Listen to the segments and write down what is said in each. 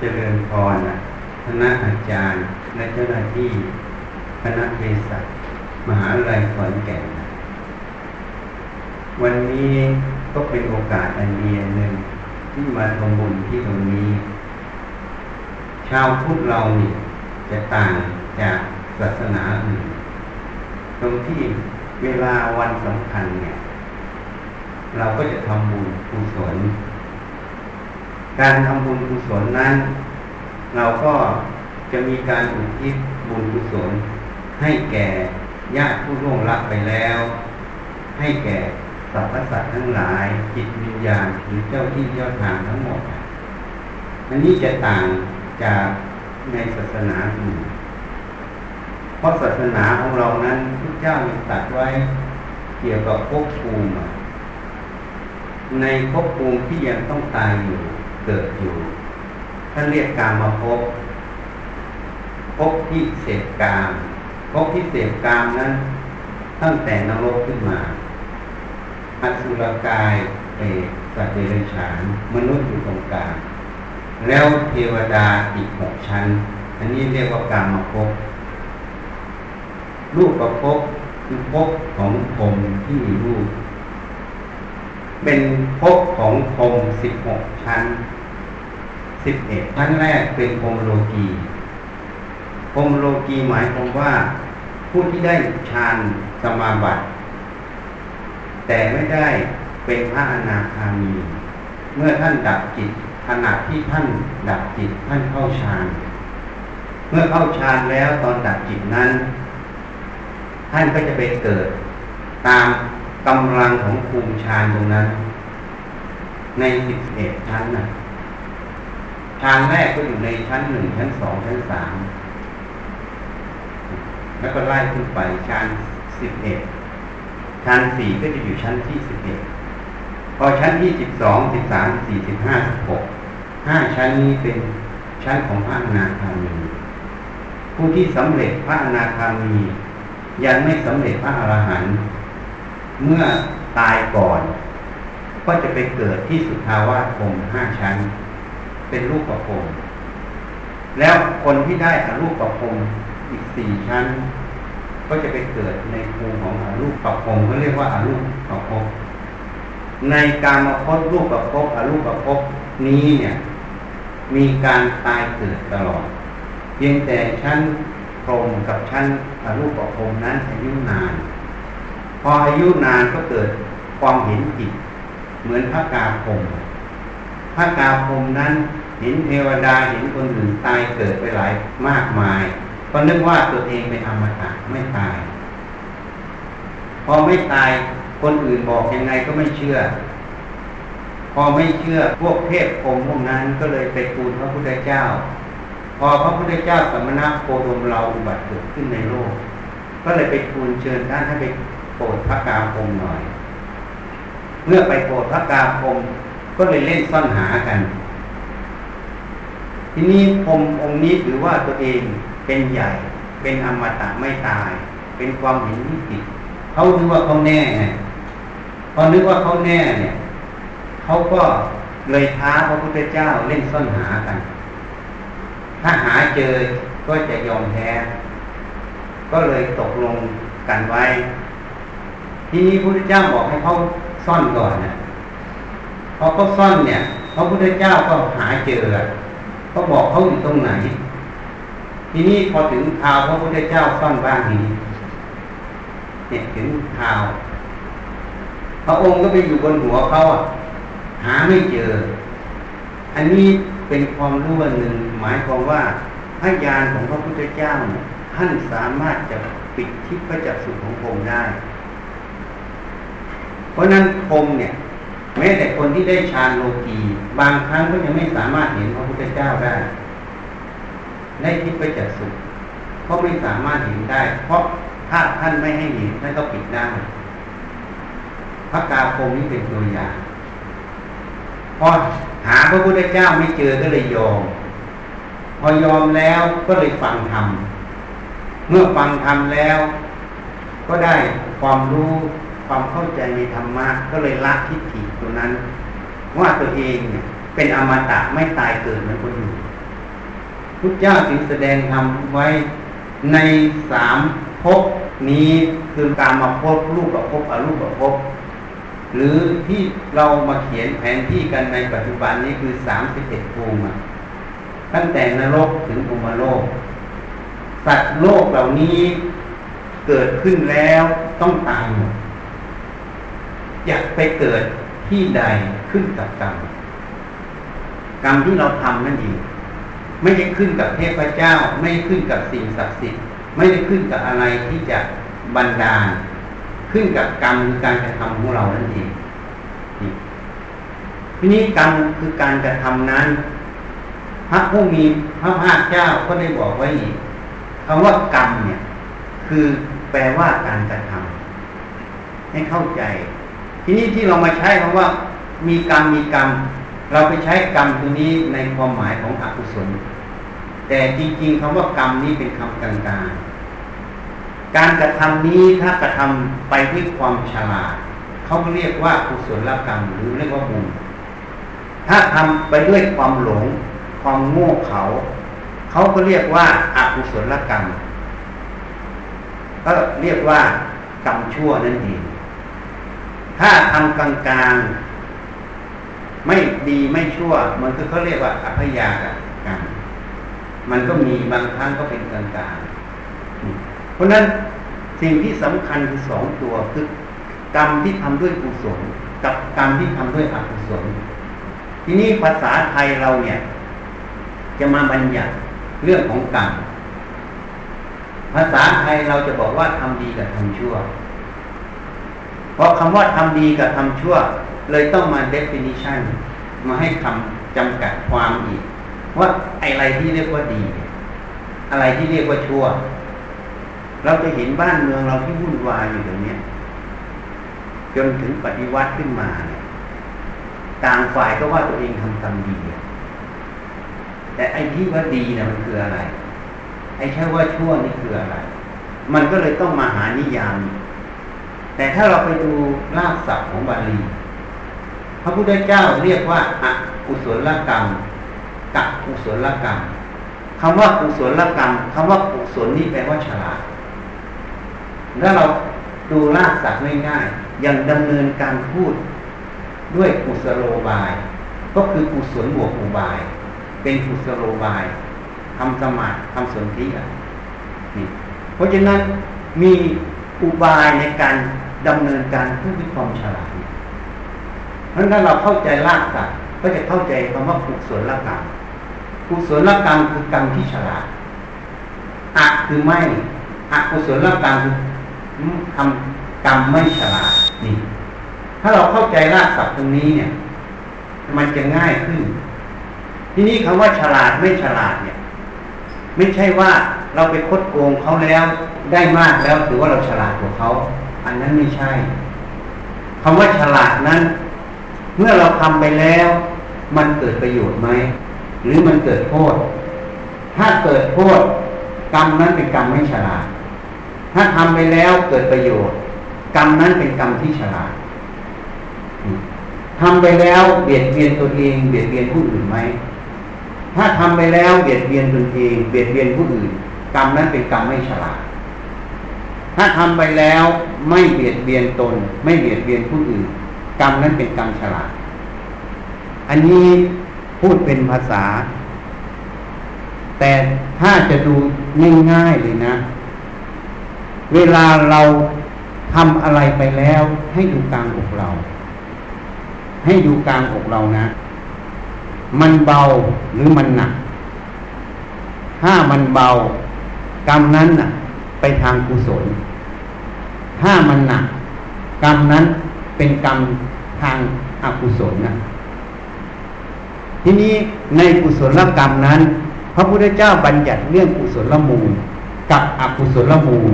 เจริญพรคณะอาจารย์และเจ้าหน้าที่คณะเภสัชมหาวิทยาลัยขอนแก่นวันนี้ก็เป็นโอกาสอันดีหนึ่งที่มาทำบุญที่ตรงนี้ชาวพุทธเราเนี่ยจะต่างจากศาสนาอื่นตรงที่เวลาวันสำคัญเนี่ยเราก็จะทำบุญกุศลการทำบุญกุศลนั้นเราก็จะมีการอุทิศบุญกุศลให้แก่ญาติผู้ร่วงลับไปแล้วให้แก่สรรพสัตว์ทั้งหลายจิตวิญญาณหรือเจ้าที่เจ้าทางทั้งหมดอันนี้จะต่างจากในศาสนาอื่นเพราะศาสนาของเรานั้นพระเจ้ามีตรัสไว้เกี่ยวกับภพภูมิในภพภูมิที่ยังต้องตายอยู่เกิดอยู่ท่านเรียกกามภพภพที่เสพกามภพที่เสพกามนั้นตั้งแต่นรกขึ้นมาอสุรกายเปรตสัตว์เดรัจฉานมนุษย์อยู่ตรงกลางแล้วเทวดาอีก6ชั้นอันนี้เรียกว่ากามภพรูปภพคือภพของพรหมที่มีรูปเป็นภพของพรหม16ชั้น11ชั้นแรกเป็นพรหมโลกีพรหมโลกีหมายความว่าผู้ที่ได้ฌานสมาบัติแต่ไม่ได้เป็นพระอนาคามีเมื่อท่านดับจิตขณะที่ท่านดับจิตท่านเข้าฌานเมื่อเข้าฌานแล้วตอนดับจิตนั้นท่านก็จะไปเกิดตามกำลังของภูมิฌานตรงนั้นใน11ชั้นน่ะฌานแรกก็อยู่ในชั้น1ชั้น2ชั้น3แล้วก็ไล่ขึ้นไปชั้น11ชั้น4ก็จะอยู่ชั้นที่11พอชั้นที่12 13 14 15 16 5ชั้นนี้เป็นชั้นของพระอนาคามีผู้ที่สำเร็จพระอนาคามียังไม่สำเร็จพระอรหันต์เมื่อตายก่อนก็จะไปเกิดที่สุทธาวาสพรหม5ชั้นเป็นรูปประพรหมแล้วคนที่ได้อรูปประพรหมอีก4ชั้นก็จะไปเกิดในภูมิของอรูปประพรหมเขาเรียกว่าอรูปประพรหมในกามภพรูปประพรหมอรูปประพรหมนี้เนี่ยมีการตายเกิดตลอดเพียงแต่ชั้นพรหมกับชั้นอรูปประพรหมนั้นอายุนานพออายุนานก็เกิดความเห็นผิดเหมือนพระกาพรหมพระกาพรหมนั้นเห็นเทวดาเห็นคนอื่นตายเกิดไปหลายมากมายก็นึกว่าตัวเองเป็นอมตะไม่ตายพอไม่ตายคนอื่นบอกยังไงก็ไม่เชื่อพอไม่เชื่อพวกเทพพรหมพวกนั้นก็เลยไปทูลพระพุทธเจ้าพอพระพุทธเจ้าสมณะโคดมเราอุบัติเกิดขึ้นในโลกก็เลยไปทูลเชิญท่านให้ไปโปรดพระกาพรหมหน่อยเมื่อไปโปรดพระกาพรหมก็เลยเล่นซ่อนหากันทีนี้พรหมองค์นี้ถือว่าตัวเองเป็นใหญ่เป็นอมตะไม่ตายเป็นความเห็นที่ผิดเขานึกว่าเขาแน่ไงพอนึกว่าเขาแน่เนี่ยเขาก็เลยท้าพระพุทธเจ้าเล่นซ่อนหากันถ้าหาเจอก็จะยอมแพ้ก็เลยตกลงกันไว้ทีนี้พระพุทธเจ้าบอกให้เขาซ่อนก่อนนะพอเขาซ่อนเนี่ยพระพุทธเจ้าก็หาเจอก็บอกเขาอยู่ตรงไหนทีนี้พอถึงข่าวพระพุทธเจ้าซ่อนบ้างนี้เนี่ยถึงข่าวพระองค์ก็ไปอยู่บนหัวเขาหาไม่เจออันนี้เป็นความรู้อันหนึ่งหมายความว่าพระญาณของพระพุทธเจ้าท่านสามารถจะปิดทิพจักษุของพระองค์ได้เพราะนั้นพรหมเนี่ยแม้แต่คนที่ได้ฌานโลกีบางครั้งก็ยังไม่สามารถเห็นพระพุทธเจ้าได้ได้ทิพจักษุก็ไม่สามารถเห็นได้เพราะถ้าท่านไม่ให้เห็นท่านก็ปิดได้พระกาพรหมนี่เป็นตัวอย่างพอหาพระพุทธเจ้าไม่เจอก็เลยยอมพอยอมแล้วก็เลยฟังธรรมเมื่อฟังธรรมแล้วก็ได้ความรู้ความเข้าใจในธรรมะก็เลยละทิฏฐิตัวนั้นว่าตัวเองเนี่ยเป็นอมตะไม่ตายเกิดเหมือนคนอื่น พุทธเจ้าจึงแสดงธรรมไว้ในสามภพนี้คือกามภพรูปภพอรูปภพหรือที่เรามาเขียนแผนที่กันในปัจจุบันนี้คือ31ภูมิตั้งแต่นรกถึงภูมิโลกสัตว์โลกเหล่านี้เกิดขึ้นแล้วต้องตายหมดอยากไปเกิดที่ใดขึ้นกับกรรมกรรมที่เราทำนั่นเองไม่ได้ขึ้นกับเทพเจ้าไม่ได้ขึ้นกับสิ่งศักดิ์สิทธิ์ไม่ได้ขึ้นกับอะไรที่จะบันดาลขึ้นกับกรรมการกระทำของเรานั่นเองทีนี้กรรมคือการกระทำนั้นพระผู้มีพระภาคเจ้าก็ได้บอกไว้อีกคำว่ากรรมเนี่ยคือแปลว่าการกระทำให้เข้าใจทีนี้ที่เรามาใช้คำว่ามีกรรมเราไปใช้กรรมตัวนี้ในความหมายของอกุศลแต่จริงๆคำว่ากรรมนี้เป็นคำกลางๆการกระทำนี้ถ้ากระทำไปด้วยความฉลาดเขาเรียกว่ากุศลกรรมหรือเรียกว่าบุญถ้าทำไปด้วยความหลงความโง่เขลาเขาก็เรียกว่าอกุศลกรรมก็เรียกว่ากรรมชั่วนั่นเองถ้าทำกลางๆไม่ดีไม่ชั่วมันก็เขาเรียกว่าอัพยากรรมมันก็มีบางครั้งก็เป็นกลางๆเพราะนั้นสิ่งที่สำคัญคือสองตัวคือกรรมที่ทำด้วยกุศลกับกรรมที่ทำด้วยอกุศลทีนี้ภาษาไทยเราเนี่ยจะมาบัญญัติเรื่องของกรรมภาษาไทยเราจะบอกว่าทำดีกับทำชั่วเพราะคำว่าทำดีกับทำชั่วเลยต้องมา definition มาให้คำจำกัดความอีกว่าอะไรที่เรียกว่าดีอะไรที่เรียกว่าชั่วเราจะเห็นบ้านเมืองเราที่วุ่นวายอยู่อย่างนี้จนถึงปฏิวัติขึ้นมาเนี่ยต่างฝ่ายก็ว่าตัวเองทำกรรมดีแต่ไอ้ที่ว่าดีเนี่ยมันคืออะไรไอ้แค่ว่าชั่วนี่คืออะไรมันก็เลยต้องมาหานิยามแต่ถ้าเราไปดูรากศัพท์ของบาลีพระพุทธเจ้าเรียกว่าอกุศลกรรมกับกุศลกรรมคำว่ากุศลกรรมคำว่ากุศลนี่แปลว่าฉลาดถ้าเราดูรากศัพท์ง่ายๆอย่างดำเนินการพูดด้วยกุศโลบายก็คือกุศลบวกอุบายเป็นกุศโลบายทำสมาธิทำสนธินี่เพราะฉะนั้นมีอุบายในการดำเนินการเพื่อมีความฉลาดเพราะฉะนั้นเราเข้าใจรากศัพท์ก็จะเข้าใจคำว่ากุศลกรรมกุศลกรรมคือกรรมที่ฉลาดอักคือไม่อกุศลกรรมคือทำกรรมไม่ฉลาดนี่ถ้าเราเข้าใจรากศัพท์ตรงนี้เนี่ยมันจะง่ายขึ้นทีนี้คำว่าฉลาดไม่ฉลาดเนี่ยไม่ใช่ว่าเราไปคดโกงเขาแล้วได้มากแล้วถือว่าเราฉลาดกว่าเขาอันนั้นไม่ใช่คำว่าฉลาดนั้นเมื่อเราทำไปแล้วมันเกิดประโยชน์ไหมหรือมันเกิดโทษถ้าเกิดโทษกรรมนั้นเป็นกรรมไม่ฉลาดถ้าทำไปแล้วเกิดประโยชน์กรรมนั้นเป็นกรรมที่ฉลาดทำไปแล้วเบียดเบียนตัวเองเบียดเบียนผู้อื่นไหมถ้าทำไปแล้วเบียดเบียนตนเองเบียดเบียนผู้อื่นกรรมนั้นเป็นกรรมไม่ฉลาดถ้าทำไปแล้วไม่เบียดเบียนตนไม่เบียดเบียนผู้อื่นกรรมนั้นเป็นกรรมฉลาดอันนี้พูดเป็นภาษาแต่ถ้าจะดูง่ายๆเลยนะเวลาเราทำอะไรไปแล้วให้ดูกลางอกเราให้ดูกลางอกเรานะมันเบาหรือมันหนักถ้ามันเบากรรมนั้นน่ะไปทางกุศลถ้ามันหนักกรรมนั้นเป็นกรรมทางอกุศลนะทีนี้ในกุศลกรรมนั้นพระพุทธเจ้าบัญญัติเรื่องกุศลมูลกับอกุศลมูล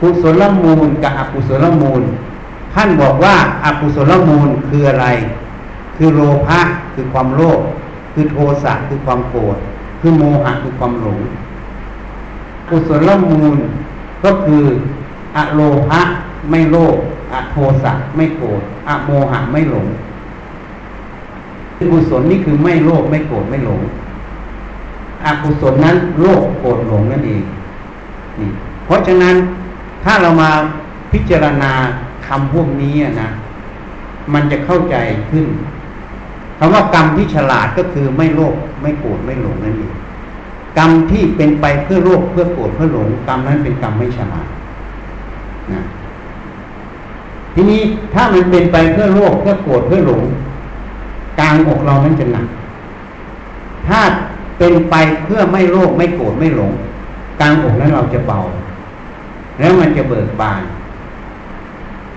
กุศลมูลกับอกุศลมูลท่านบอกว่าอกุศลมูลคืออะไรคือโลภะคือความโลภคือโทสะคือความโกรธคือโมหะคือความหลงกุศลมูลก็คืออโลภะไม่โลภอโทสะไม่โกรธอโมหะไม่หลงกุศลนี่คือไม่โลภไม่โกรธไม่หลง อกุศลนั้นโลภโกรธหลงนั่นเองนี่เพราะฉะนั้นถ้าเรามาพิจารณาคำพวกนี้นะมันจะเข้าใจขึ้นคำว่ากรรมที่ฉลาดก็คือไม่โลภไม่โกรธไม่หลงนั่นเองกรรมที่เป็นไปเพื่อโลภเพื่อโกรธเพื่อหลงกรรมนั้นเป็นกรรมไม่ฉลาดนะทีนี้ถ้ามันเป็นไปเพื่อโลภเพื่อโกรธเพื่อหลงกลางอกเรานั้นจะหนักถ้าเป็นไปเพื่อไม่โลภไม่โกรธไม่หลงกลางอกนั้นเราจะเบาแล้วมันจะเบิกบาน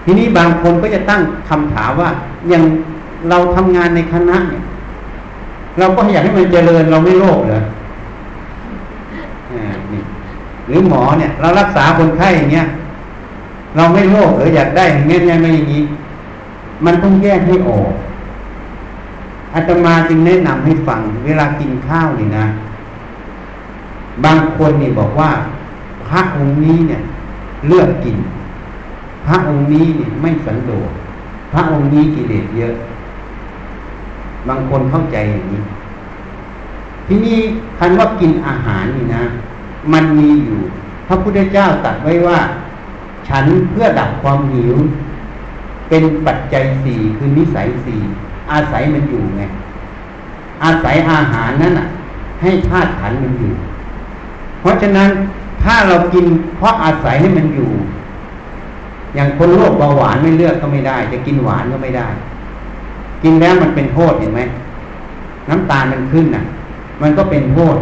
ทีนี้บางคนก็จะตั้งคำถามว่าอย่างเราทำงานในคณะเนี่ยเราก็อยากให้มันเจริญเราไม่โลภเหรอหรือหมอเนี่ยเรารักษาคนไข้อย่างเงี้ยเราไม่โลภหรืออยากได้อย่างเงี้ยไม่อย่างนี้มันต้องแยกให้ออกอาตมาจึงแนะนำให้ฟังเวลากินข้าวนี่นะบางคนนี่บอกว่าพระองค์นี้เนี่ยเลือกกินพระองค์นี้เนี่ยไม่สันโดษพระองค์นี้กิเลสเยอะบางคนเข้าใจอย่างนี้ที่นี่คำว่ากินอาหารนี่นะมันมีอยู่พระพุทธเจ้าตรัสไว้ว่าฉันเพื่อดับความหิวเป็นปัจจัยสี่คือนิสัยสี่อาศัยมันอยู่ไงอาศัยอาหารนั่นน่ะให้ธาตุขันธ์มันอยู่เพราะฉะนั้นถ้าเรากินเพราะอาศัยให้มันอยู่อย่างคนโรคเบาหวานไม่เลือกก็ไม่ได้จะกินหวานก็ไม่ได้กินแล้วมันเป็นโทษเห็นไหมน้ำตาลมันขึ้นน่ะมันก็เป็นโทษ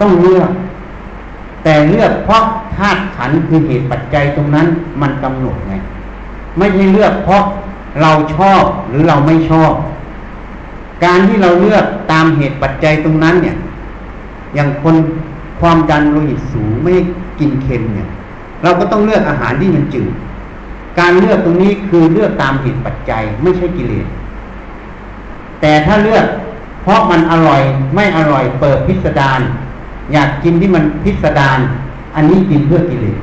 ต้องเลือกแต่เลือกเพราะธาตุขันธ์คือเหตุปัจจัยตรงนั้นมันกำหนดไงไม่ใช่เลือกเพราะเราชอบหรือเราไม่ชอบการที่เราเลือกตามเหตุปัจจัยตรงนั้นเนี่ยอย่างคนความดันโลหิตสูงไม่กินเค็มเนี่ยเราก็ต้องเลือกอาหารที่มันจืดการเลือกตรงนี้คือเลือกตามเหตุปัจจัยไม่ใช่กิเลสแต่ถ้าเลือกเพราะมันอร่อยไม่อร่อยเปิดพิสดารอยากกินที่มันพิสดารอันนี้กินเพื่อกิเลส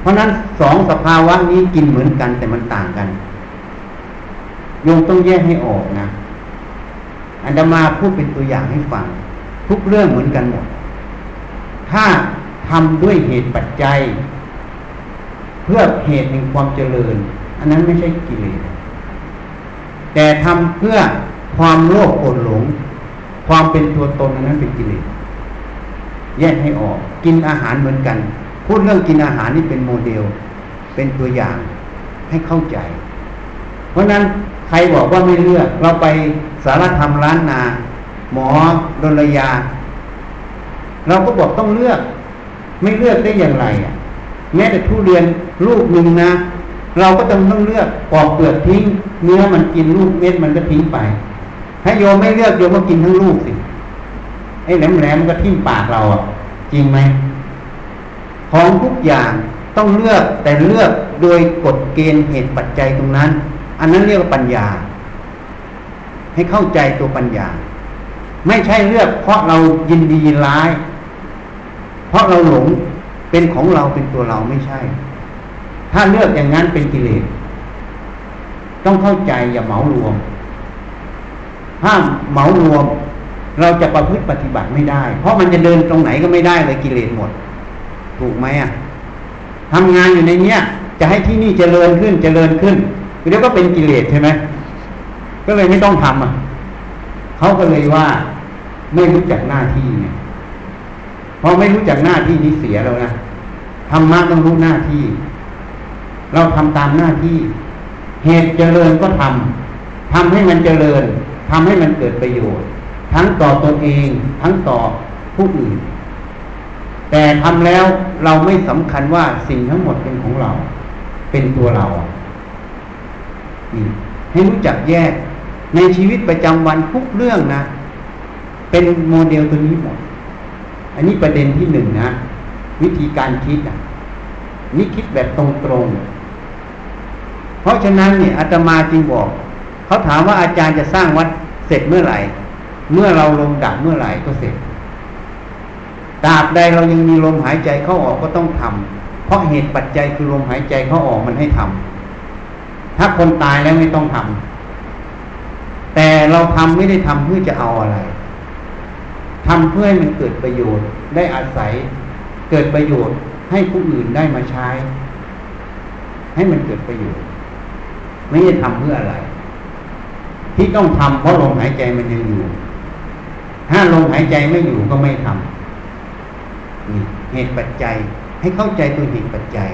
เพราะนั้นสองสภาวะนี้กินเหมือนกันแต่มันต่างกันโยมต้องแยกให้ออกนะอาตมาพูดเป็นตัวอย่างให้ฟังทุกเรื่องเหมือนกันหมดถ้าทำด้วยเหตุปัจจัยเพื่อเหตุแห่งความเจริญอันนั้นไม่ใช่กิเลสแต่ทำเพื่อความโลภโกรธหลงความเป็นตัวตนอันนั้นเป็นกิเลสแยกให้ออกกินอาหารเหมือนกันพูดเรื่องกินอาหารนี่เป็นโมเดลเป็นตัวอย่างให้เข้าใจเพราะนั้นใครบอกว่าไม่เลือกเราไปสารธรรมร้านนาหมอดลยาเราก็บอกต้องเลือกไม่เลือกได้อย่างไรอ่ะแม้แต่ทุเรียนลูกนึงนะเราก็ต้องเลือกปอกเปลือกทิ้งเนื้อมันกินลูกเม็ดมันก็ทิ้งไปถ้าโยมไม่เลือกโยมก็กินทั้งลูกสิไอ้แหลมๆมันก็ทิ่มปากเราอ่ะจริงไหมของทุกอย่างต้องเลือกแต่เลือกโดยกฎเกณฑ์เหตุปัจจัยตรงนั้นอันนั้นเรียกว่าปัญญาให้เข้าใจตัวปัญญาไม่ใช่เลือกเพราะเรายินดียินร้ายเพราะเราหลงเป็นของเราเป็นตัวเราไม่ใช่ถ้าเลือกอย่างนั้นเป็นกิเลสต้องเข้าใจอย่าเหมารวมห้ามเหมารวมเราจะประพฤติปฏิบัติไม่ได้เพราะมันจะเดินตรงไหนก็ไม่ได้เลยกิเลสหมดถูกไหมอ่ะทำงานอยู่ในเนี้ยจะให้ที่นี่เจริญขึ้นเจริญขึ้นเดี๋ยวก็เป็นกิเลสใช่ไหมก็เลยไม่ต้องทำอ่ะเขาก็เลยว่าไม่รู้จักหน้าที่เนี่ยพอไม่รู้จักหน้าที่นี่เสียแล้วนะธรรมะต้องรู้หน้าที่เราทำตามหน้าที่เหตุเจริญก็ทำให้มันเจริญทำให้มันเกิดประโยชน์ทั้งต่อตัวเองทั้งต่อผู้อื่นแต่ทำแล้วเราไม่สำคัญว่าสิ่งทั้งหมดเป็นของเราเป็นตัวเราให้รู้จักแยกในชีวิตประจำวันทุกเรื่องนะเป็นโมเดลตัวนี้หมดอันนี้ประเด็นที่หนึ่งนะวิธีการคิดนี่คิดแบบตรงๆเพราะฉะนั้นเนี่ยอาตมาจึงบอกเขาถามว่าอาจารย์จะสร้างวัดเสร็จเมื่อไหร่เมื่อเราลงดับเมื่อไหร่ก็เสร็จตราบใดเรายังมีลมหายใจเข้าออกก็ต้องทำเพราะเหตุปัจจัยคือลมหายใจเข้าออกมันให้ทำถ้าคนตายแล้วไม่ต้องทำแต่เราทำไม่ได้ทำเพื่อจะเอาอะไร ทำเพื่อให้มันเกิดประโยชน์ได้อาศัยเกิดประโยชน์ให้ผู้อื่นได้มาใช้ให้มันเกิดประโยชน์ไม่ได้ทำเพื่ออะไรที่ต้องทำเพราะลมหายใจมันยังอยู่ถ้าลมหายใจไม่อยู่ก็ไม่ทำนี่เหตุปัจจัยให้เข้าใจตัวเหตุปัจจัย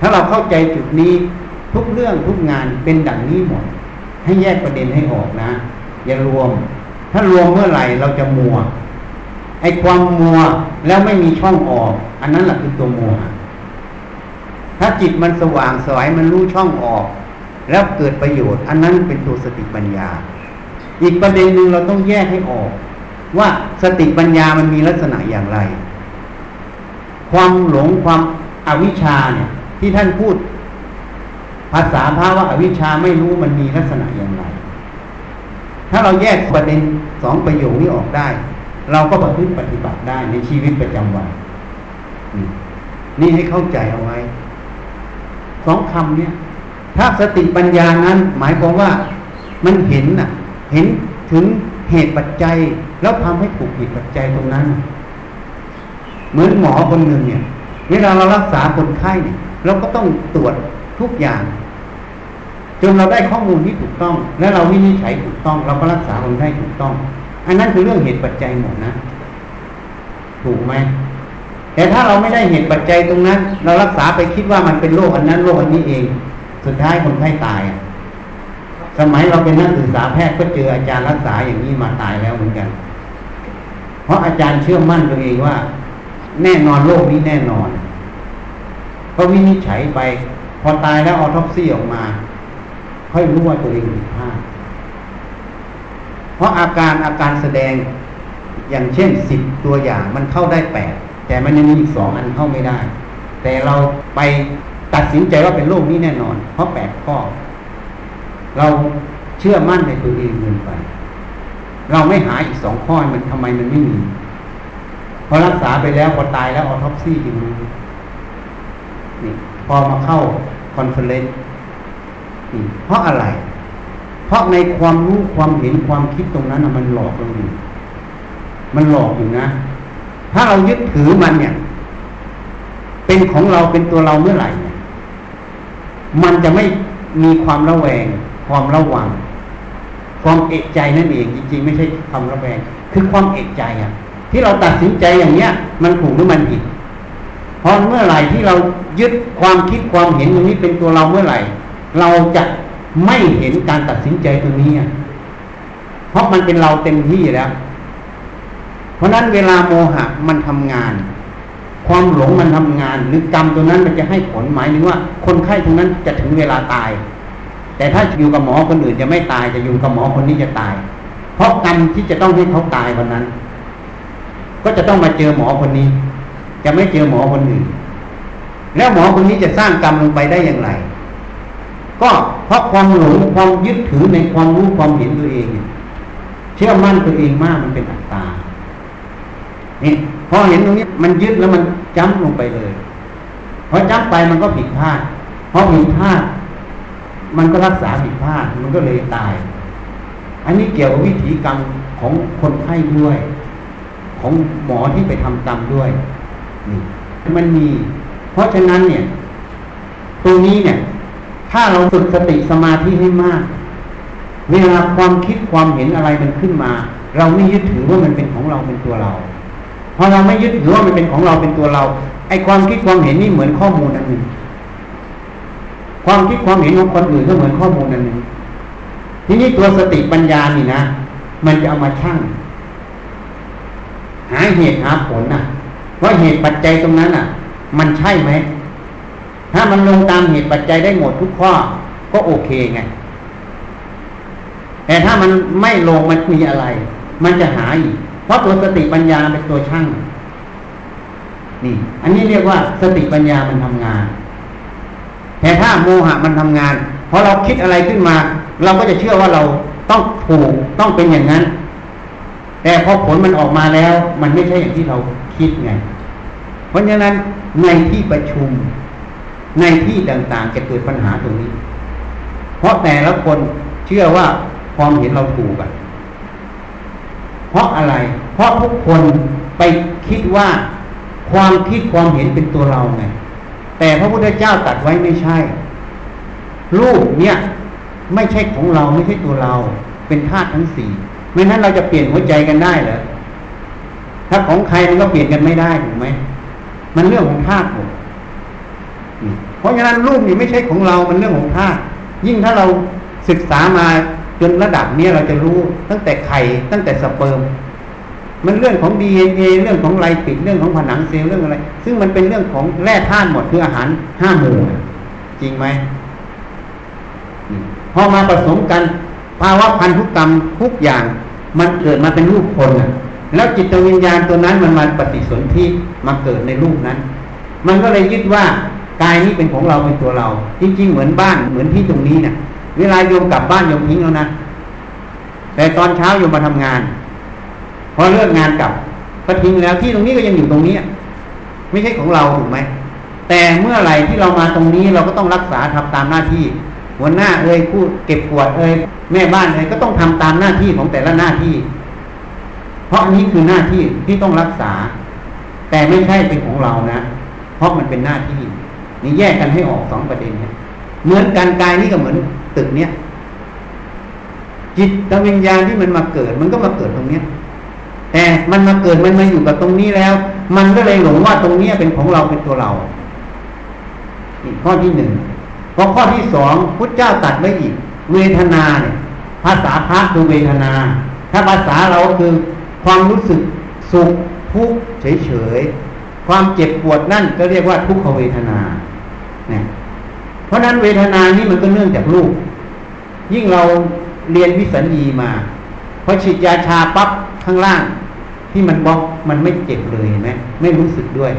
ถ้าเราเข้าใจจุดนี้ทุกเรื่องทุกงานเป็นดังนี้หมดให้แยกประเด็นให้ออกนะอย่ารวมถ้ารวมเมื่อไหร่เราจะมัวไอ้ความมัวแล้วไม่มีช่องออกอันนั้นแหละคือตัวมัวถ้าจิตมันสว่างสวยมันรู้ช่องออกแล้วเกิดประโยชน์อันนั้นเป็นตัวสติปัญญาอีกประเด็นหนึ่งเราต้องแยกให้ออกว่าสติปัญญามันมีลักษณะอย่างไรความหลงความอวิชชาเนี่ยที่ท่านพูดภาษาพระว่าอวิชชาไม่รู้มันมีลักษณะอย่างไรถ้าเราแยกประเด็นสองประโยคนี้ออกได้เราก็ประพฤติปฏิบัติได้ในชีวิตประจำวันนี่ให้เข้าใจเอาไว้สองคำเนี่ยถ้าสติปัญญานั้นหมายความว่ามันเห็นน่ะเห็นถึงเหตุปัจจัยแล้วทำให้ถูกเหตุปัจจัยตรงนั้นเหมือนหมอคนหนึ่งเนี่ยเวลาเรารักษาคนไข้เนี่ยเราก็ต้องตรวจทุกอย่างจนเราได้ข้อมูลที่ถูกต้องและเราวินิจฉัยถูกต้องเราก็รักษาคนไข้ถูกต้องอันนั้นคือเรื่องเหตุปัจจัยหมดนะถูกไหมแต่ถ้าเราไม่ได้เหตุปัจจัยตรงนั้นเรารักษาไปคิดว่ามันเป็นโรคอันนั้นโรคอันนี้เองสุดท้ายคนไข้ตายสมัยเราเป็นนักศึกษาแพทย์ก็เจออาจารย์รักษาอย่างนี้มาตายแล้วเหมือนกันเพราะอาจารย์เชื่อมั่นตัวเองว่าแน่นอนโรคนี้แน่นอนพอวินิจฉัยไปพอตายแล้วออทอปซี่ออกมาค่อยรู้ว่าตัวเองผิดพลาดเพราะอาการแสดงอย่างเช่น10ตัวอย่างมันเข้าได้8แต่มันยังมีอีก2อันเข้าไม่ได้แต่เราไปตัดสินใจว่าเป็นโรคนี้แน่นอนเพราะ8ข้อเราเชื่อมั่นในตัวเองเกินไปเราไม่หาอีก2ข้อมันทำไมมันไม่มีพอรักษาไปแล้วพอตายแล้วออทอปซี่อยู่นี่พอมาเข้าคอนเฟอเรนซ์นี่เพราะอะไรเพราะในความรู้ความเห็นความคิดตรงนั้นมันหลอกเราอยู่มันหลอกอยู่นะถ้าเรายึดถือมันเนี่ยเป็นของเราเป็นตัวเราเมื่อไหร่เนี่ยมันจะไม่มีความระแวงความระวังความเอะใจนั่นเองจริงๆไม่ใช่ความระแวงคือความเอะใจอ่ะที่เราตัดสินใจอย่างเนี้ยมันถูกหรือมันผิดเพราะเมื่อไหร่ที่เรายึดความคิดความเห็นตรงนี้เป็นตัวเราเมื่อไหร่เราจะไม่เห็นการตัดสินใจตรงนี้เพราะมันเป็นเราเต็มที่แล้วเพราะนั้นเวลาโมหะมันทำงานความหลงมันทำงานหรือกรรมตัวนั้นมันจะให้ผลหมายถึงว่าคนไข้ตรงนั้นจะถึงเวลาตายแต่ถ้าอยู่กับหมอคนอื่นจะไม่ตายจะอยู่กับหมอคนนี้จะตายเพราะกรรมที่จะต้องให้เขาตายวันนั้นก็จะต้องมาเจอหมอคนนี้จะไม่เจอหมอคนอื่นแล้วหมอคนนี้จะสร้างกรรมลงไปได้อย่างไรก็เพราะความหลงความยึดถือในความรู้ความเห็นตัวเองเชื่อมั่นตัวเองมากมันเป็นอัตตานี่พอเห็นตรงนี้มันยึดแล้วมันจ้ำลงไปเลยพอจ้ำไปมันก็ผิดพลาดเพราะผิดพลาดมันก็รักษาผิดพลาดมันก็เลยตายอันนี้เกี่ยวกับวิถีกรรมของคนไข้ด้วยของหมอที่ไปทำกรรมด้วยนี่มันมีเพราะฉะนั้นเนี่ยตรงนี้เนี่ยถ้าเราฝึกสติสมาธิให้มากเวลาความคิดความเห็นอะไรมันขึ้นมาเราไม่ยึดถือว่ามันเป็นของเราเป็นตัวเราพอเราไม่ยึดถือว่ามันเป็นของเราเป็นตัวเราไอ้ความคิดความเห็นนี่เหมือนข้อมูลอันหนึ่งความคิดความเห็นของคนอื่นก็เหมือนข้อมูลอันหนึ่งทีนี้ตัวสติปัญญานี่นะมันจะเอามาชั่งหาเหตุหาผลนะว่าเหตุปัจจัยตรงนั้นน่ะมันใช่ไหมถ้ามันลงตามเหตุปัจจัยได้หมดทุกข้อก็โอเคไงแต่ถ้ามันไม่ลงมันมีอะไรมันจะหาอีกเพราะตัวสติปัญญาเป็นตัวช่างนี่อันนี้เรียกว่าสติปัญญามันทำงานแต่ถ้าโมหะมันทำงานพอเราคิดอะไรขึ้นมาเราก็จะเชื่อว่าเราต้องถูกต้องเป็นอย่างนั้นแต่พอผลมันออกมาแล้วมันไม่ใช่อย่างที่เราคิดไงเพราะฉะนั้นในที่ประชุมในที่ต่างๆจะเกิดปัญหาตรงนี้เพราะแต่ละคนเชื่อว่าความเห็นเราถูก เพราะอะไรเพราะทุกคนไปคิดว่าความคิดความเห็นเป็นตัวเราไงแต่พระพุทธเจ้าตรัสไว้ไม่ใช่รูปเนี่ยไม่ใช่ของเราไม่ใช่ตัวเราเป็นธาตุทั้งสี่ไม่นั้นเราจะเปลี่ยนหัวใจกันได้เหรอถ้าของใครมันก็เปลี่ยนกันไม่ได้ถูกไหมมันเรื่องของธาตุหมดเพราะฉะนั้นรูปนี่ไม่ใช่ของเรามันเรื่องของธาตุยิ่งถ้าเราศึกษามาจนระดับนี้เราจะรู้ตั้งแต่ไข่ตั้งแต่สเปิร์มมันเรื่องของ DNA เรื่องของไลปิดเรื่องของผนังเซลล์เรื่องอะไรซึ่งมันเป็นเรื่องของแร่ธาตุหมดคืออาหาร5หมู่จริงไหมพอมาผสมกันภาวะพันธุกรรมทุกอย่างมันเกิดมาเป็นรูปคนน่ะแล้วจิตวิญญาณตัวนั้นมันมาปฏิสนธิมาเกิดในรูปนั้นมันก็เลยยึดว่ากายนี้เป็นของเราเป็นตัวเราจริงๆเหมือนบ้านเหมือนที่ตรงนี้นะเวลาโยมกลับบ้านโยมทิ้งแล้วนะแต่ตอนเช้าโยมมาทำงานพอเลิกงานกลับก็ทิ้งแล้วที่ตรงนี้ก็ยังอยู่ตรงนี้ไม่ใช่ของเราถูกไหมแต่เมื่อไหร่ที่เรามาตรงนี้เราก็ต้องรักษาทำตามหน้าที่หัวหน้าเอ่ยผู้เก็บกวาดเอ่ยแม่บ้านเอ่ยก็ต้องทำตามหน้าที่ของแต่ละหน้าที่เพราะนี้คือหน้าที่ที่ต้องรักษาแต่ไม่ใช่เป็นของเรานะเพราะมันเป็นหน้าที่นี่แยกกันให้ออกสองประเด็นเนี่ยเหมือนกันกายนี่ก็เหมือนตึกเนี้ยจิตวิญญาณที่มันมาเกิดมันก็มาเกิดตรงเนี้ยแต่มันมาเกิดมันมาอยู่กับตรงนี้แล้วมันก็เลยหลงว่าตรงนี้เป็นของเราเป็นตัวเรานี่ข้อที่หนึ่งพอข้อที่สองพุทธเจ้าตรัสไว้อีกเวทนาเนี่ยภาษาพระคือเวทนาถ้าภาษาเราคือความรู้สึกสุขทุกข์เฉยๆความเจ็บปวดนั่นก็เรียกว่าทุกขเวทนาเนี่ยเพราะนั้นเวทนานี่มันก็เนื่องจากรูปยิ่งเราเรียนวิสัญญีมาพอฉีดยาชาปั๊บข้างล่างที่มันบล็อกมันไม่เจ็บเลยเห็นไหมไม่รู้สึกด้วย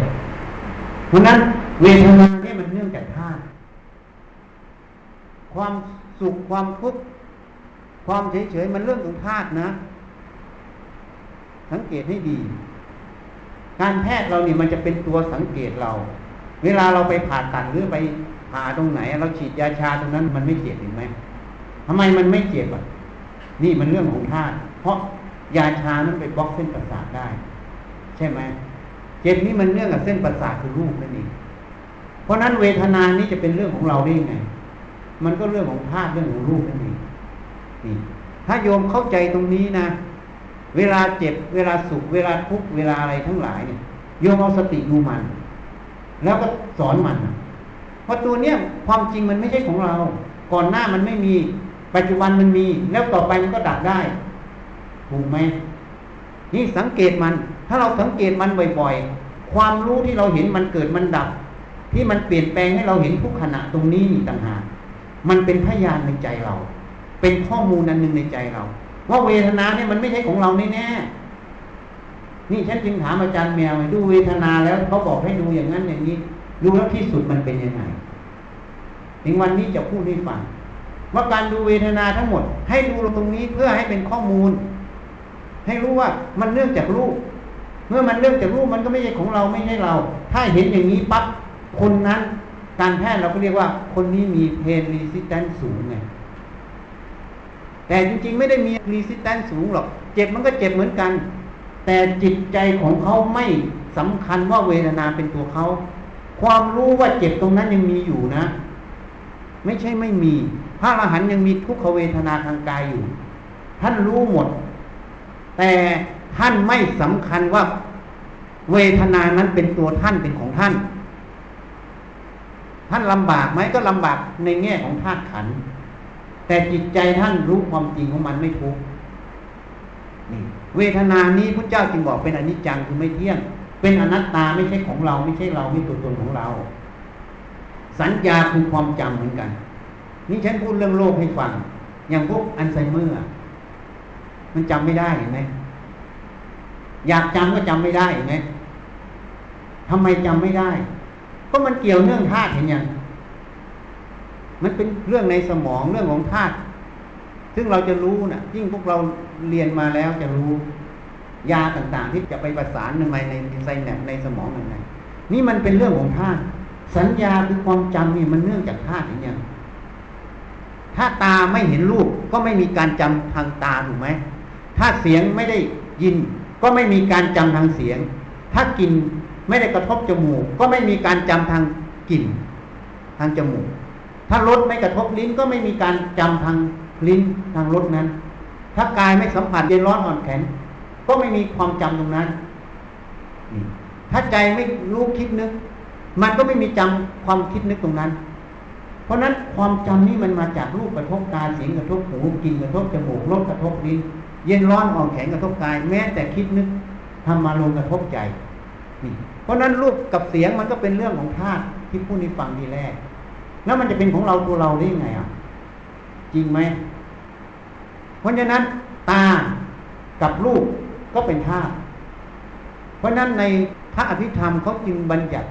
เพราะนั้นเวทนาเนี่ยมันเนื่องจากธาตุความสุขความทุกข์ความเฉยๆมันเรื่องของธาตุนะสังเกตให้ดีการแพทย์เราเนี่ยมันจะเป็นตัวสังเกตเราเวลาเราไปผ่าตัดหรือไปผ่าตรงไหนเราฉีดยาชาตรงนั้นมันไม่เจ็บเห็นไหมทำไมมันไม่เจ็บอ่ะนี่มันเรื่องของธาตุเพราะยาชานั้นไปบล็อกเส้นประสาทได้ใช่ไหมเจ็บนี่มันเนื่องกับเส้นประสาทคือรูปนั่นเองเพราะนั้นเวทนานี้จะเป็นเรื่องของเราได้ยังไงมันก็เรื่องของธาตุเรื่องของรูปนั่นเองนี่ถ้าโยมเข้าใจตรงนี้นะเวลาเจ็บเวลาสุขเวลาทุกข์เวลาอะไรทั้งหลายเนี่ยโยมเอาสติดูมันแล้วก็สอนมันเพราะตัวเนี้ยความจริงมันไม่ใช่ของเราก่อนหน้ามันไม่มีปัจจุบันมันมีแล้วต่อไปมันก็ดับได้ถูกไหมนี่สังเกตมันถ้าเราสังเกตมันบ่อยๆความรู้ที่เราเห็นมันเกิดมันดับที่มันเปลี่ยนแปลงให้เราเห็นทุกขณะตรงนี้นี่ต่างหากมันเป็นพยานในใจเราเป็นข้อมูลอันหนึ่งในใจเราว่าเวทนาเนี่ยมันไม่ใช่ของเราแน่ๆนี่ฉันจึงถามอาจารย์แมวดูเวทนาแล้วเขาบอกให้ดูอย่างนั้นอย่างนี้ดูแล้วที่สุดมันเป็นยังไงถึงวันนี้จะพูดให้ฟังว่าการดูเวทนาทั้งหมดให้ดูตรงนี้เพื่อให้เป็นข้อมูลให้รู้ว่ามันเนื่องจากรูปเมื่อมันเนื่องจากรูปมันก็ไม่ใช่ของเราไม่ใช่เราถ้าเห็นอย่างนี้ปั๊บคนนั้นการแพทย์เราก็เรียกว่าคนนี้มีเพนรีสิสแตนซ์สูงไงแต่จริงๆไม่ได้มีรีสิสแตนซ์สูงหรอกเจ็บมันก็เจ็บเหมือนกันแต่จิตใจของเขาไม่สำคัญว่าเวทนาเป็นตัวเขาความรู้ว่าเจ็บตรงนั้นยังมีอยู่นะไม่ใช่ไม่มีพระอรหันต์ยังมีทุกขเวทนาทางกายอยู่ท่านรู้หมดแต่ท่านไม่สำคัญว่าเวทนานั้นเป็นตัวท่านเป็นของท่านท่านลำบากไหมก็ลำบากในแง่ของธาตุขันธ์แต่จิตใจท่านรู้ความจริงของมันไม่ทุกข์นี่เวทนานี้พุทธเจ้าจึงบอกเป็นอนิจจังคือไม่เที่ยงเป็นอนัตตาไม่ใช่ของเราไม่ใช่เราไม่ตัวตนของเราสัญญาคือความจำเหมือนกันนี่ฉันพูดเรื่องโลกให้ฟังอย่างพวกอัลไซเมอร์มันจำไม่ได้เห็นไหมอยากจำก็จำไม่ได้เห็นไหมทำไมจำไม่ได้ก็มันเกี่ยวเนื่องธาตุเห็นยังมันเป็นเรื่องในสมองเรื่องของธาตุซึ่งเราจะรู้นะยิ่งพวกเราเรียนมาแล้วจะรู้ยาต่างๆที่จะไปประสานในไซแนปในสมองนั่นไงนี่มันเป็นเรื่องของธาตุสัญญาคือความจำนี่มันเนื่องจากธาตุเห็นยังถ้าตาไม่เห็นรูปก็ไม่มีการจำทางตาถูกไหม ถ้าเสียงไม่ได้ยินก็ไม่มีการจำทางเสียงถ้ากลิ่นไม่ได้กระทบจมูกก็ไม่มีการจำทางกลิ่นทางจมูกถ้ารสไม่กระทบลิ้นก็ไม่มีการจำทางลิ้นทางรสนั้นถ้ากายไม่สัมผัสเย็นร้อนอ่อนแข็งก็ไม่มีความจำตรงนั้นถ้าใจไม่รู้คิดนึกมันก็ไม่มีจำความคิดนึกตรงนั้นเพราะนั้นความจำนี่มันมาจากรูปกระทบตาเสียงกระทบหูกลิ่นกระทบจมูกรสกระทบลิ้นเย็นร้อนอ่อนแข็งกระทบกายแม้แต่คิดนึกทำมาลงกระทบใจนี่เพราะนั้นรูปกับเสียงมันก็เป็นเรื่องของธาตุที่ผู้นี้ฟังทีแรกแล้วมันจะเป็นของเราตัวเราได้ยังไงอ่ะจริงไหมเพราะฉะนั้นตากับรูปก็เป็นธาตุเพราะนั้นในพระอภิธรรมเขาจึงบัญญัติ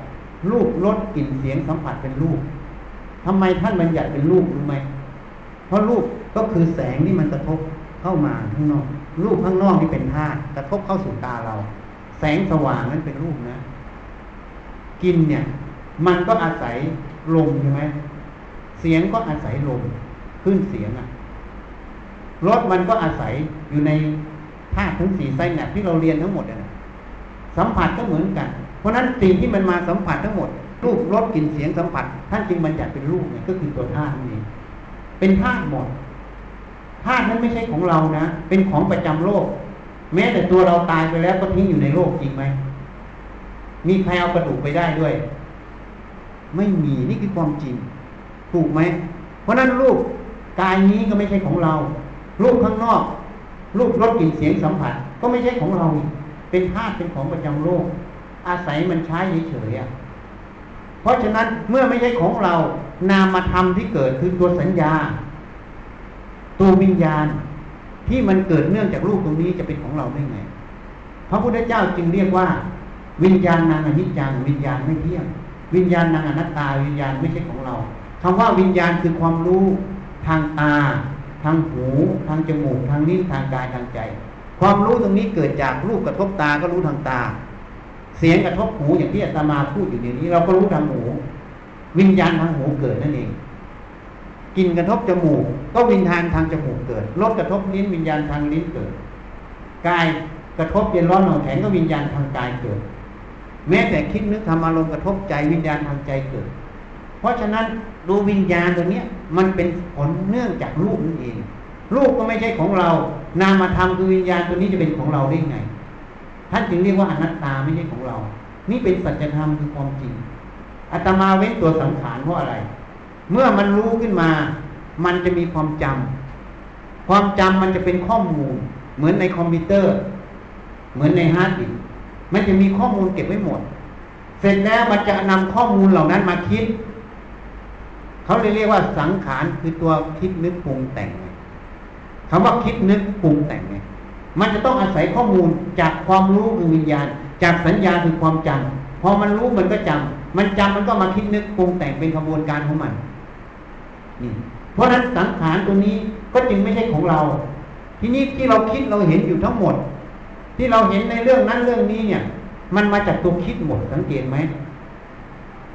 รูปรสกลิ่นเสียงสัมผัสเป็นรูปทำไมท่านบัญญัติเป็นรูปรู้ไหมเพราะรูปก็คือแสงที่มันกระทบเข้ามาข้างนอกรูปข้างนอกนี่เป็นธาตุกระทบเข้าสู่ตาเราแสงสว่างนั้นเป็นรูปนะกลิ่นเนี่ยมันก็อาศัยลมใช่ไหมเสียงก็อาศัยลมคลื่นเสียงอะรสมันก็อาศัยอยู่ในธาตุทั้ง4ไซน์เนี่ยที่เราเรียนทั้งหมดนะสัมผัสก็เหมือนกันเพราะฉะนั้นสิ่งที่มันมาสัมผัสทั้งหมดรูปรสกลิ่นเสียงสัมผัสท่านจึงบัญญัติเป็นรูปเนี่ยก็คือตัวธาตุนี่เป็นธาตุหมดธาตุนั้นไม่ใช่ของเรานะเป็นของประจำโลกแม้แต่ตัวเราตายไปแล้วก็ทิ้งอยู่ในโลกจริงไหมมีใครเอากระดูกไปได้ด้วยไม่มีนี่คือความจริงถูกไหมเพราะนั้นรูปกายนี้ก็ไม่ใช่ของเรารูปข้างนอกรูปรสกลิ่นเสียงสัมผัสก็ไม่ใช่ของเราเป็นธาตุเป็นของประจำโลกอาศัยมันใช้เฉยๆเพราะฉะนั้นเมื่อไม่ใช่ของเรานามธรรมที่เกิดคือตัวสัญญาตัววิญญาณที่มันเกิดเนื่องจากรูปตรงนี้จะเป็นของเราได้ไงพระพุทธเจ้าจึงเรียกว่าวิญญาณนางอนิจจังวิญญาณไม่เที่ยงวิญญาณนางอนัตตาวิญญาณไม่ใช่ของเราคำว่าวิญญาณคือความรู้ทางตาทางหูทางจมูกทางลิ้นทางกายทางใจความรู้ตรงนี้เกิดจากรูปกระทบตาก็รู้ทางตาเสียงกระทบหูอย่างที่อาตมาพูดอยู่เดี๋ยวนี้เราก็รู้ทางหูวิญญาณทางหูเกิดนั่นเองกลิ่นกระทบจมูกก็วิญญาณทางจมูกเกิดรสกระทบลิ้นวิญญาณทางลิ้นเกิดกายกระทบเย็นร้อนหนาวแข็งก็วิญญาณทางกายเกิดแม้แต่คิดนึกทำอารมณ์กระทบใจวิญญาณทางใจเกิดเพราะฉะนั้นดูวิญญาณตัวเนี้ยมันเป็นผลเนื่องจากรูปนั่นเองรูปก็ไม่ใช่ของเรานามธรรมคือวิญญาณตัวนี้จะเป็นของเราได้ไงท่านจึงเรียกว่าอนัตตาไม่ใช่ของเรานี่เป็นสัจธรรมคือความจริงอาตมาเว้นตัวสังขารเพราะอะไรเมื่อมันรู้ขึ้นมามันจะมีความจำความจำมันจะเป็นข้อมูลเหมือนในคอมพิวเตอร์เหมือนในฮาร์ดดิสก์มันจะมีข้อมูลเก็บไว้หมดเสร็จแล้วมันจะนำข้อมูลเหล่านั้นมาคิดเขาเรียกว่าสังขารคือตัวคิดนึกปรุงแต่งคำว่าคิดนึกปรุงแต่งเนี่ยมันจะต้องอาศัยข้อมูลจากความรู้คือวิญญาณจากสัญญาคือความจำพอมันรู้มันก็จำมันจำมันก็มาคิดนึกปรุงแต่งเป็นกระบวนการของมันนี่เพราะนั้นสังขารตัวนี้ก็จึงไม่ใช่ของเราทีนี้ที่เราคิดเราเห็นอยู่ทั้งหมดที่เราเห็นในเรื่องนั้นเรื่องนี้เนี่ยมันมาจากตัวคิดหมดสังเกตไหม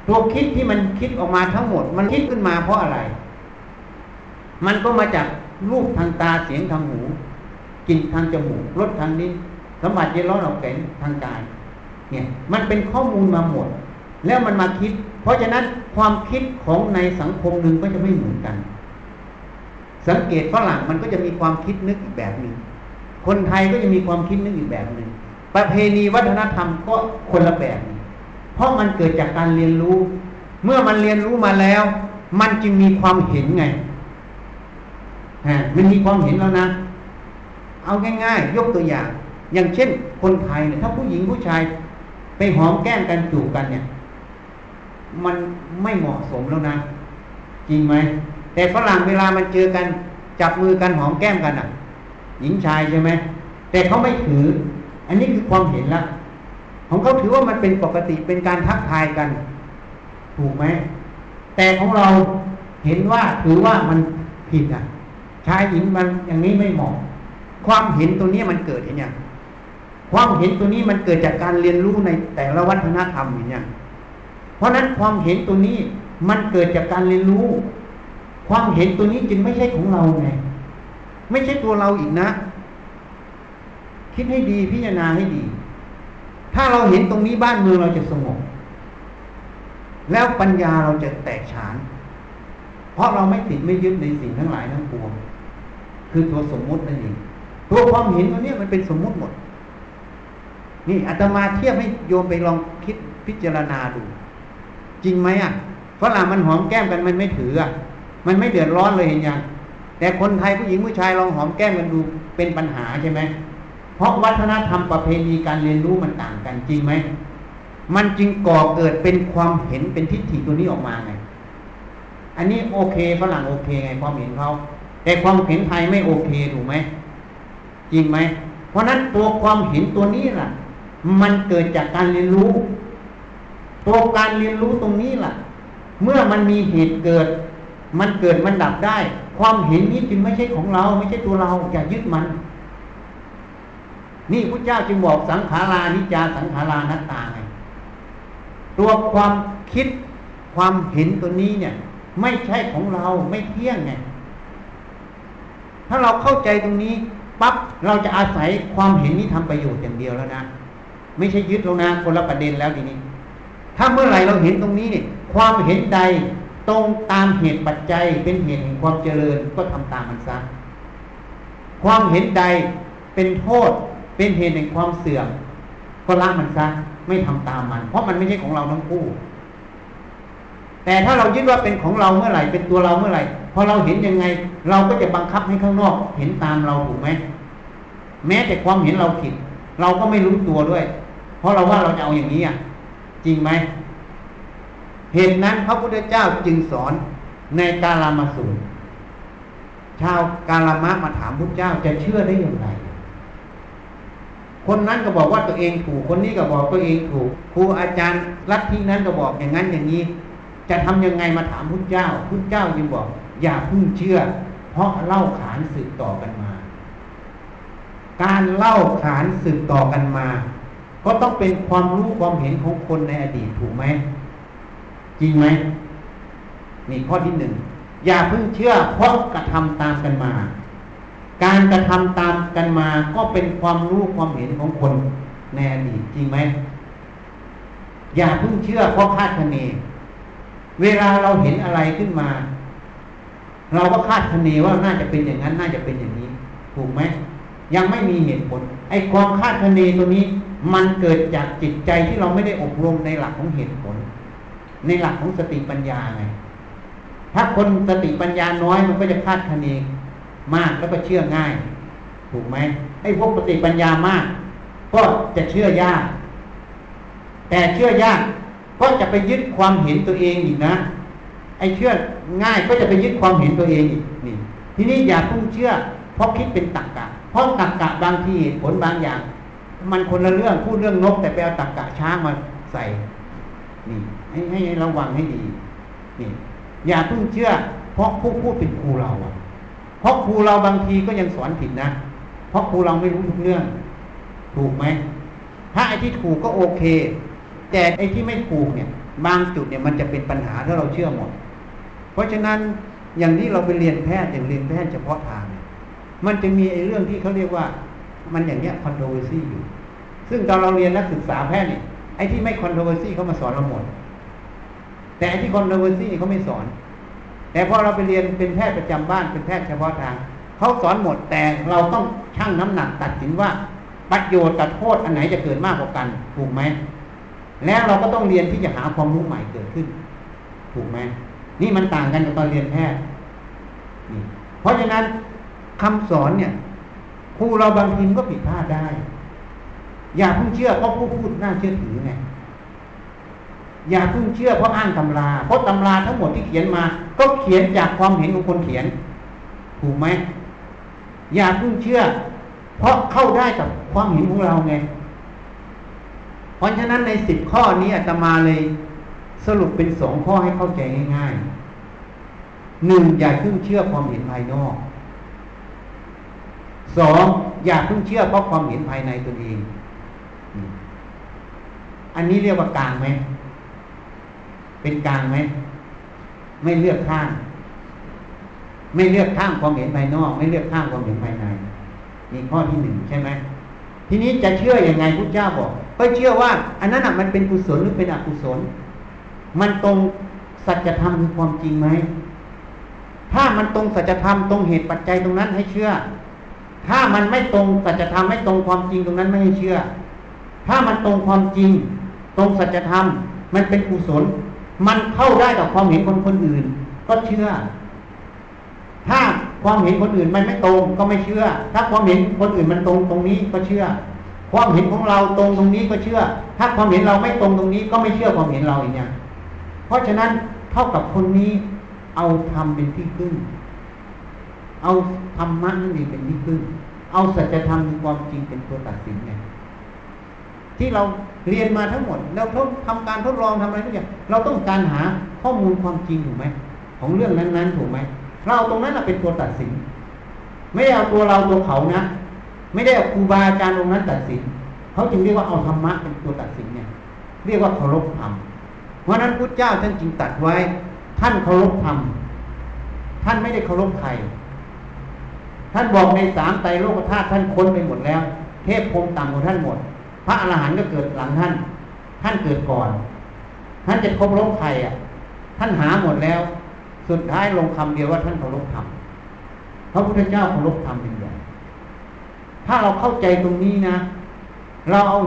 ตัวคิดที่มันคิดออกมาทั้งหมดมันคิดขึ้นมาเพราะอะไรมันก็มาจากรูปทางตาเสียงทางหูกลิ่นทางจมูกรสทางลิ้นสัมผัสเย็นร้อนอ่อนแข็งทางกายเนี่ยมันเป็นข้อมูลมาหมดแล้วมันมาคิดเพราะฉะนั้นความคิดของในสังคมหนึ่งก็จะไม่เหมือนกันสังเกตฝรั่งมันก็จะมีความคิดนึกอีกแบบนึงคนไทยก็จะมีความคิดนึกอีกแบบนึงประเพณีวัฒนธรรมก็คนละแบบเพราะมันเกิดจากการเรียนรู้เมื่อมันเรียนรู้มาแล้วมันจึงมีความเห็นไงมันมีความเห็นแล้วนะเอาง่ายๆยกตัวอย่างอย่างเช่นคนไทยเนี่ยถ้าผู้หญิงผู้ชายไปหอมแก้มกันจูบกันเนี่ยมันไม่เหมาะสมแล้วนะจริงไหมแต่ฝรั่งเวลามันเจอกันจับมือกันหอมแก้มกันอ่ะหญิงชายใช่ไหมแต่เขาไม่ถืออันนี้คือความเห็นละของเขาถือว่ามันเป็นปกติเป็นการทักทายกันถูกไหมแต่ของเราเห็นว่าถือว่ามันผิดอ่ะชายหญิงมันอย่างนี้ไม่เหมาะความเห็นตัวนี้มันเกิดอย่างความเห็นตัวนี้มันเกิดจากการเรียนรู้ในแต่ละวัฒนธรรมอย่างเพราะนั้นความเห็นตัวนี้มันเกิดจากการเรียนรู้ความเห็นตัวนี้จึงไม่ใช่ของเราไงไม่ใช่ตัวเราอีกนะ คิดให้ดีพิจารณาให้ดีถ้าเราเห็นตรงนี้บ้านเมืองเราจะสงบแล้วปัญญาเราจะแตกฉานเพราะเราไม่ติดไม่ยึดในสิ่งทั้งหลายทั้งปวงคือตัวสมมุตินั่นเองตัวความเห็นตัวนี้มันเป็นสมมุติหมดนี่อาตมาเทียบให้โยมไปลองคิดพิจารณาดูจริงไหมอ่ะเพราะหลานมันหอมแก้มกันมันไม่ถืออ่ะมันไม่เดือดร้อนเลยเห็นยังแต่คนไทยผู้หญิงผู้ชายลองหอมแก้มกันดูเป็นปัญหาใช่ไหมเพราะวัฒนธรรมประเพณีการเรียนรู้มันต่างกันจริงไหมมันจึงก่อเกิดเป็นความเห็นเป็นทิฏฐิตัวนี้ออกมาไงอันนี้โอเคฝรั่งโอเคไงความเห็นเขาแต่ความเห็นไทยไม่โอเคถูกไหมจริงไหมเพราะนั้นตัวความเห็นตัวนี้ล่ะมันเกิดจากการเรียนรู้ตัวการเรียนรู้ตรงนี้ล่ะเมื่อมันมีเหตุเกิดมันเกิดมันดับได้ความเห็นนี้จึงไม่ใช่ของเราไม่ใช่ตัวเราอย่ายึดมันนี่พุทธเจ้าจึงบอกสังขารานิจจาสังขารานัตตาไงตัวความคิดความเห็นตัวนี้เนี่ยไม่ใช่ของเราไม่เที่ยงไงถ้าเราเข้าใจตรงนี้ปั๊บเราจะอาศัยความเห็นนี้ทำประโยชน์อย่างเดียวแล้วนะไม่ใช่ยึดแล้วนะคนละประเด็นแล้วทีนี้ถ้าเมื่อไหร่เราเห็นตรงนี้เนี่ยความเห็นใดตรงตามเหตุปัจจัยเป็นเหตุแห่งความเจริญก็ทำตามมันซะความเห็นใดเป็นโทษเป็นเหตุแห่งความเสื่อมก็ละมันซะไม่ทำตามมันเพราะมันไม่ใช่ของเราทั้งคู่แต่ถ้าเรายึดว่าเป็นของเราเมื่อไหร่เป็นตัวเราเมื่อไหร่พอเราเห็นยังไงเราก็จะบังคับให้ข้างนอกเห็นตามเราถูกไหมแม้แต่ความเห็นเราผิดเราก็ไม่รู้ตัวด้วยเพราะเราว่าเราจะเอาอย่างนี้อ่ะจริงไหมเหตุนั้นพระพุทธเจ้าจึงสอนในกาลามสูตรชาวกาลามะมาถามพุทธเจ้าจะเชื่อได้อย่างไรคนนั้นก็บอกว่าตัวเองถูกคนนี้ก็บอกตัวเองถูกครูอาจารย์ลัทธินั้นก็บอกอย่างนั้นอย่างนี้จะทำยังไงมาถามพุทธเจ้าพุทธเจ้าจึงบอกอย่าพึ่งเชื่อเพราะเล่าขานสืบต่อกันมาการเล่าขานสืบต่อกันมาก็ต้องเป็นความรู้ความเห็นของคนในอดีตถูกไหมจริงไหมนี่ข้อที่หนึ่งอย่าพึ่งเชื่อเพราะกระทำตามกันมาการกระทำตามกันมาก็เป็นความรู้ความเห็นของคนในอดีตจริงไหมอย่าพึ่งเชื่อเพราะคาดคะเนเวลาเราเห็นอะไรขึ้นมาเราก็คาดคะเนว่าน่าจะเป็นอย่างนั้นน่าจะเป็นอย่างนี้ถูกไหมยังไม่มีเหตุผลไอ้ความคาดคะเนตัวนี้มันเกิดจากจิตใจที่เราไม่ได้อบรมในหลักของเหตุผลในหลักของสติปัญญาไงถ้าคนสติปัญญาน้อยมันก็จะคาดคะเนมากแล้วก็เชื่อง่ายถูกไหมไอ้พวกสติปัญญามากก็จะเชื่อยากแต่เชื่อยากก็จะไปยึดความเห็นตัวเองอีกนะไอ้เชื่อง่ายก็จะไปยึดความเห็นตัวเองอีกนี่ทีนี้อย่าพุ่งเชื่อเพราะคิดเป็นตรรกะเพราะตรรกะบางทีผลบางอย่างมันคนละเรื่องพูดเรื่องนกแต่ไปเอาตรรกะช้างมาใส่นี่ให้ระวังให้ดีนี่อย่าพุ่งเชื่อเพราะผู้พูดเป็นครูเราอะเพราะครูเราบางทีก็ยังสอนผิดนะเพราะครูเราไม่รู้ทุกเรื่องถูกไหมถ้าไอ้ที่ถูกก็โอเคแต่ไอ้ที่ไม่ถูกเนี่ยบางจุดเนี่ยมันจะเป็นปัญหาถ้าเราเชื่อหมดเพราะฉะนั้นอย่างที่เราไปเรียนแพทย์อย่างเรียนแพทย์เฉพาะทางเนี่ยมันจะมีไอ้เรื่องที่เขาเรียกว่ามันอย่างเนี้ย controversy อยู่ซึ่งตอนเราเรียนนักศึกษาแพทย์เนี่ยไอ้ที่ไม่ controversy เขามาสอนเราหมดแต่ไอ้ที่ controversy เขาไม่สอนแต่พอเราไปเรียนเป็นแพทย์ประจำบ้านเป็นแพทย์เฉพาะทางเขาสอนหมดแต่เราต้องชั่งน้ำหนักตัดสินว่าประโยชน์กับโทษอันไหนจะเกิดมากกว่ากันถูกไหมแล้วเราก็ต้องเรียนที่จะหาความรู้ใหม่เกิดขึ้นถูกไหมนี่มันต่างกันกับตอนเรียนแพทย์นี่เพราะฉะนั้นคำสอนเนี่ยครูเราบางทีก็ผิดพลาดได้อย่าเพิ่งเชื่อเพราะผู้พูดน่าเชื่อถือไงอย่าเพิ่งเชื่อเพราะอ้างตำราเพราะตำราทั้งหมดที่เขียนมาก็เขียนจากความเห็นของคนเขียนถูกไหมอย่าเพิ่งเชื่อเพราะเข้าได้กับความเห็นของเราไงเพราะฉะนั้นใน10ข้อนี้อาตมาเลยสรุปเป็น2ข้อให้เข้าใจง่ายๆ1อย่าเพิ่งเชื่อความเห็นภายนอก2อย่าเพิ่งเชื่อเพราะความเห็นภายในตัวเองอันนี้เรียกว่ากลางไหมเป็นกลางไหมไม่เลือกข้างไม่เลือกข้างความเห็นภายนอกไม่เลือกข้างความเห็นภายในนี่ข้อที่1ใช่ไหม ทีนี้จะเชื่อยังไงพุทธเจ้าบอกก็เชื่อว่าอันนั้นอ่ะมันเป็นกุศลหรือเป็นอกุศลมันตรงสัจธรรมคือความจริงไหมถ้ามันตรงสัจธรรมตรงเหตุปัจจัยตรงนั้นให้เชื่อถ้ามันไม่ตรงสัจธรรมไม่ตรงความจริงตรงนั้นไม่ให้เชื่อถ้ามันตรงความจริงตรงสัจธรรมมันเป็นกุศลมันเข้าได้กับความเห็นคนอื่นก็เชื่อถ้าความเห็นคนอื่นมันไม่ตรงก็ไม่เชื่อถ้าความเห็นคนอื่นมันตรงตรงนี้ก็เชื่อความเห็นของเราตรงตรงนี้ก็เชื่อถ้าความเห็นเราไม่ตรงตรงนี้ก็ไม่เชื่อความเห็นเราอีกเนี่ยเพราะฉะนั้นเท่ากับคนนี้เอาธรรมเป็นที่พึ่งเอาธรรมะนี่เป็นที่พึ่งเอาสัจธรรมคือความจริงเป็นตัวตัดสินเนี่ยที่เราเรียนมาทั้งหมดแล้วทำการทดลองทำอะไรทุกอย่างเราต้องการหาข้อมูลความจริงถูกไหมของเรื่องนั้นๆถูกไหมเราตรงนั้นเป็นตัวตัดสินไม่ได้เอาตัวเราตัวเขานะไม่ได้เอาครูบาอาจารย์ตรงนั้นตัดสินเขาจึงเรียกว่าเอาธรรมะเป็นตัวตัดสินเนี่ยเรียกว่าเคารพธรรมเพราะนั้นพุทธเจ้าท่านจึงตัดไว้ท่านเคารพธรรมท่านไม่ได้เคารพใครท่านบอกในสามไตรโลกธาตุท่านค้นไปหมดแล้วเทพพรหมต่ำกว่าท่านหมดพระอรหันต์ก็เกิดหลังท่านท่านเกิดก่อนท่านจะเคารพใครท่านหาหมดแล้วสุดท้ายลงคำเดียวว่าท่านเคารพธรรมพระพุทธเจ้าเคารพธรรมเป็นใหญ่ถ้าเราเข้าใจตรงนี้นะเราเอา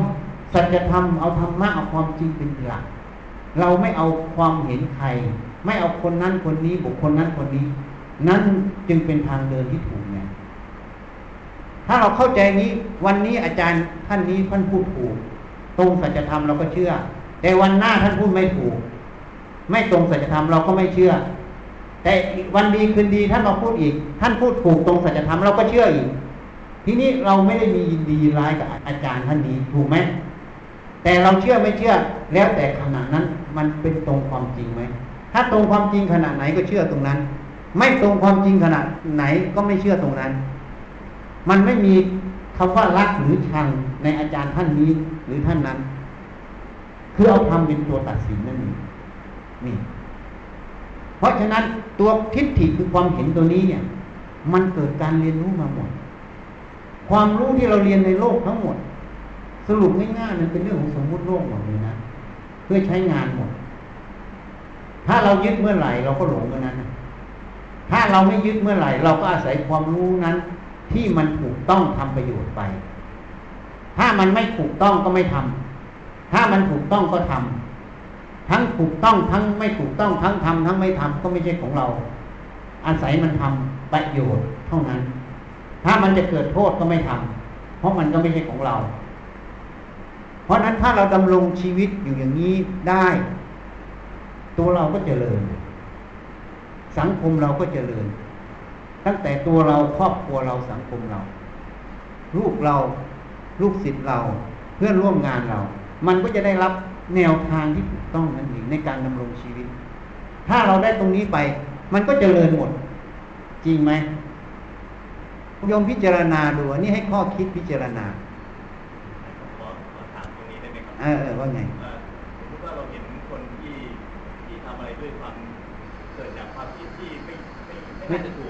สัจธรรมเอาธรรมะเอาความจริงเป็นหลักเราไม่เอาความเห็นใครไม่เอาคนนั้นคนนี้บุคคลนั้นคนนี้นั่นจึงเป็นทางเดินที่ถูกเนี่ยถ้าเราเข้าใจนี้วันนี้อาจารย์ท่านนี้ท่านพูดถูกตรงสัจธรรมเราก็เชื่อแต่วันหน้าท่านพูดไม่ถูกไม่ตรงสัจธรรมเราก็ไม่เชื่อแต่วันดีคืนดีท่านมาพูดอีกท่านพูดถูกตรงสัจธรรมเราก็เชื่ออีกทีนี้เราไม่ได้มียินดีร้ายกับอาจารย์ท่านนี้ถูกไหมแต่เราเชื่อไม่เชื่อแล้วแต่ขณะนั้นมันเป็นตรงความจริงไหมถ้าตรงความจริงขณะไหนก็เชื่อตรงนั้นไม่ตรงความจริงขณะไหนก็ไม่เชื่อตรงนั้นมันไม่มีคำว่ารักหรือชังในอาจารย์ท่านนี้หรือท่านนั้นคือเอาธรรมเป็นตัวตัดสินนั่นเองนี่เพราะฉะนั้นตัวทิฏฐิคือความเห็นตัวนี้เนี่ยมันเกิดการเรียนรู้มาหมดความรู้ที่เราเรียนในโลกทั้งหมดสรุปง่ายๆมันเป็นเรื่องของสมมุติโลกหมดเลยนะเพื่อใช้งานหมดถ้าเรายึดเมื่อไหร่เราก็หลงเมื่อนั้นถ้าเราไม่ยึดเมื่อไหร่เราก็อาศัยความรู้นั้นที่มันถูกต้องทำประโยชน์ไปถ้ามันไม่ถูกต้องก็ไม่ทำถ้ามันถูกต้องก็ทำทั้งถูกต้องทั้งไม่ถูกต้องทั้งทำทั้งไม่ทำก็ไม่ใช่ของเราอาศัยมันทำประโยชน์เท่านั้นถ้ามันจะเกิดโทษก็ไม่ทำเพราะมันก็ไม่ใช่ของเราเพราะนั้นถ้าเราดำรงชีวิตอยู่อย่างนี้ได้ตัวเราก็เจริญสังคมเราก็เจริญตั้งแต่ตัวเราครอบครัวเราสังคมเราลูกเราลูกศิษย์เราเพื่อนร่วมงานเรามันก็จะได้รับแนวทางที่ถูกต้องนั่นเองในการดำรงชีวิตถ้าเราได้ตรงนี้ไปมันก็เจริญหมดจริงไหมโยมพิจารณาดูนี่ให้ข้อคิดพิจารณาขอถามตรงนี้ได้ไหมครับว่าไงผมคิดว่าเราเห็นคนที่ทำอะไรด้วยความเกิดจากความคิดที่ไม่น่าจะถูก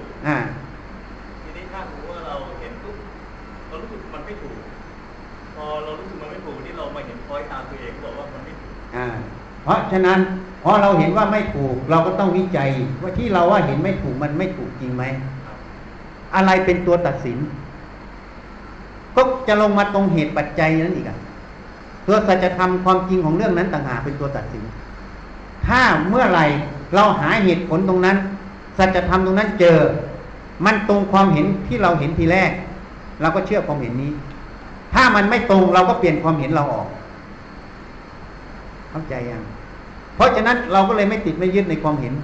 ทีนี้ถ้ารู้ว่าเราเห็นปุ๊บเรารู้สึกมันไม่ถูกพอเรารู้สึกมันไม่ถูกนี่เรามาเห็นพ้อยตามตัวเองบอกว่ามันไม่ถูกเพราะฉะนั้นพอเราเห็นว่าไม่ถูกเราก็ต้องวิจัยว่าที่เราว่าเห็นไม่ถูกมันไม่ถูกจริงไหมอะไรเป็นตัวตัดสินก็จะลงมาตรงเหตุปัจจัยนั้นอีกตัวสัจธรรมความจริงของเรื่องนั้นต่างหากเป็นตัวตัดสินถ้าเมื่อไหร่เราหาเหตุผลตรงนั้นสัจธรรมตรงนั้นเจอมันตรงความเห็นที่เราเห็นทีแรกเราก็เชื่อความเห็นนี้ถ้ามันไม่ตรงเราก็เปลี่ยนความเห็นเราออกเข้าใจยังเพราะฉะนั้นเราก็เลยไม่ติดไม่ยึดในความเห็น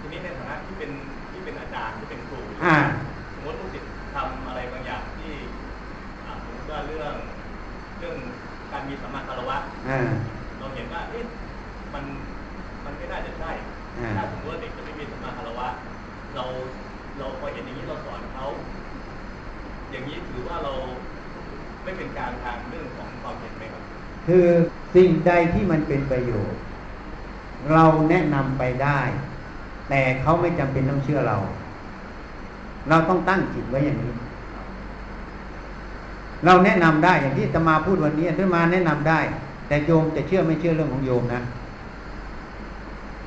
ทีนี้ในฐานะที่เป็นอาจารย์ที่เป็นครูสมมติลูกศิษย์ทำอะไรบางอย่างที่สมมติว่าเรื่องการมีสัมมาคารวะเราเห็นว่ามันไม่น่าจะใช่ถ้าสมมติว่าเด็กจะไม่มีสัมมาคารวะเราพอเห็นอย่างนี้เราสอนเขาอย่างนี้ถือว่าเราไม่เป็นการทางเรื่องของความเห็นไหมครับคือสิ่งใดที่มันเป็นประโยชน์เราแนะนำไปได้แต่เขาไม่จำเป็นต้องเชื่อเราต้องตั้งจิตไว้อย่างนี้ เราแนะนำได้อย่างที่อาตมาพูดวันนี้อาตมาแนะนำได้แต่โยมจะเชื่อไม่เชื่อเรื่องของโยมนะ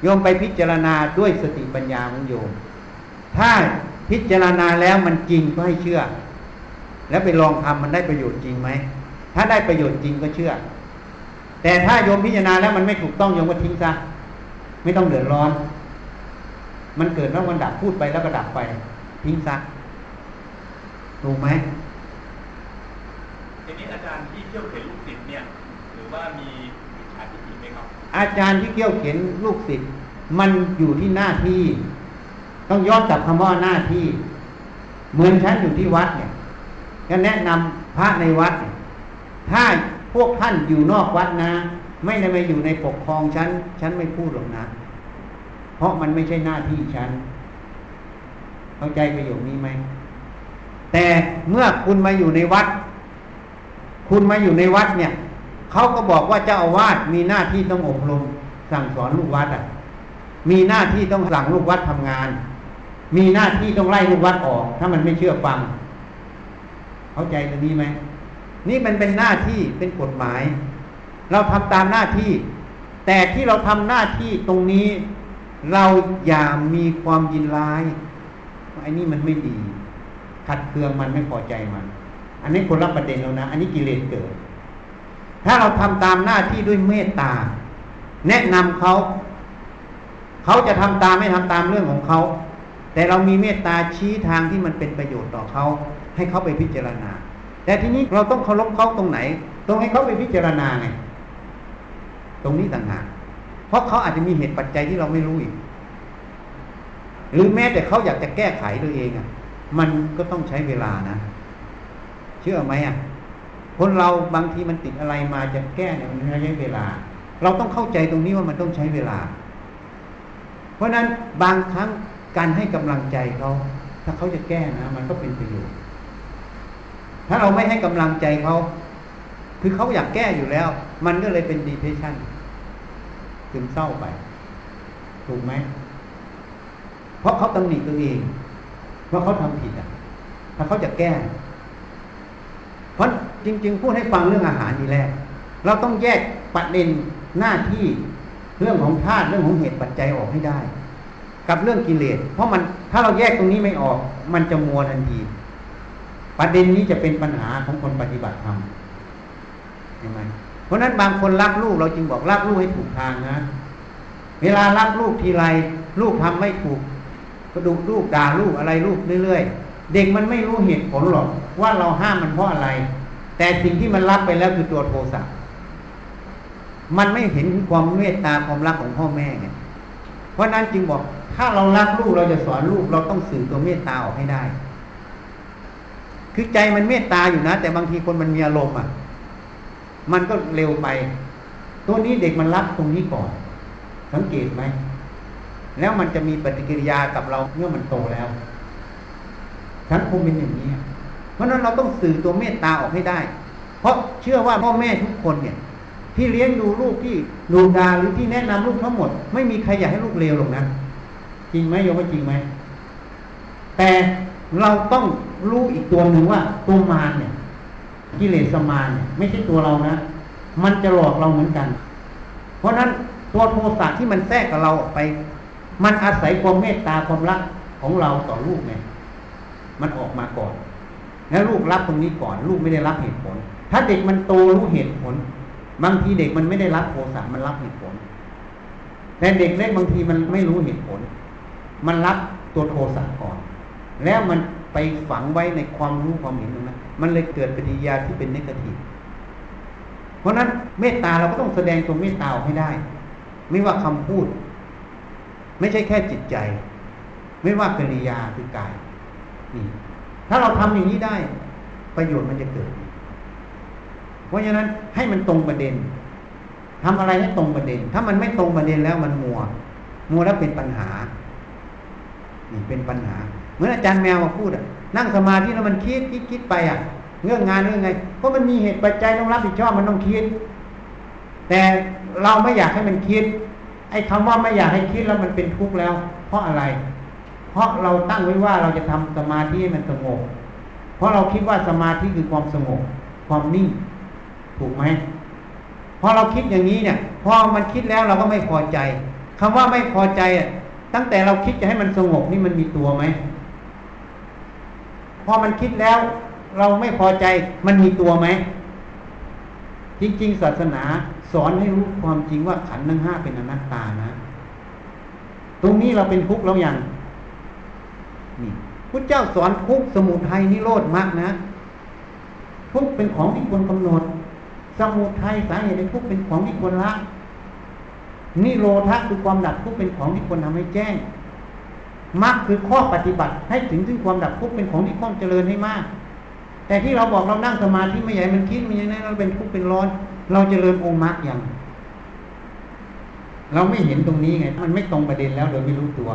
โยมไปพิจารณาด้วยสติปัญญาของโยมถ้าพิจารณาแล้วมันจริงก็ให้เชื่อแล้วไปลองทำมันได้ประโยชน์จริงไหมถ้าได้ประโยชน์จริงก็เชื่อแต่ถ้าโยมพิจารณาแล้วมันไม่ถูกต้องโยมก็ทิ้งซะไม่ต้องเดือดร้อนมันเกิดแล้วมันดับพูดไปแล้วก็ดับไปทิ้งซะถูกไหมทีนี้อาจารย์ที่เที่ยวเข็นลูกศิษย์เนี่ยหรือว่ามีวิชาที่ผิดไหมครับอาจารย์ที่เที่ยวเข็นลูกศิษย์มันอยู่ที่หน้าที่ต้องย้อนกลับคำว่าหน้าที่เหมือนฉันอยู่ที่วัดเนี่ยก็แนะนำพระในวัดถ้าพวกท่านอยู่นอกวัดนะไม่ได้มาอยู่ในปกครองฉันไม่พูดหรอกนะเพราะมันไม่ใช่หน้าที่ฉันเข้าใจประโยคนี้ไหมแต่เมื่อคุณมาอยู่ในวัดคุณมาอยู่ในวัดเนี่ยเขาก็บอกว่าเจ้าอาวาสมีหน้าที่ต้องอบรมสั่งสอนลูกวัดอ่ะมีหน้าที่ต้องสั่งลูกวัดทำงานมีหน้าที่ต้องไล่ลูกวัดออกถ้ามันไม่เชื่อฟังเข้าใจตรงนี้ไหมนี่มันเป็นหน้าที่เป็นกฎหมายเราทำตามหน้าที่แต่ที่เราทำหน้าที่ตรงนี้เราอย่ามีความยินร้ายไอ้นี่มันไม่ดีขัดเคืองมันไม่พอใจมันอันนี้คนรับประเด็นแล้วนะอันนี้กิเลสเกิดถ้าเราทำตามหน้าที่ด้วยเมตตาแนะนำเขาจะทำตามไม่ทำตามเรื่องของเขาแต่เรามีเมตตาชี้ทางที่มันเป็นประโยชน์ต่อเขาให้เขาไปพิจารณาแต่ทีนี้เราต้องเคารพเขาตรงไหนตรงให้เขาไปพิจารณาไงตรงนี้ต่างหากเพราะเขาอาจจะมีเหตุปัจจัยที่เราไม่รู้อีกหรือแม้แต่เขาอยากจะแก้ไขตัวเองอ่ะมันก็ต้องใช้เวลานะเชื่อไหมอ่ะคนเราบางทีมันติดอะไรมาจะแก้เนี่ยมันใช้เวลาเราต้องเข้าใจตรงนี้ว่ามันต้องใช้เวลาเพราะนั้นบางครั้งการให้กำลังใจเขาถ้าเขาจะแก้นะมันก็เป็นประโยชน์ถ้าเราไม่ให้กำลังใจเขาคือเขาอยากแก้อยู่แล้วมันก็เลยเป็น depression ซึมเศร้าไปถูกไหมเพราะเขาตำหนิตัวเองว่าเขาทำผิดอ่ะถ้าเขาจะแก้เพราะจริงๆพูดให้ฟังเรื่องอาหารนี่แหละเราต้องแยกประเด็นหน้าที่เรื่องของธาตุเรื่องของเหตุปัจจัยออกให้ได้กับเรื่องกิเลสเพราะมันถ้าเราแยกตรงนี้ไม่ออกมันจะมัวทันทีประเด็นนี้จะเป็นปัญหาของคนปฏิบัติธรรมใช่ไหมเพราะนั้นบางคนรักลูกเราจึงบอกรักลูกให้ถูกทางนะเวลารักลูกทีไรลูกทำไม่ถูกก็ดุลูกด่าลูกอะไรลูกเรื่อยๆเด็กมันไม่รู้เหตุผลหรอกว่าเราห้ามมันเพราะอะไรแต่สิ่งที่มันรับไปแล้วคือตัวโทสะมันไม่เห็นความเมตตาความรักของพ่อแม่ไงเพราะนั้นจึงบอกถ้าเรารักลูกเราจะสอนลูกเราต้องสื่อตัวเมตตาออกให้ได้คือใจมันเมตตาอยู่นะแต่บางทีคนมันมีอารมณ์อ่ะมันก็เร็วไปตัวนี้เด็กมันรับตรงนี้ก่อนสังเกตไหมแล้วมันจะมีปฏิกิริยากับเราเมื่อมันโตแล้วทั้งภูมิเป็นอย่างนี้เพราะนั้นเราต้องสื่อตัวเมตตาออกให้ได้เพราะเชื่อว่าพ่อแม่ทุกคนเนี่ยที่เลี้ยงดูลูกที่ดูดาหรือที่แนะนำลูกทั้งหมดไม่มีใครอยากให้ลูกเลวหรอกนะจริงไหมโยมว่าจริงไหมแต่เราต้องรู้อีกตัวหนึ่งว่าตัวมารเนี่ยกิเลสมารเนี่ยไม่ใช่ตัวเรานะมันจะหลอกเราเหมือนกันเพราะนั้นตัวโทสะที่มันแทรกกับเราออกไปมันอาศัยความเมตตาความรักของเราต่อลูกเนี่ยมันออกมาก่อนแล้วลูกรับตรงนี้ก่อนลูกไม่ได้รับเหตุผลถ้าเด็กมันโตรู้เหตุผลบางทีเด็กมันไม่ได้รับโทสะมันรับเหตุผลแต่เด็กเล็กบางทีมันไม่รู้เหตุผลมันรับตัวโทสะก่อนแล้วมันไปฝังไว้ในความรู้ความเห็นตรงนั้นมันเลยเกิดปฏิกิริยาที่เป็นเนกาทีฟเพราะนั้นเมตตาเราก็ต้องแสดงตัวเมตตาออกให้ได้ไม่ว่าคำพูดไม่ใช่แค่จิตใจไม่ว่ากิริยาคือกายนี่ถ้าเราทำอย่างนี้ได้ประโยชน์มันจะเกิดเพราะฉะนั้นให้มันตรงประเด็นทำอะไรให้ตรงประเด็นถ้ามันไม่ตรงประเด็นแล้วมันมัวแล้วเป็นปัญหานี่เป็นปัญหาเหมือนอาจารย์แมวมาพูดอ่ะนั่งสมาธิแล้วมันคิดไปอ่ะเรื่องงานเรื่องไงเพราะมันมีเหตุปัจจัยต้องรับผิดชอบมันต้องคิดแต่เราไม่อยากให้มันคิดไอ้คำว่าไม่อยากให้คิดแล้วมันเป็นทุกข์แล้วเพราะอะไรเพราะเราตั้งไว้ว่าเราจะทำสมาธิให้มันสงบ เพราะเราคิดว่าสมาธิคือความสงบความนิ่งถูกไหมพอเราคิดอย่างนี้เนี่ยพอมันคิดแล้วเราก็ไม่พอใจคำว่าไม่พอใจอ่ะตั้งแต่เราคิดจะให้มันสงบนี่มันมีตัวไหมพอมันคิดแล้วเราไม่พอใจมันมีตัวไหมจริงๆศาสนาสอนให้รู้ความจริงว่าขันธ์ทั้ง5เป็นอนัตตานะตรงนี้เราเป็นทุกข์แล้วยังนี่พุทธเจ้าสอนทุกข์สมุทัยนิโรธมรรคนะทุกข์เป็นของที่ควรกำหนดสมุทัยสาเหตุในทุกข์เป็นของที่ควรละนิโรธะคือความดับทุกข์เป็นของที่ควรทำให้แจ้งมรรคคือข้อปฏิบัติให้ถึงความดับทุกข์เป็นของที่ควรเจริญให้มากแต่ที่เราบอกเรานั่งสมาธิไม่ใหญ่มันคิดมันยังไงเราเป็นทุกข์เป็นร้อนเราเจริญองค์มรรคอย่างเราไม่เห็นตรงนี้ไงมันไม่ตรงประเด็นแล้วโดยไม่รู้ตัว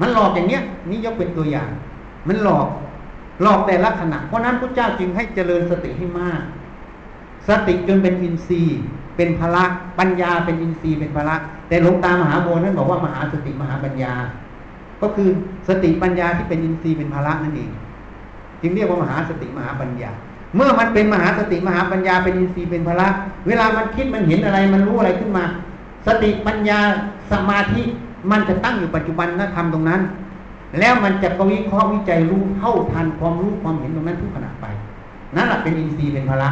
มันหลอกอย่างเนี้ยนี่ยกเป็นตัวอย่างมันหลอกแต่ละขณะเพราะนั้นพุทธเจ้าจึงให้เจริญสติให้มากสติจนเป็นอินทรีย์เป็นพละปัญญาเป็นอินทรีย์เป็นพละแต่หลวงตามหาบัวนั้นบอกว่ามหาสติมหาปัญญาก็คือสติปัญญาที่เป็นอินทรีย์เป็นพละนั่นเองจึงเรียกว่ามหาสติมหาปัญญาเมื่อมันเป็นมหาสติมหาปัญญาเป็นอินทรีย์เป็นพละเวลามันคิดมันเห็นอะไรมันรู้อะไรขึ้นมาสติปัญญาสมาธิมันจะตั้งอยู่ปัจจุบันนะธรรมตรงนั้นแล้วมันจะวิเคราะห์วิจัยรู้เท่าทันความรู้ความเห็นตรงนั้นทุกขณะไปนั่นแหละเป็นอินทรีย์เป็นพละ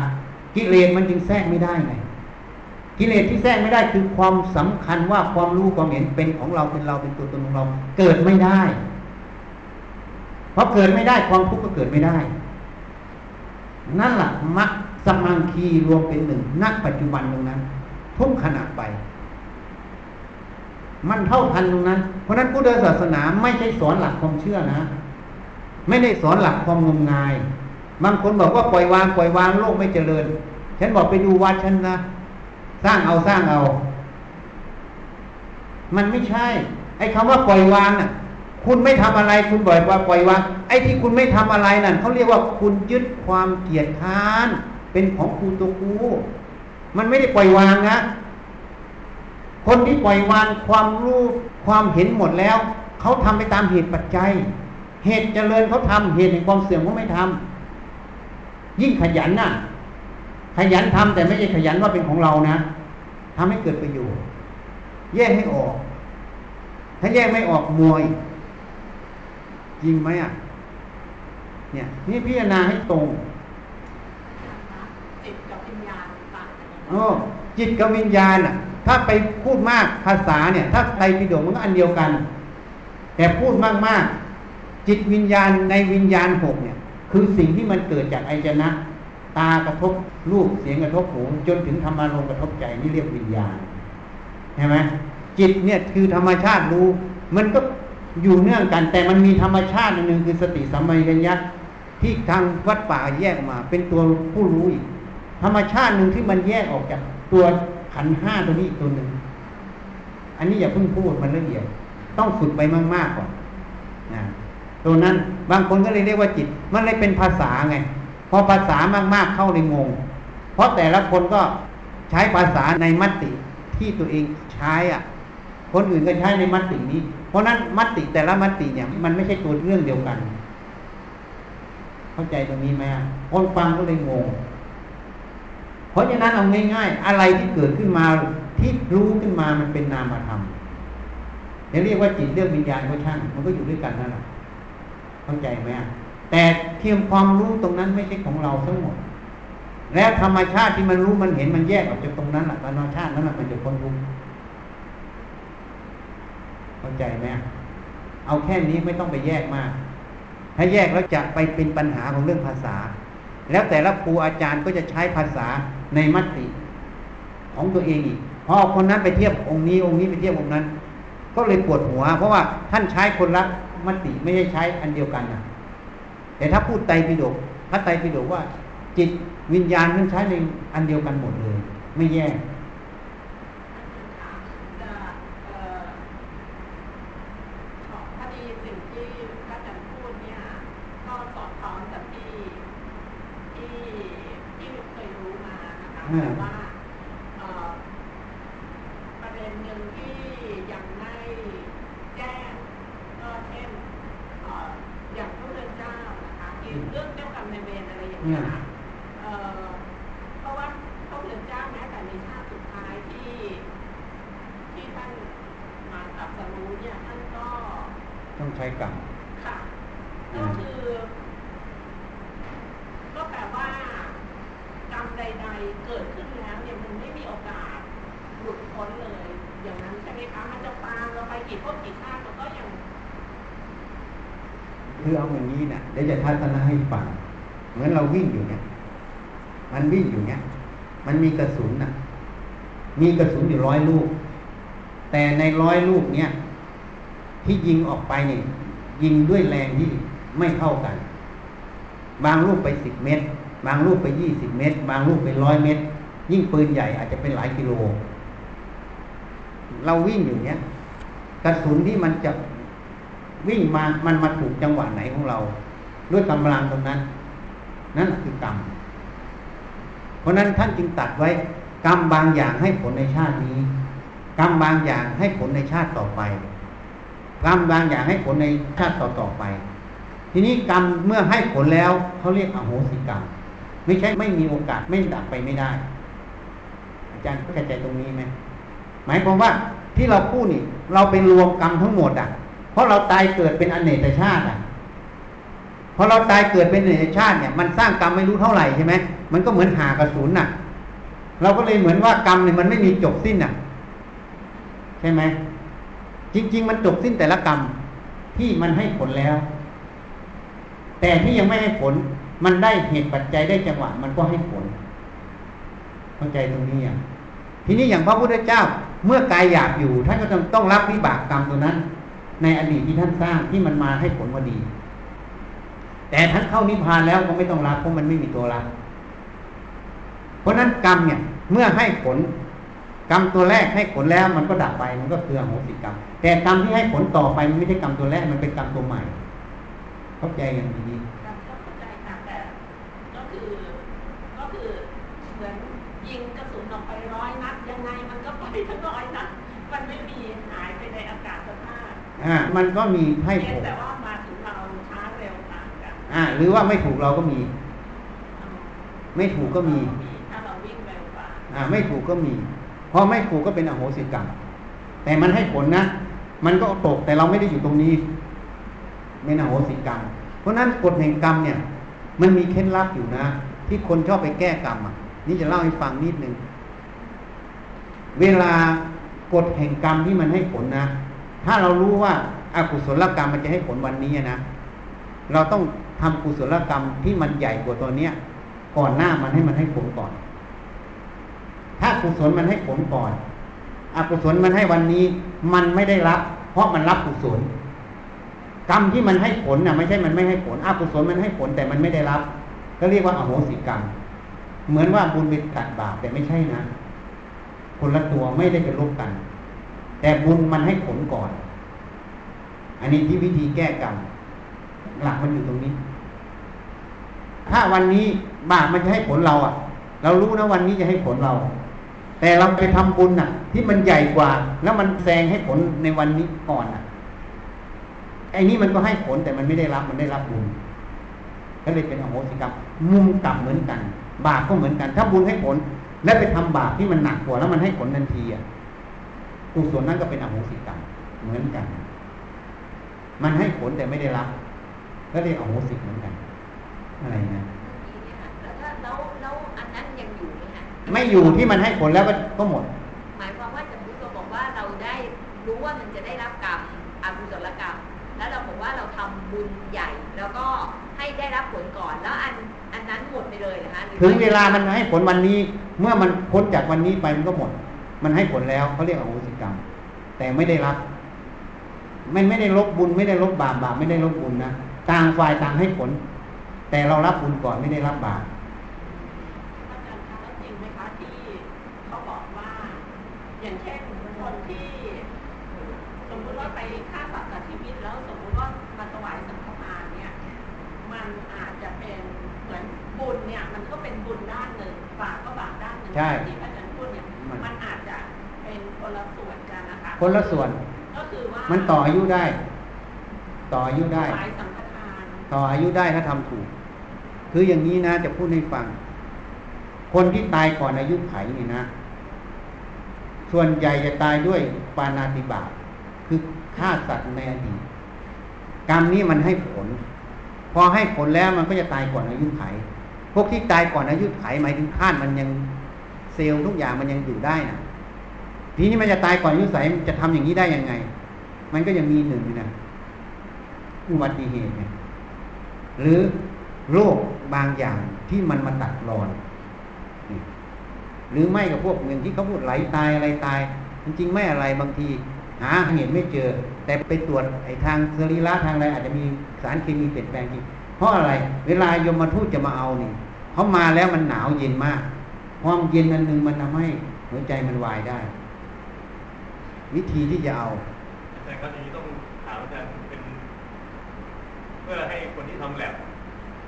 กิเลสมันจึงแทรกไม่ได้ไงกิเลสที่แทรกไม่ได้คือความสำคัญว่าความรู้ความเห็นเป็นของเราเป็นเราเป็นตัวตนของเราเกิดไม่ได้เพราะเกิดไม่ได้ความทุกข์ก็เกิดไม่ได้นั่นแหละมรรคสมังคีรวมเป็นหนึ่งณปัจจุบันตรงนั้นทุกขณะไปมันเท่าทันตรงนั้นเพราะนั้นผู้เดินศาสนาไม่ใช่สอนหลักความเชื่อนะไม่ได้สอนหลักความงมงายบางคนบอกว่าปล่อยวางโลกไม่เจริญฉันบอกไปดูวัดฉันนะสร้างเอามันไม่ใช่ไอ้คำว่าปล่อยวางน่ะคุณไม่ทำอะไรคุณบอกว่าปล่อยวางไอ้ที่คุณไม่ทำอะไรนั่นเขาเรียกว่าคุณยึดความเกียจคร้านเป็นของกูตัวกูมันไม่ได้ปล่อยวางนะคนที่ปล่อยวางความรู้ความเห็นหมดแล้วเขาทำไปตามเหตุปัจจัยเหตุเจริญเขาทำเหตุแห่งความเสื่อมเขาไม่ทำยิ่งขยันน่ะขยันทำแต่ไม่ใช่ขยันว่าเป็นของเรานะทำให้เกิดประโยชน์แยกให้ออกถ้าแยกไม่ออกมวยจริงไหมอ่ะเนี่ยนี่พิจารณาให้ตรงจิตกับวิญญาณต่างกันอ๋อจิตกับวิญญาณอ่ะถ้าไปพูดมากภาษาเนี่ยถ้าไตรปิฎกมันก็อันเดียวกันแต่พูดมากๆจิตวิญญาณในวิญญาณหกเนี่ยคือสิ่งที่มันเกิดจากอายตนะตากระทบรูปเสียงกระทบหูจนถึงธรรมารมณ์กระทบใจนี่เรียกวิญญาณใช่ไหมจิตเนี่ยคือธรรมชาติรู้มันก็อยู่เนื่องกันแต่มันมีธรรมชาตินึงคือสติสัมปชัญญะที่ทางวัดป่าแยกมาเป็นตัวผู้รู้อีกธรรมชาตินึงที่มันแยกออกจากตัวขันธ์5ตัวนี้ตัวนึงอันนี้อย่าเพิ่งพูดมันละเอียดต้องฝึกไปมากๆก่อนนะตัวนั้นบางคนก็เลยเรียกว่าจิตมันเลยเป็นภาษาไงพอภาษามากๆเข้าในงงเพราะแต่ละคนก็ใช้ภาษาในมัตติที่ตัวเองใช้อ่ะคนอื่นก็ใช้ในมัตตินี้เพราะนั้นมัตติแต่ละมัตติเนี่ยมันไม่ใช่ตัวเรื่องเดียวกันเข้าใจตรงนี้ไหมคนฟังก็เลยงงเพราะฉะนั้นเอาง่ายๆอะไรที่เกิดขึ้นมาที่รู้ขึ้นมามันเป็นนามธรรมจะเรียกว่าจิตเรื่องวิญญาณก็ช่างมันก็อยู่ด้วยกันนั่นแหละเข้าใจไหมแต่เพียงความรู้ตรงนั้นไม่ใช่ของเราทั้งหมดและธรรมชาติที่มันรู้มันเห็นมันแยกออกจากตรงนั้นแหละธรรมชาตินั้นแหละมันจะคนรู้เข้าใจไหมเอาแค่นี้ไม่ต้องไปแยกมากถ้าแยกแล้วจะไปเป็นปัญหาของเรื่องภาษาแล้วแต่ละครูอาจารย์ก็จะใช้ภาษาในมัตติของตัวเองอีกพอคนนั้นไปเทียบองค์นี้องค์นี้ไปเทียบองค์นั้นก็เลยปวดหัวเพราะว่าท่านใช้คนละมัตติไม่ได้ใช้อันเดียวกันนะแต่ถ้าพูดไตรปิฎกถ้าไตรปิฎกว่าจิตวิญญาณมันใช้ในอันเดียวกันหมดเลยไม่แยกแต่ว่าประเด็นหนึ่งที่ยังไม่แจ้งก็เช่นอย่างพระพุทธเจ้านะคะเรื่องเจ้ากรรมนาย จะรู้เนี่ยท่านก็ต้องใช้กรรมค่ะก็คือก็แปลว่ากรรมใดๆเกิดขึ้นแล้วเนี่ยมันไม่มีโอกาสหลุดพ้นเลยอย่างนั้นใช่ไหมคะมันจะตามเราไปกี่พบกี่ชาติมันก็ยังคือเอาอย่างนี้นะเดี๋ยวจะทัศนะให้ฟังเหมือนเราวิ่งอยู่เนี่ยมันวิ่งอยู่เนี่ยมันมีกระสุนนะมีกระสุนอยู่ร้อยลูกแต่ในร้อยลูกเนี่ยที่ยิงออกไปเนี่ยยิงด้วยแรงที่ไม่เท่ากันบางลูกไป10เมตรบางลูกไป20เมตรบางลูกไป100เมตรยิ่งปืนใหญ่อาจจะเป็นหลายกิโลเราวิ่งอยู่เนี่ยกระสุนที่มันจะวิ่งมามันมาถูกจังหวะไหนของเราด้วยกำลังตรงนั้นนั่นคือกรรมเพราะนั้นท่านจึงตัดไว้กรรมบางอย่างให้ผลในชาตินี้กรรมบางอย่างให้ผลในชาติต่อไปกรรมบางอย่างให้ผลในชาติต่อไปทีนี้กรรมเมื่อให้ผลแล้วเขาเรียกอโหสิกรรมไม่ใช่ไม่มีโอกาสไม่ดับไปไม่ได้อาจารย์เข้าใจตรงนี้ไหมหมายความว่าที่เราพูดนี่เราเป็นรวมกรรมทั้งหมดอ่ะเพราะเราตายเกิดเป็นอเนกชาติอ่ะพอเราตายเกิดเป็นอเนกชาติเนี่ยมันสร้างกรรมไม่รู้เท่าไหร่ใช่ไหมมันก็เหมือนหากระสุนน่ะเราก็เลยเหมือนว่ากรรมเนี่ยมันไม่มีจบสิ้นน่ะใช่ไหมจริงๆมันจบสิ้นแต่ละกรรมที่มันให้ผลแล้วแต่ที่ยังไม่ให้ผลมันได้เหตุปัจจัยได้จังหวะมันก็ให้ผลเข้าใจตรงนี้อ่ะทีนี้อย่างพระพุทธเจ้าเมื่อกายหยาบอยู่ท่านก็ต้องรับวิบากกรรมตัวนั้นในอดีตที่ท่านสร้างที่มันมาให้ผลพอดีแต่ท่านเข้านิพพานแล้วก็ไม่ต้องรับเพราะมันไม่มีตัวรับเพราะนั้นกรรมเนี่ยเมื่อให้ผลกรรมตัวแรกให้ผลแล้วมันก็ดับไปมันก็คืออโหสิกรรมแต่กรรมที่ให้ผลต่อไปมันไม่ใช่กรรมตัวแรกมันเป็นกรรมตัวใหม่เข้าใจอย่างนี้เข้าใจค่ะแต่ก็คือเหมือนยิงกระสุนออกไปร้อยนัดยังไงมันก็ไปทั้งร้อยนัดมันไม่มีหายไปในอากาศสภาพมันก็มีให้ผลแต่ว่ามาถึงเราช้าเร็วต่างกันหรือว่าไม่ถูกเราก็มีไม่ถูกก็มีถ้าเราวิ่งเร็วกว่าไม่ถูกก็มีพอไม่ถูกก็เป็นอโหสิกรรมแต่มันให้ผลนะมันก็ตกแต่เราไม่ได้อยู่ตรงนี้เป็นอโหสิกรรมเพราะนั้นกฎแห่งกรรมเนี่ยมันมีเคล็ดลับอยู่นะที่คนชอบไปแก้กรรมอ่ะนี่จะเล่าให้ฟังนิดนึงเวลากฎแห่งกรรมที่มันให้ผลนะถ้าเรารู้ว่าอกุศลกรรมมันจะให้ผลวันนี้นะเราต้องทำกุศลกรรมที่มันใหญ่กว่าตัวเนี้ยก่อนหน้ามันให้มันให้ผลก่อนถ้ากุศลมันให้ผลก่อนอกุศลมันให้วันนี้มันไม่ได้รับเพราะมันรับกุศลกรรมที่มันให้ผลน่ะไม่ใช่มันไม่ให้ผลอกุศลมันให้ผลแต่มันไม่ได้รับก็เรียกว่าอโหสิกรรมเหมือนว่าบุญไปกัดบาปแต่ไม่ใช่นะคนละตัวไม่ได้เป็นลบกันแต่บุญมันให้ผลก่อนอันนี้ที่วิธีแก้กรรมหลักมันอยู่ตรงนี้ถ้าวันนี้บาปมันจะให้ผลเราอ่ะเรารู้นะวันนี้จะให้ผลเราแต่เราไปทำบุญน่ะที่มันใหญ่กว่าแล้วมันแซงให้ผลในวันนี้ก่อนน่ะไอ้นี่มันก็ให้ผลแต่มันไม่ได้รับมันได้รับบุญก็เลยเป็นอโหสิกรรมมุมกลับเหมือนกันบาปก็เหมือนกันถ้าบุญให้ผลแล้วไปทำบาปที่มันหนักกว่าแล้วมันให้ผลทันทีอ่ะกุศลนั้นก็เป็นอโหสิกรรมเหมือนกันมันให้ผลแต่ไม่ได้รับก็เรียกอโหสิกเหมือนกันอะไรนะแล้วอันนั้นยังอยู่ไหมคะไม่อยู่ที่มันให้ผลแล้วก็หมดหมายความว่าสมมติเราบอกว่าเราได้รู้ว่ามันจะได้รับกรรมอกุศลกรรมแล้วเราบอกว่าเราทำบุญใหญ่แล้วก็ให้ได้รับผลก่อนแล้วอันนั้นหมดไปเลยนะคะถึงเวลามันให้ผลวันนี้เมื่อมันพ้นจากวันนี้ไปมันก็หมดมันให้ผลแล้วเขาเรียกอโหสิกรรมแต่ไม่ได้รับไม่ได้ลบบุญไม่ได้ลบบาปบาปไม่ได้ลบบุญนะต่างฝ่ายต่างให้ผลแต่เรารับบุญก่อนไม่ได้รับบาปอาจารย์คะแล้วจริงไหมคะที่เขาบอกว่าอย่างเช่นคนที่สมมติว่าไปฆ่าสัตว์ตัดชีวิตแล้วสมมติว่ามาถวายสังฆทานเนี่ยมันอาจจะเป็นเหมือนบุญเนี่ยมันก็เป็นบุญด้านหนึ่งบาปก็บาปด้านหนึ่งที่อาจารย์พูดเนี่ยมันอาจจะเป็นคนละส่วนกันนะคะคนละส่วนก็คือว่ามันต่ออายุได้ต่ออายุได้ต่ออายุได้ถ้าทำถูกคืออย่างนี้นะจะพูดให้ฟังคนที่ตายก่อนอายุไขนี่นะส่วนใหญ่จะตายด้วยปาณาติบาตคื คือฆ่าสัตว์ในอดีตกรรมนี้มันให้ผลพอให้ผลแล้วมันก็จะตายก่อนอายุไขพวกที่ตายก่อนอายุไขหมายถึงธาตุมันยังเซลล์ทุกอย่างมันยังอยู่ได้นะทีนี้มันจะตายก่อนอายุไขมันจะทำอย่างนี้ได้ยังไงมันก็ยังมีหนึ่งนะอุบัติเหตุเนี่ยหรือโรคบางอย่างที่มันมาตัดรอนหรือไม่กับพวกเมืองที่เขาพูดไหลตายอะไรตายจริงๆไม่อะไรบางทีหาเหตุไม่เจอแต่ไปตรวจไอ้ทางสรีระทางอะไรอาจจะมีสารเคมีเปลี่ยนแปลงจริงเพราะอะไรเวลายมทูตจะมาเอานี่เขามาแล้วมันหนาวเย็นมากความเย็นนั้นนึงมันทำให้หัวใจมันวายได้วิธีที่จะเอาแต่กรณีต้องถามอาจารย์เป็นเพื่อให้คนที่ทำแลบ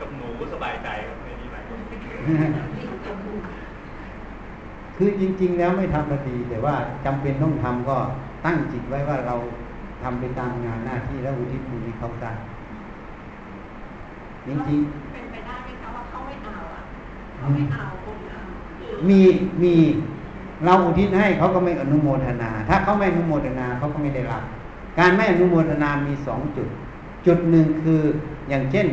กับหนูสบายใจครับในนี้หลายคนคือจริงๆแล้วไม่ทำมาดีแต่ว่าจำเป็นต้องทำก็ตั้งจิตไว้ว่าเราทำไปตามงานหน้าที่และอุทิศบุญให้เขาได้จริงๆเป็นไปได้ไหมคะว่าเขาไม่เอาอ่ะเขาไม่เอาบุญอ่ะมีเราอุทิศให้เขาก็ไม่อนุโมทนาถ้าเขาไม่อนุโมทนาเขาก็ไม่ได้รับการไม่อนุโมทนามีสองจุดจุดหนึ่งคืออย่างเช่น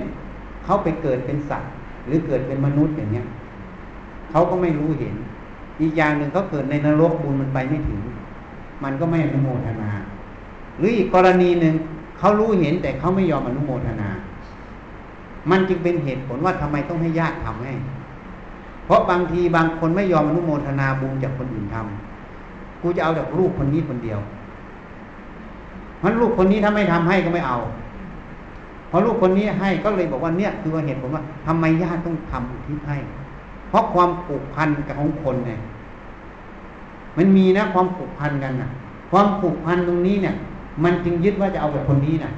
เขาไปเกิดเป็นสัตว์หรือเกิดเป็นมนุษย์อย่างเงี้ยเขาก็ไม่รู้เห็นอีกอย่างหนึ่งเขาเกิดในนรกบุญมันไปไม่ถึงมันก็ไม่อนุโมทนาหรืออีกกรณีหนึ่งเขารู้เห็นแต่เขาไม่ยอมอนุโมทนามันจึงเป็นเหตุผลว่าทำไมต้องให้ญาติทำให้เพราะบางทีบางคนไม่ยอมอนุโมทนาบุญจากคนอื่นทำกูจะเอาจากลูกคนนี้คนเดียวเพราะลูกคนนี้ถ้าไม่ทำให้ก็ไม่เอาเพราะลูกคนนี้ให้ก็เลยบอกว่าเนี่ยคือเหตุผลว่าทำไมญาติต้องทำอุทิศให้เพราะความผูกพันกับของคนเนี่ยมันมีนะความผูกพันกันนะความผูกพันตรงนี้เนี่ยมันจึงยึดว่าจะเอาจากคนนี้นะ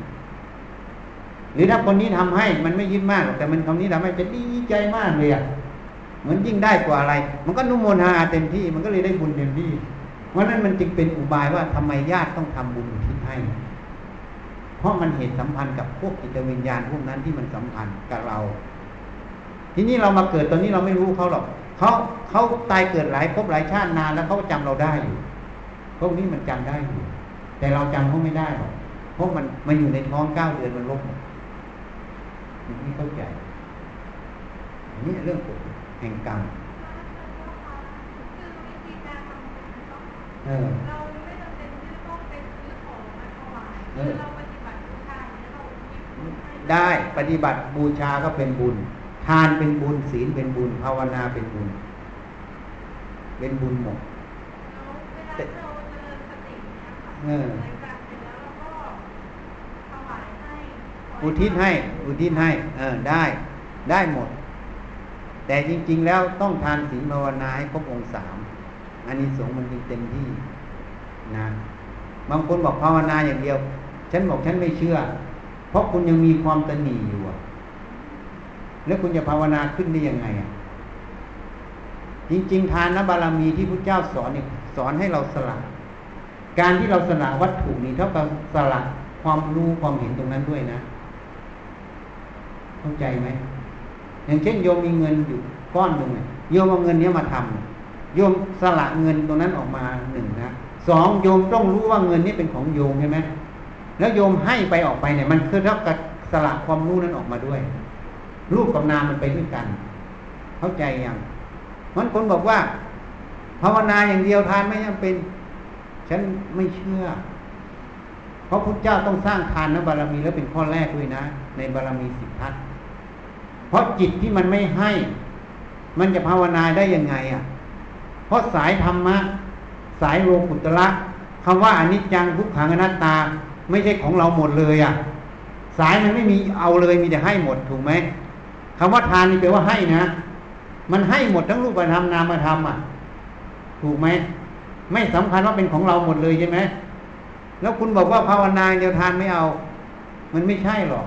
หรือถ้าคนนี้ทำให้มันไม่ยึดมากแต่มันคนนี้ทำให้เป็นดีใจมากเลยอ่ะเหมือนยิ่งได้กว่าอะไรมันก็นุโมทนาเต็มที่มันก็เลยได้บุญเต็มที่เพราะนั้นมันจึงเป็นอุบายว่าทำไมญาติต้องทำบุญอุทิศให้เพราะมันเหตุสัมพันธ์กับพวกจิตวิญญาณพวกนั้นที่มันสัมพันธ์กับเราทีนี้เรามาเกิดตอนนี้เราไม่รู้เขาหรอกเขาตายเกิดหลายภพหลายชาตินานแล้วเขาจำเราได้อยู่พวกนี้มันจำได้อยู่แต่เราจำเขาไม่ได้หรอกเพราะมันอยู่ในท้อง9 เดือนมันลบนี่เข้าใจอันนี้เรื่องกฎแห่งกรรมเราไม่จำเป็นที่ต้องเป็นซื้อของมาถวายเราปฏิบัติบูชาเราได้ปฏิบัติบูชาก็เป็นบุญทานเป็นบุญศีลเป็นบุญภาวนาเป็นบุญหมดเวลาเราเจริญสติเนี่ยค่ะในการเสร็จแล้วเราก็ถวายให้อุทิศให้ได้หมดแต่จริงๆแล้วต้องทานศีลภาวนาให้ครบองค์3อานิสงส์มันเต็มที่นะบางคนบอกภาวนาอย่างเดียวฉันบอกฉันไม่เชื่อเพราะคุณยังมีความตนีอยู่แล้วคุณจะภาวนาขึ้นได้ยังไงอ่ะจริงๆทานบารมีที่พระเจ้าสอนเนี่ยสอนให้เราสละการที่เราสละวัตถุนี้เท่ากับสละความรู้ความเห็นตรงนั้นด้วยนะเข้าใจไหมอย่างเช่นโยมมีเงินอยู่ก้อนหนึ่งโยมเอาเงินนี้มาทำโยมสละเงินตรงนั้นออกมา1 นะ 2โยมต้องรู้ว่าเงินนี้เป็นของโยมใช่ไหมแล้วโยมให้ไปออกไปเนี่ยมันคือเท่ากับสละความรู้นั้นออกมาด้วยรูปกับนามมันไปด้วยกันเข้าใจยังมันคนบอกว่าภาวนาอย่างเดียวทานไม่จำเป็นฉันไม่เชื่อเพราะพุทธเจ้าต้องสร้างทานบารมีแล้วเป็นข้อแรกด้วยนะในบารมี10 ทัศเพราะจิตที่มันไม่ให้มันจะภาวนาได้ยังไงอ่ะเพราะสายธรรมะสายโลกุตระคำว่าอนิจจังทุกขังอนัตตาไม่ใช่ของเราหมดเลยอ่ะสายมันไม่มีเอาเลยมีแต่ให้หมดถูกไหมคำว่าทานนี่แปลว่าให้นะมันให้หมดทั้งรูปธรรมนามธรรมอ่ะถูกไหมไม่สำคัญว่าเป็นของเราหมดเลยใช่ไหมแล้วคุณบอกว่าภาวนาเดียวทานไม่เอามันไม่ใช่หรอก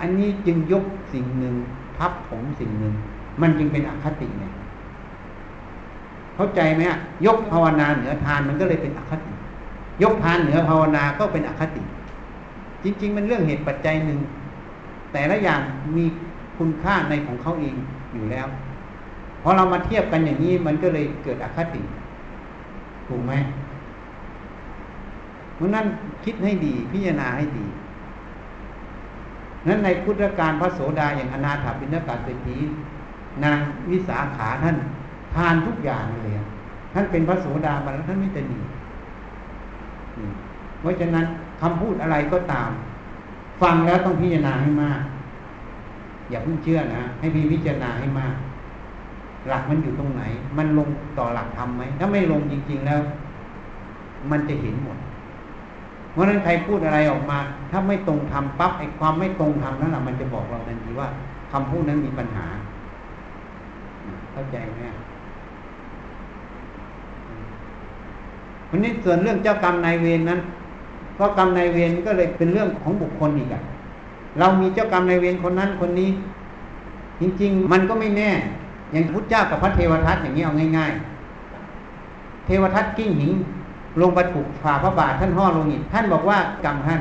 อันนี้จึงยกสิ่งหนึ่งทับผมสิ่งหนึ่งมันจึงเป็นอคติไงเข้าใจไหมอ่ะยกภาวนาเหนือทานมันก็เลยเป็นอคติยกทานเหนือภาวนาก็เป็นอคติจริงๆมันเรื่องเหตุปัจจัยหนึ่งแต่ละอย่างมีคุณค่าในของเขาเองอยู่แล้วพอเรามาเทียบกันอย่างนี้มันก็เลยเกิดอคติถูกไหม เพราะนั้นคิดให้ดีพิจารณาให้ดีนั้นในพุทธกาลพระโสดาอย่างอนาถปิณกเศรษฐีนางวิสาขาท่านทานทุกอย่างเลยท่านเป็นพระโสดาบันแล้วท่านไม่จะหนีเพราะฉะนั้นคำพูดอะไรก็ตามฟังแล้วต้องพิจารณาให้มากอย่าเพิ่งเชื่อนะให้พิจารณาให้มากหลักมันอยู่ตรงไหนมันลงต่อหลักธรรมไหมถ้าไม่ลงจริงๆแล้วมันจะเห็นหมดเพราะนั้นใครพูดอะไรออกมาถ้าไม่ตรงธรรมปั๊บไอ้ความไม่ตรงธรรมนั่นแหละมันจะบอกเราทันทีว่าคำพูดนั้นมีปัญหาเข้าใจไหมวันนี้ส่วนเรื่องเจ้ากรรมนายเวรนั้นก็กรรมนายเวรก็เลยเป็นเรื่องของบุคคลอีกอ่ะเรามีเจ้ากรรมนายเวรคนนั้นคนนี้จริงๆมันก็ไม่แน่อย่างพุทธเจ้ากับพระเทวทัตอย่างนี้เอาง่ายๆเทวทัตกิ้งหินลงบรรทุกฝ่าพระบาทท่านห่อลงอีกท่านบอกว่ากรรมท่าน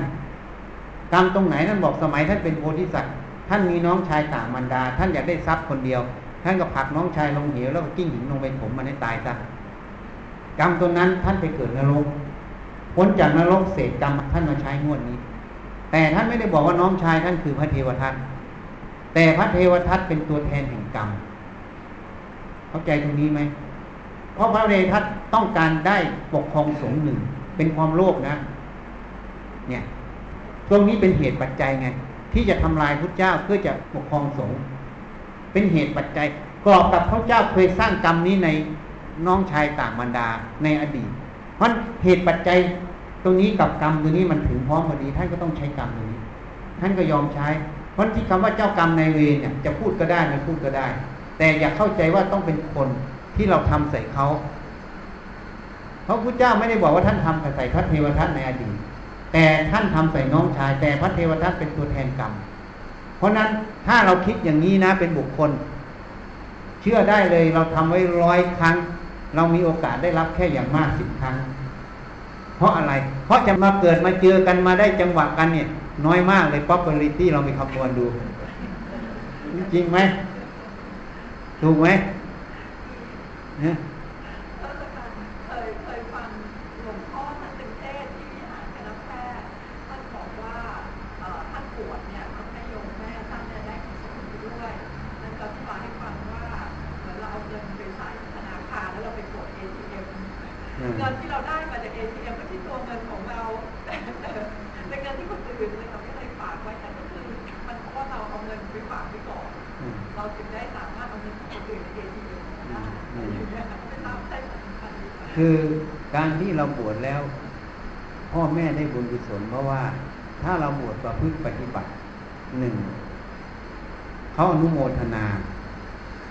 กรรมตรงไหนท่านบอกสมัยท่านเป็นโพธิสัตว์ท่านมีน้องชายต่างมารดาท่านอยากได้ทรัพย์คนเดียวท่านก็ผลักน้องชายลงเหวแล้วก็กิ้งหินลงไปถมมันให้ตายซะกรรมตัวนั้นท่านไปเกิดนรกพ้นจากนรกเศษกรรมท่านมาใช้งวดนี้แต่ท่านไม่ได้บอกว่าน้องชายท่านคือพระเทวทัตแต่พระเทวทัตเป็นตัวแทนแห่งกรรมเข้าใจตรงนี้ไหมเพราะพระเทวทัตต้องการได้ปกครองสงฆ์หนึ่งเป็นความโลภนะเนี่ยตรงนี้เป็นเหตุปัจจัยไงที่จะทำลายพุทธเจ้าเพื่อจะปกครองสงฆ์เป็นเหตุปัจจัยกรอบกับพระเจ้าเคยสร้างกรรมนี้ในน้องชายต่างมารดาในอดีตเพราะเหตุปัจจัยตรงนี้กับกรรมตัวนี้มันถึงพร้อมพอดีท่านก็ต้องใช้กรรมตัวนี้ท่านก็ยอมใช้เพราะที่คำว่าเจ้ากรรมนายเวรเนี่ยจะพูดก็ได้ไม่พูดก็ได้แต่อย่าเข้าใจว่าต้องเป็นคนที่เราทำใส่เขาเพราะพระเจ้าไม่ได้บอกว่าท่านทำใส่พระเทวทัตในอดีตแต่ท่านทำใส่น้องชายแต่พระเทวทัตเป็นตัวแทนกรรมเพราะนั้นถ้าเราคิดอย่างนี้นะเป็นบุคคลเชื่อได้เลยเราทำไว้100 ครั้งเรามีโอกาสได้รับแค่อย่างมาก10 ครั้งเพราะอะไรเพราะจะมาเกิดมาเจอกันมาได้จังหวะกันเนี่ยน้อยมากเลย probability เราไปคำนวณดูจริงไหมถูกไหมเนี่ยเคยฟังหลวงพ่อท่านเป็นเทศที่วิหารคณะแพทย์ท่านบอกว่าท่านปวดเนี่ยทำให้โยมแม่ท่านได้ของสมบูรณ์ด้วยนั่นก็ที่มาให้ฟังว่าเหมือนเราเอาเงินไปใส่ธนาคารแล้วเราไปกด ATM เงินที่เราได้มาจาก ATM ไม่ใช่ตัวเงินของเราแต่เงินที่คนอื่นเราไม่ได้ฝากไว้นั่นก็คือมันเพราะว่าเราเอาเงินไปฝากไว้ก่อนเราจึงได้สามารถเอาเงินของคนอื่นใน ATM คือการที่เราบวชแล้วพ่อแม่ได้บุญกุศลเพราะว่าถ้าเราบวชประพฤติปฏิบัติ1เขาอนุโมทนา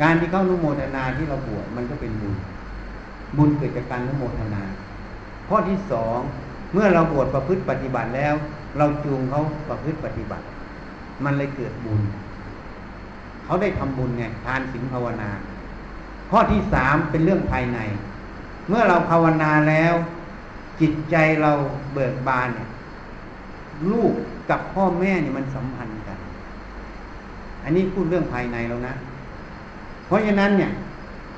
การที่เขาอนุโมทนาที่เราบวชมันก็เป็นบุญเกิดจากการอนุโมทนาข้อที่2เมื่อเราบวชประพฤติปฏิบัติแล้วเราจูงเขาประพฤติปฏิบัติมันเลยเกิดบุญเขาได้ทำบุญไงทานศีลภาวนาข้อที่3เป็นเรื่องภายในเมื่อเราภาวนาแล้วจิตใจเราเบิกบานเนี่ยลูกกับพ่อแม่เนี่ยมันสัมพันธ์กันอันนี้พูดเรื่องภายในแล้วนะเพราะฉะนั้นเนี่ย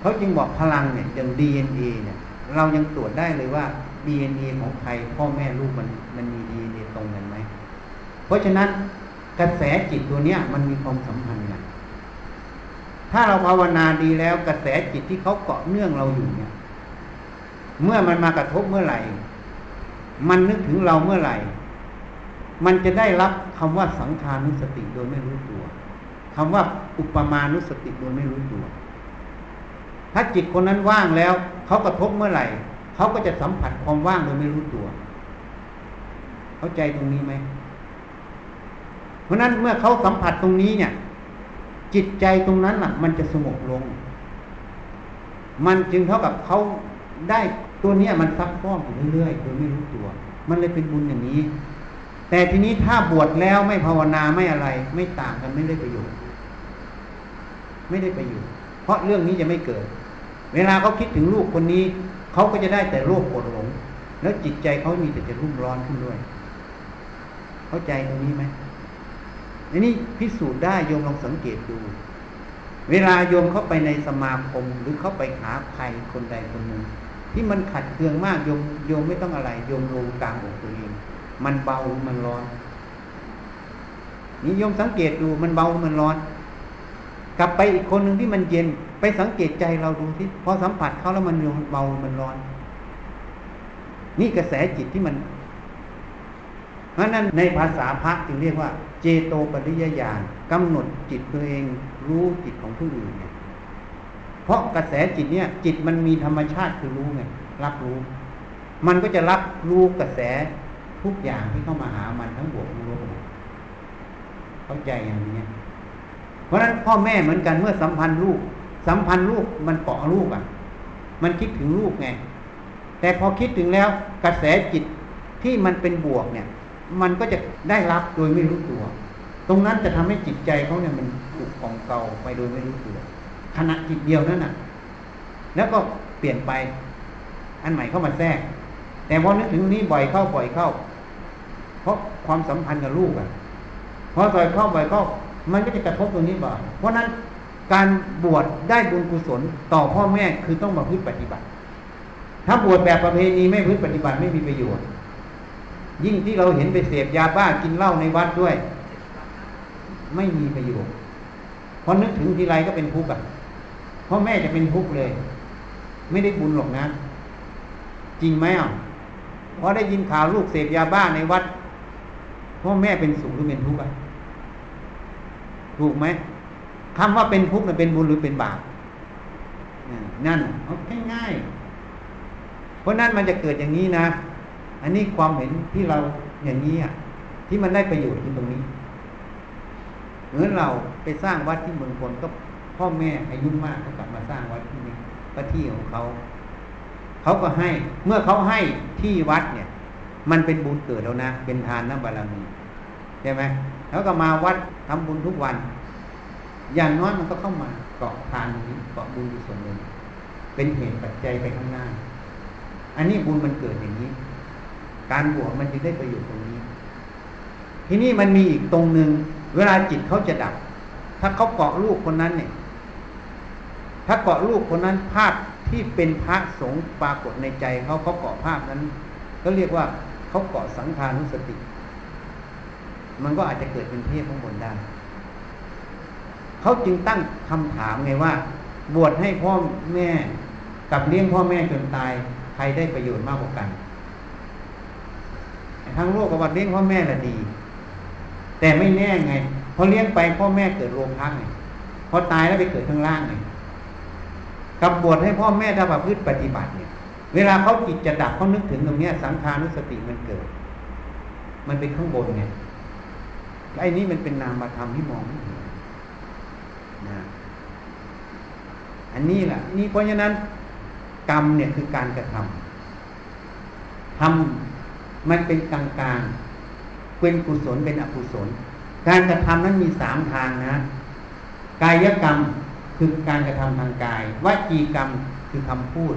เขาจึงบอกพลังเนี่ยอย่าง DNA เนี่ยเรายังตรวจได้เลยว่า DNA ของใครพ่อแม่ลูกมันมี DNA ตรงกันไหมเพราะฉะนั้นกระแสจิตตัวเนี้ยมันมีความสัมพันธ์กันถ้าเราภาวนาดีแล้วกระแสจิตที่เขาเกาะเนื่องเราอยู่เนี่ยเมื่อมันมากระทบเมื่อไหร่มันนึกถึงเราเมื่อไหร่มันจะได้รับคำว่าสังขานุสติโดยไม่รู้ตัวคำว่าอุปมานุสติโดยไม่รู้ตัวถ้าจิตคนนั้นว่างแล้วเขากระทบเมื่อไหร่เขาก็จะสัมผัสความว่างโดยไม่รู้ตัวเข้าใจตรงนี้ไหมเพราะนั้นเมื่อเขาสัมผัสตรงนี้เนี่ยจิตใจตรงนั้นน่ะมันจะสงบลงมันจึงเท่ากับเขาได้ตัวเนี้ยมันซักฟอกอยู่เรื่อยๆโดยไม่รู้ตัวมันเลยเป็นบุญอย่างนี้แต่ทีนี้ถ้าบวชแล้วไม่ภาวนาไม่อะไรไม่ต่างกันไม่ได้ประโยชน์ไม่ได้ประโยชน์เพราะเรื่องนี้จะไม่เกิดเวลาเขาคิดถึงลูกคนนี้เขาก็จะได้แต่โรคปวดหลงแล้วจิตใจเขามีแต่จะรุ่มร้อนขึ้นด้วยเข้าใจตรงนี้ไหมอันนี้พิสูจน์ได้โยมลองสังเกตดูเวลาโยมเข้าไปในสมาคมหรือเข้าไปหาใครคนใดคนหนึ่ง ที่มันขัดเคืองมากโยมไม่ต้องอะไรโยมลงกลางอกตัวเองมันเบามันร้อนนี่โยมสังเกตดูมันเบามันร้อนกลับไปอีกคนหนึ่งที่มันเย็นไปสังเกตใจเราดูที่พอสัมผัสเขาแล้วมันเบามันร้อนนี่กระแสจิตที่มันเพราะนั้นในภาษาพระจึงเรียกว่าเจโตปริยญาณกำหนดจิตตัวเองรู้จิตของผู้อื่นไงเพราะกระแสจิตเนี่ยจิตมันมีธรรมชาติคือรู้ไงรับรู้มันก็จะรับรู้กระแสทุกอย่างที่เข้ามาหามันทั้งบวกทั้งลบเข้าใจอย่างนี้เพราะฉะนั้นพ่อแม่เหมือนกันเมื่อสัมพันธ์ลูกมันเกาะลูกอ่ะมันคิดถึงลูกไงแต่พอคิดถึงแล้วกระแสจิตที่มันเป็นบวกเนี่ยมันก็จะได้รับโดยไม่รู้ตัวตรงนั้นจะทำให้จิตใจเขาเนี่ยมันถูกของเก่าไปโดยไม่รู้ตัวขณะจิตเดียวนั่นน่ะแล้วก็เปลี่ยนไปอันใหม่เข้ามาแทรกแต่พอนึกถึงนี้บ่อยเข้าเพราะความสัมพันธ์กับลูกอ่ะพอบ่อยเข้ามันก็จะกระทบตรงนี้บ่อยเพราะนั้นการบวชได้บุญกุศลต่อพ่อแม่คือต้องมาพึ่งปฏิบัติถ้าบวชแบบประเพณีไม่พึ่งปฏิบัติไม่มีประโยชน์ยิ่งที่เราเห็นไปเสพยาบ้ากินเหล้าในวัดด้วยไม่มีประโยชน์พอนึกถึงทีไรก็เป็นทุกข์อ่ะพ่อแม่จะเป็นทุกข์เลยไม่ได้บุญหรอกนะจริงไหมอ่ะพอได้ยินข่าวลูกเสพยาบ้าในวัดพ่อแม่เป็นสุขหรือเป็นทุกข์อ่ะถูกไหมคำว่าเป็นทุกข์น่ะเป็นบุญหรือเป็นบาปนั่นง่ายๆเพราะนั่นมันจะเกิดอย่างนี้นะอันนี้ความเห็นที่เราอย่างนี้อ่ะที่มันได้ประโยชน์ที่ตรงนี้เหมือนเราไปสร้างวัดที่เมืองพลก็พ่อแม่อายุมากก็กลับมาสร้างวัดที่นี่ก็ที่ของเขาก็ให้เมื่อเขาให้ที่วัดเนี่ยมันเป็นบุญเกิดแล้วนะเป็นทานน้ำบารมีใช่ไหมแล้วก็มาวัดทำบุญทุกวันอย่างน้อยมันก็เข้ามาเกาะทานนี้เกาะบุญอยู่ส่วนหนึ่งเป็นเหตุปัจจัยไปข้างหน้าอันนี้บุญมันเกิดอย่างนี้การบวชมันจะได้ประโยชน์ตรงนี้ทีนี้มันมีอีกตรงหนึ่งเวลาจิตเขาจะดับถ้าเขาเกาะลูกคนนั้นเนี่ยถ้าเกาะลูกคนนั้นภาพที่เป็นพระสงฆ์ปรากฏในใจเขาเกาะภาพนั้นก็เรียกว่าเขาเกาะสังฆานุสติมันก็อาจจะเกิดเป็นเทพข้างบนได้เขาจึงตั้งคำถามไงว่าบวชให้พ่อแม่กับเลี้ยงพ่อแม่จนตายใครได้ประโยชน์มากกว่ากันทางโลกกับวัดเลี้ยงพ่อแม่ละดีแต่ไม่แน่ไงพอเลี้ยงไปพ่อแม่เกิดโลภะไงพอตายแล้วไปเกิดข้างล่างไงกับบวชให้พ่อแม่ถ้าประพฤติปฏิบัติเนี่ยเวลาเขาจิตจะดับเขานึกถึงตรงนี้สังขานุสติมันเกิดมันเป็นข้างบนไงไอ้นี้มันเป็นนามธรรมที่มองไม่เห็นนะอันนี้แหละนี่เพราะฉะนั้นกรรมเนี่ยคือการกระทำทำมันเป็นกลางๆเป็นกุศลเป็นอกุศลการกระทำนั้นมี3ทางนะกายกรรมคือการกระทำทางกายวจีกรรมคือคำพูด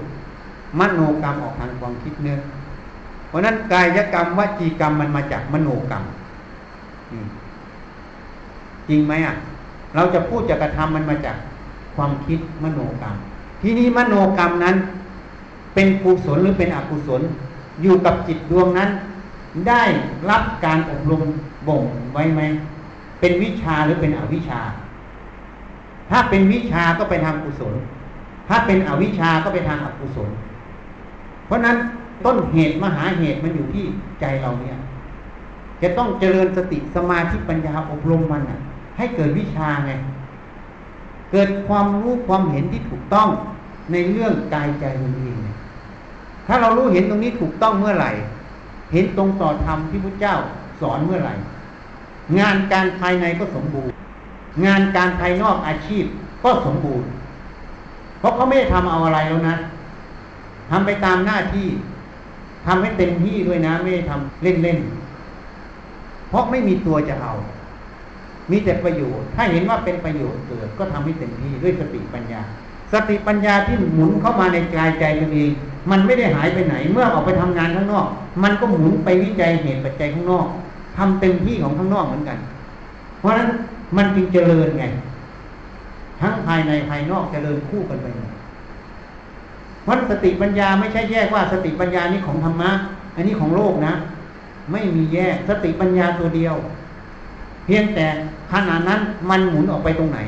มโนกรรมออกทางความคิดนึกเพราะนั้นกายกรรมวจีกรรมมันมาจากมโนกรรมจริงไหมอ่ะเราจะพูดจะกระทำมันมาจากความคิดมโนกรรมทีนี้มโนกรรมนั้นเป็นกุศลหรือเป็นอกุศลอยู่กับจิตดวงนั้นได้รับการอบรมบ่มไว้ไหมเป็นวิชาหรือเป็นอวิชชาถ้าเป็นวิชาก็ไปทางกุศลถ้าเป็นอวิชชาก็ไปทางอกุศลเพราะนั้นต้นเหตุมหาเหตุมันอยู่ที่ใจเราเนี่ยจะต้องเจริญสติสมาธิปัญญาอบรมมันน่ะให้เกิดวิชาไงเกิดความรู้ความเห็นที่ถูกต้องในเรื่องกายใจมันเองถ้าเรารู้เห็นตรงนี้ถูกต้องเมื่อไหร่เห็นตรงต่อธรรมที่พุทธเจ้าสอนเมื่อไหร่งานการภายในก็สมบูรณ์งานการภายนอกอาชีพก็สมบูรณ์เพราะเขาไม่ได้ทำเอาอะไรแล้วนะทำไปตามหน้าที่ทำให้เต็มที่ด้วยนะไม่ได้ทำเล่นๆเพราะไม่มีตัวจะเอามีแต่ประโยชน์ถ้าเห็นว่าเป็นประโยชน์เกิดก็ทำให้เต็มที่ด้วยสติปัญญาสติปัญญาที่หมุนเข้ามาในกายใจตัวเองมันไม่ได้หายไปไหนเมื่อออกไปทำงานข้างนอกมันก็หมุนไปวิจัยเหตุปัจจัยข้างนอกทำเต็มที่ของข้างนอกเหมือนกันเพราะนั้นมันจึงเจริญไงทั้งภายในภายนอกเจริญคู่กันไป เพราะสติปัญญาไม่ใช่แยกว่าสติปัญญานี้ของธรรมะอันนี้ของโลกนะไม่มีแยกสติปัญญาตัวเดียวเพียงแต่ขณะนั้นมันหมุนออกไปตรงไหน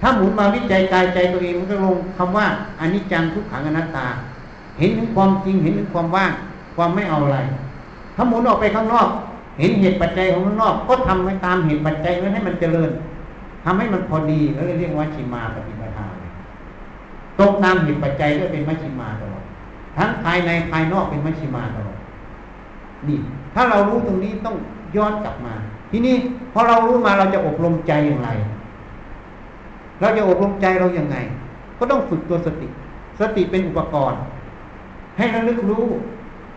ถ้าหมุนมาวิจัยกายใจตัวเองมันก็ลงคำว่าอนิจจังทุกขังอนัตตาเห็นถึงความจริงเห็นถึงความว่างความไม่เอาอะไรถ้าหมุนออกไปข้างนอกเห็นเหตุปัจจัยของข้างนอกก็ทำไปตามเหตุปัจจัยแล้วให้มันเจริญทำให้มันพอดีแล้วเรียกว่าชิมาปฏิปทาตกตามเหตุปัจจัยก็เป็นมัชฌิมาตลอดทั้งภายในภายนอกเป็นมัชฌิมาตลอดนี่ถ้าเรารู้ตรงนี้ต้องย้อนกลับมาทีนี้พอเรารู้มาเราจะอบรมใจอย่างไรเราจะอบรมใจเราอย่างไงก็ต้องฝึกตัวสติสติเป็นอุปกรณ์ให้ระลึกรู้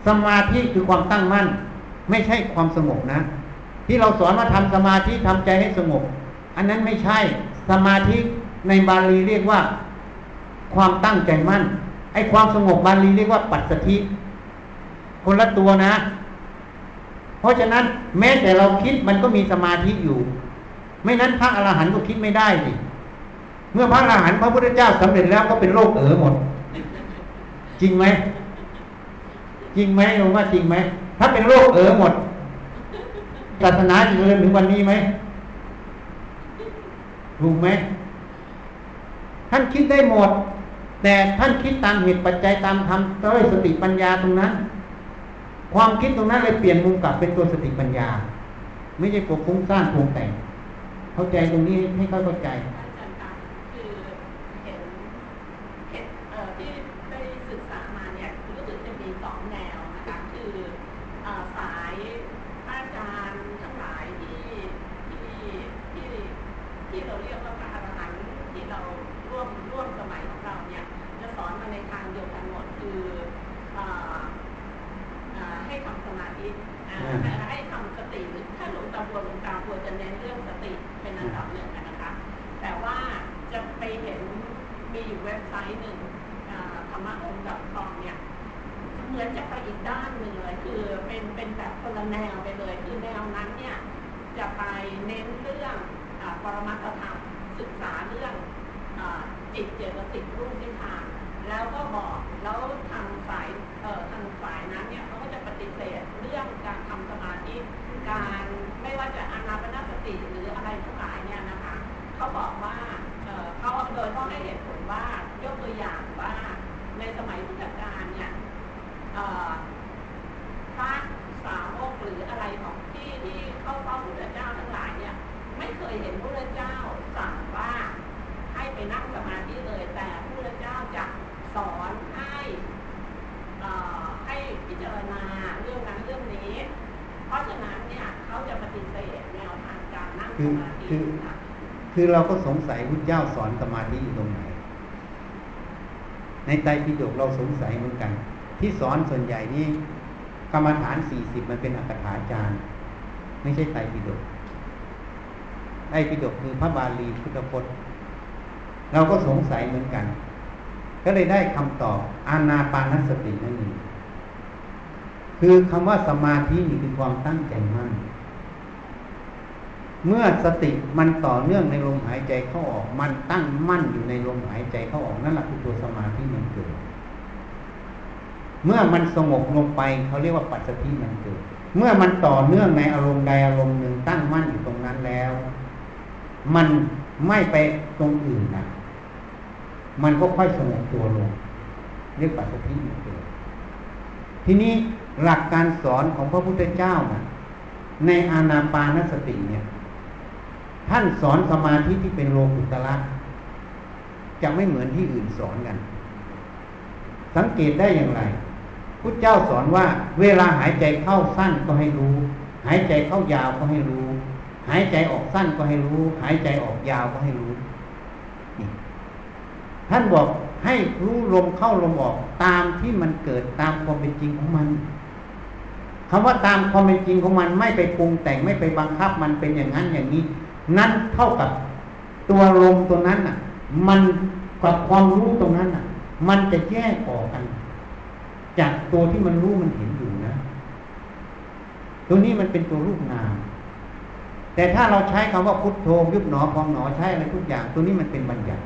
สมาธิคือความตั้งมั่นไม่ใช่ความสงบนะที่เราสอนว่าทำสมาธิทำใจให้สงบอันนั้นไม่ใช่สมาธิในบาลีเรียกว่าความตั้งใจมั่นไอ้ความสงบบาลีเรียกว่าปัสสัทธิคนละตัวนะเพราะฉะนั้นแม้แต่เราคิดมันก็มีสมาธิอยู่ไม่นั้นพระอรหันต์ก็คิดไม่ได้สิเมื่อพระอรหันต์พระพุทธเจ้าสำเร็จแล้วก็เป็นโลกหมดจริงไหมจริงไหมหลวงพ่อจริงไหมถ้าเป็นโลกหมดศาสนาจะเดินถึงวันนี้ไหมถูกไหมท่านคิดได้หมดแต่ท่านคิดตามเหตุปัจจัยตามธรรมด้วยสติปัญญาตรงนั้นความคิดตรงนั้นเลยเปลี่ยนมุมกลับเป็นตัวสติปัญญาไม่ใช่ปกฟุ้งซ่านปรุงแต่งเข้าใจตรงนี้ให้เข้าใจคือเห็นที่ได้ศึกษามาเนี่ยรู้สึกจะมีสองแนวนะคะคือสายอาจารย์ทั้งหลายที่เราเรียกว่าพระอรหันต์ที่เราร่วมสมัยของเราเนี่ยจะสอนมาในทางเดียวกันหมดคือให้ทำสมาธิให้ทำสติหรือถ้าหลวงตาบัวจะเน้นเรื่องสติเป็นอันดับหนึ่งนะคะแต่ว่าจะไปเห็นมีอยู่เว็บไซต์หนึ่งธรรมะองค์ดับทองเนี่ยเหมือนจะไปอีกด้านหนึ่งเลยคือเป็นแบบคนละแนวไปเลยคือแนวนั้นเนี่ยจะไปเน้นเรื่องปรมัตถธรรมศึกษาเรื่องจิตเจตสิกรูปนิพพานแล้วก็บอกแล้วทางสายนั้นเนี่ยเขาก็จะปฏิเสธเรื่องการทำสมาธิการไม่ว่าจะอานาปานสติหรืออะไรทั้งหลายเนี่ยนะคะเขาบอกว่าเขาโดยต้องให้เหตุผลว่ายกตัวอย่างว่าในสมัยพุทธกาลเนี่ยพระสาวกหรืออะไรของที่เข้าเฝ้าพระพุทธเจ้าทั้งหลายเนี่ยไม่เคยเห็นพระพุทธเจ้าสั่งว่าให้ไปนั่งสมาธิเลยแต่พระพุทธเจ้าจะสอนให้พิจารณาเรื่องนั้นเรื่องนี้เพราะฉะนั้นเนี่ยเขาจะปฏิเสธแนวทางการนั่งสมาธิคือเราก็สงสัยพุทธเจ้าสอนสมาธิอยู่ตรงไหนในไตรปิฎกเราสงสัยเหมือนกันที่สอนส่วนใหญ่นี่กรรมฐาน40มันเป็นอักขาจารย์ไม่ใช่ไตรปิฎกไตรปิฎกคือพระบาลีพุทธพจน์เราก็สงสัยเหมือนกันก็เลยได้คำตอบอานาปานสตินั่นเองคือคำว่าสมาธินี่คือความตั้งใจมั่นเมื่อสติมันต่อเนื่องในลมหายใจเข้าออกมันตั้งมั่นอยู่ในลมหายใจเข้าออกนั่นแหละคือตัวสมาธิมันเกิดเมื่อมันสงบลงไปเขาเรียกว่าปัสสัทธิมันเกิดเมื่อมันต่อเนื่องในอารมณ์ใดอารมณ์หนึ่งตั้งมั่นอยู่ตรงนั้นแล้วมันไม่ไปตรงอื่นนะมันก็ค่อยสงบตัวลงเรียกปัสสัทธิมันเกิดทีนี้หลักการสอนของพระพุทธเจ้านะในอานาปานสติเนี่ยท่านสอนสมาธิที่เป็นโลกุตระจะไม่เหมือนที่อื่นสอนกันสังเกตได้อย่างไรพุทธเจ้าสอนว่าเวลาหายใจเข้าสั้นก็ให้รู้หายใจเข้ายาวก็ให้รู้หายใจออกสั้นก็ให้รู้หายใจออกยาวก็ให้รู้ท่านบอกให้รู้ลมเข้าลมออกตามที่มันเกิดตามความเป็นจริงของมันคำว่าตามความเป็นจริงของมันไม่ไปปรุงแต่งไม่ไปบังคับมันเป็นอย่างนั้นอย่างนี้นั่นเท่ากับตัวลมตัวนั้นน่ะมันกับความรู้ตรงนั้นน่ะมันจะแยกออกกันจากตัวที่มันรู้มันเห็นอยู่นะตัวนี้มันเป็นตัวรูปนามแต่ถ้าเราใช้คำว่าพุทโธยุบหนอพองหนอใช้อะไรทุกอย่างตัวนี้มันเป็นบัญญัติ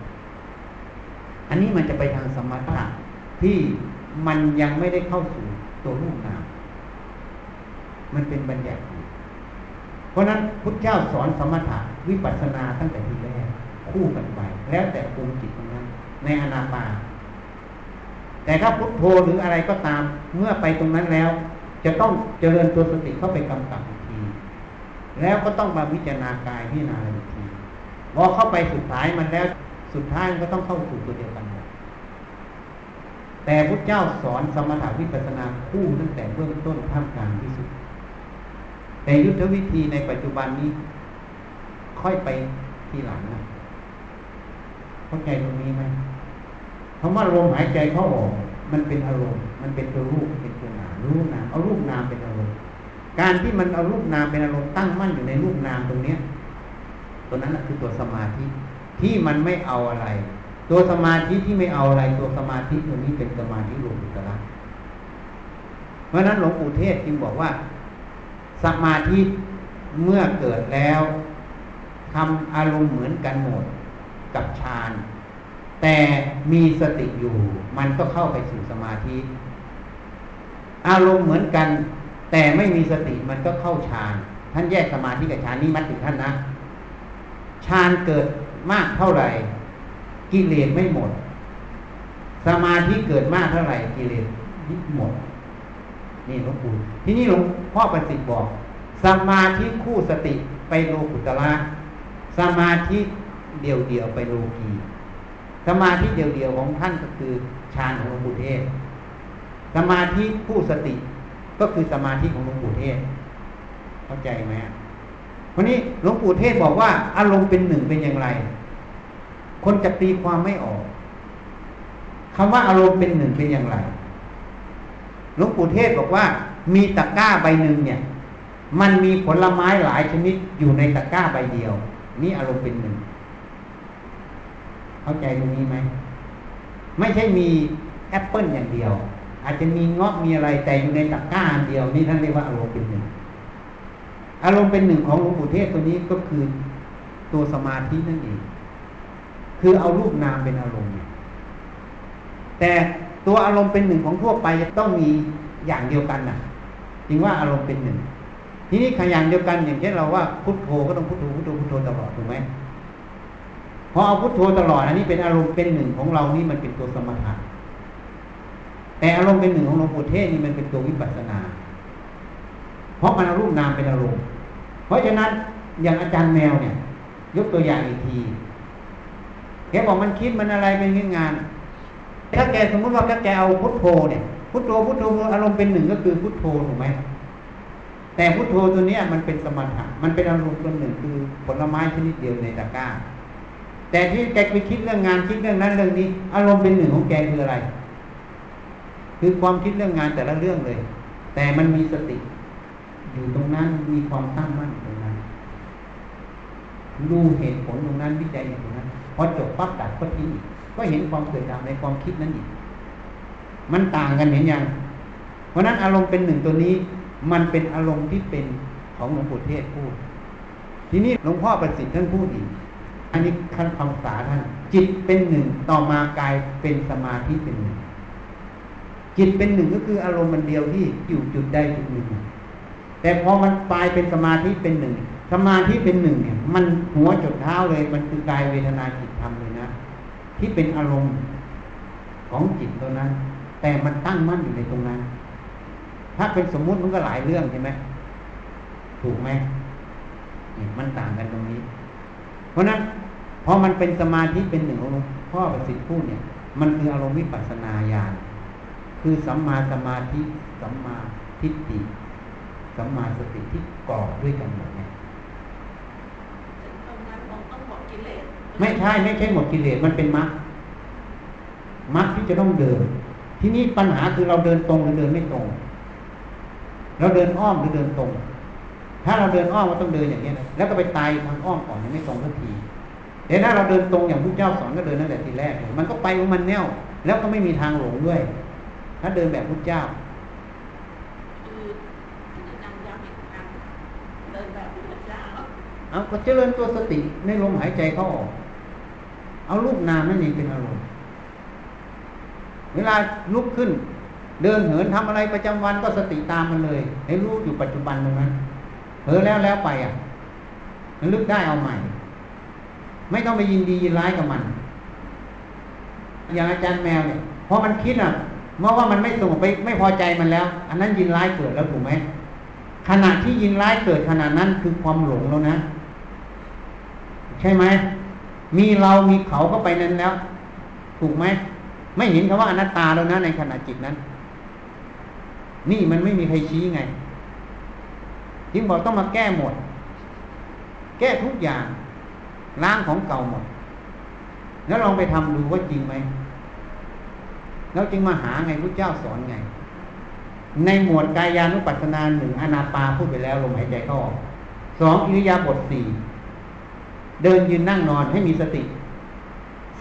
อันนี้มันจะไปทางสมถะ ที่มันยังไม่ได้เข้าสู่ตัวรูปนามมันเป็นบัญญัติเพราะนั้นพุทธเจ้าสอนสมถะวิปัสสนาตั้งแต่ทีแรกคู่กันไปแล้วแต่ภูมิจิตของนั้นในอนาปานแต่ถ้าพุทโธหรืออะไรก็ตามเมื่อไปตรงนั้นแล้วจะต้องเจริญตัวสติเข้าไปกำกับอีกทีแล้วก็ต้องมาวิจารณากายพิจารณาอีกทีพอเข้าไปสุดท้ายมันแล้วสุดท้ายมันก็ต้องเข้าสู่ตัวเดียวกันหมดแต่พุทธเจ้าสอนสมถะวิปัสสนาคู่ตั้งแต่เบื้องต้นท่ามกลางที่สุดแต่ยุทธวิธีในปัจจุบันนี้ค่อยไปทีหลังนะเข้าใจตรงนี้ไหมคำว่าลมหายใจเข้าออกมันเป็นอารมณ์มันเป็นตัวรูปเป็นตัวนามรูปนามเอารูปนามเป็นอารมณ์การที่มันเอารูปนามเป็นอารมณ์ตั้งมั่นอยู่ในรูปนามตรงนี้ตัวนั้นคือตัวสมาธิที่มันไม่เอาอะไรตัวสมาธิที่ไม่เอาอะไรตัวสมาธิตรงนี้เป็นสมาธิรวมอุตตระเพราะนั้นหลวงปู่เทศจึงบอกว่าสมาธิเมื่อเกิดแล้วทำอารมณ์เหมือนกันหมดกับฌานแต่มีสติอยู่มันก็เข้าไปสู่สมาธิอารมณ์เหมือนกันแต่ไม่มีสติมันก็เข้าฌานท่านแยกสมาธิกับฌานนี่มัดถึงท่านนะฌานเกิดมากเท่าไหร่กิเลสไม่หมดสมาธิเกิดมากเท่าไหร่กิเลสหมดนี่หลวงปู่ที่นี่หลวงพ่อประสิทธิ์บอกสมาธิคู่สติไปโลกุตระสมาธิเดี่ยวๆไปโลกีสมาธิเดี่ยวๆของท่านก็คือฌานของหลวงปู่เทศสมาธิคู่สติก็คือสมาธิของหลวงปู่เทศเข้าใจไหมเพราะนี้หลวงปู่เทศบอกว่าอารมณ์เป็นหนึ่งเป็นอย่างไรคนจะตีความไม่ออกคำว่าอารมณ์เป็นหนึ่งเป็นอย่างไรหลวงปู่เทศบอกว่ามีตะกร้าใบหนึ่งเนี่ยมันมีผลไม้หลายชนิดอยู่ในตะกร้าใบเดียวนี่อารมณ์เป็นหนึ่งเข้าใจตรงนี้ไหมไม่ใช่มีแอปเปิ้ลอย่างเดียวอาจจะมีเงาะมีอะไรแต่อยู่ในตะกร้าเดียวนี่ท่านเรียกว่าอารมณ์เป็นหนึ่งอารมณ์เป็นหนึ่งของหลวงปู่เทศตัวนี้ก็คือตัวสมาธินั่นเองคือเอารูปนามเป็นอารมณ์แต่ตัวอารมณ์เป็นหนึ่งของทั่วไปจะต้องมีอย่างเดียวกันนะจริงว่าอารมณ์เป็นหนึ่งทีนี้ขยันเดียวกันอย่างเช่นเราว่าพุทโธก็ต้องพุทโธพุทโธพุทโธตลอดถูกไหมพอเอาพุทโธตลอดอันนี้เป็นอารมณ์เป็นหนึ่งของเรานี่มันเป็นตัวสมถะแต่อารมณ์เป็นหนึ่งของหลวงปู่เทศนี่มันเป็นตัววิปัสสนาเพราะมันเอารูปนามเป็นอารมณ์เพราะฉะนั้นอย่างอาจารย์แมวเนี่ยยกตัวอย่างอีกทีแกบอกมันคิดมันอะไรเป็นงานถ้าแกสมมติว่าถ้าแกเอาพุทโธเนี่ยพุทโธพุทโธอารมณ์เป็นหนึ่งก็คือพุทโธถูกไหมแต่พุทโธตัวนี้มันเป็นสมถะมันเป็นอารมณ์ตัวหนึ่งคือผลไม้ชนิดเดียวในตะกร้าแต่ที่แกไปคิดเรื่องงานคิดเรื่องนั้นเรื่องนี้อารมณ์เป็นหนึ่งของแกคืออะไรคือความคิดเรื่องงานแต่ละเรื่องเลยแต่มันมีสติอยู่ตรงนั้นมีความตั้งมั่นตรงนั้นดูเหตุผลตรงนั้นวิจัยตรงนั้นพอจบปั๊บดับก็ทิ้งก็เห็นความเกิดดับในความคิดนั้นอีกมันต่างกันเห็นยังเพราะนั้นอารมณ์เป็นหนึ่งตัวนี้มันเป็นอารมณ์ที่เป็นของหลวงปู่เทศพูดทีนี้หลวงพ่อประสิทธิ์ท่านพูดอีกอันนี้ขั้นภาษาท่านจิตเป็นหนึ่งต่อมากายเป็นสมาธิเป็นหนึ่งจิตเป็นหนึ่งก็คืออารมณ์มันเดียวที่อยู่จุดใดจุดหนึ่งแต่พอมันปลายเป็นสมาธิเป็นหนึ่งสมาธิเป็นหนึ่งเนี่ยมันหัวจดเท้าเลยมันคือกายเวทนาจิตธรรมเลยนะที่เป็นอารมณ์ของจิตตัวนั้นแต่มันตั้งมั่นอยู่ในตรงนั้นถ้าเป็นสมมุติมันก็หลายเรื่องใช่ไหมถูกไหมนี่มันต่างกันตรงนี้เพราะนั้นพอมันเป็นสมาธิเป็นหนึ่งของหลวงพ่อประสิทธิ์พูดเนี่ยมันคืออารมณ์วิปัสสนาญาณคือสัมมาสมาธิสัมมาทิฏฐิสัมมาสติที่ก่อด้วยกันหมดเนี่ยไม่ใช่ไม่ใช่หมดกิเลสมันเป็นมรรคที่จะต้องเดินทีนี้ปัญหาคือเราเดินตรงหรือเดินไม่ตรงเราเดินอ้อมหรือเดินตรงถ้าเราเดินอ้อมเราต้องเดินอย่างนี้นะแล้วก็ไปตายทางอ้อมก่อนยังไม่ตรงสักทีแต่ถ้าเราเดินตรงอย่างพุทธเจ้าสอนก็เดินตั้งแต่ทีแรกเลยมันก็ไปของมันแน่วแล้วก็ไม่มีทางหลงด้วยถ้าเดินแบบพุทธเจ้าเอาก็เจริญตัวสติในลมหายใจเข้าออกเอารูปนามนั่นเองเป็นอารมณ์ เวลาลุกขึ้นเดินเหินทำอะไรประจำวันก็สติตามมันเลยให้รู้อยู่ปัจจุบันตรงนั้นเผลอแล้วไปอ่ะมันลึกได้เอาใหม่ไม่ต้องไปยินดียินร้ายกับมันอย่างอาจารย์แมวเนี่ยพอมันคิดอ่ะเมื่อว่ามันไม่สงบไปไม่พอใจมันแล้วอันนั้นยินร้ายเกิดแล้วถูกไหมขณะที่ยินร้ายเกิดขณะนั้นคือความหลงแล้วนะใช่ไหมมีเรามีเขาก็ไปนั้นแล้วถูกไหมไม่เห็นคำว่าอนัตตาแล้วนะในขณะจิตนั้นนี่มันไม่มีใครชี้ไงยิ่งบอกต้องมาแก้หมดแก้ทุกอย่างล้างของเก่าหมดแล้วลองไปทำดูว่าจริงไหมแล้วจึงมาหาไงพระเจ้าสอนไงในหมวดกายานุปัสสนาหนึ่งอานาปานพูดไปแล้วลมหายใจเข้าออกสองอิริยาบถสี่เดินยืนนั่งนอนให้มีสติ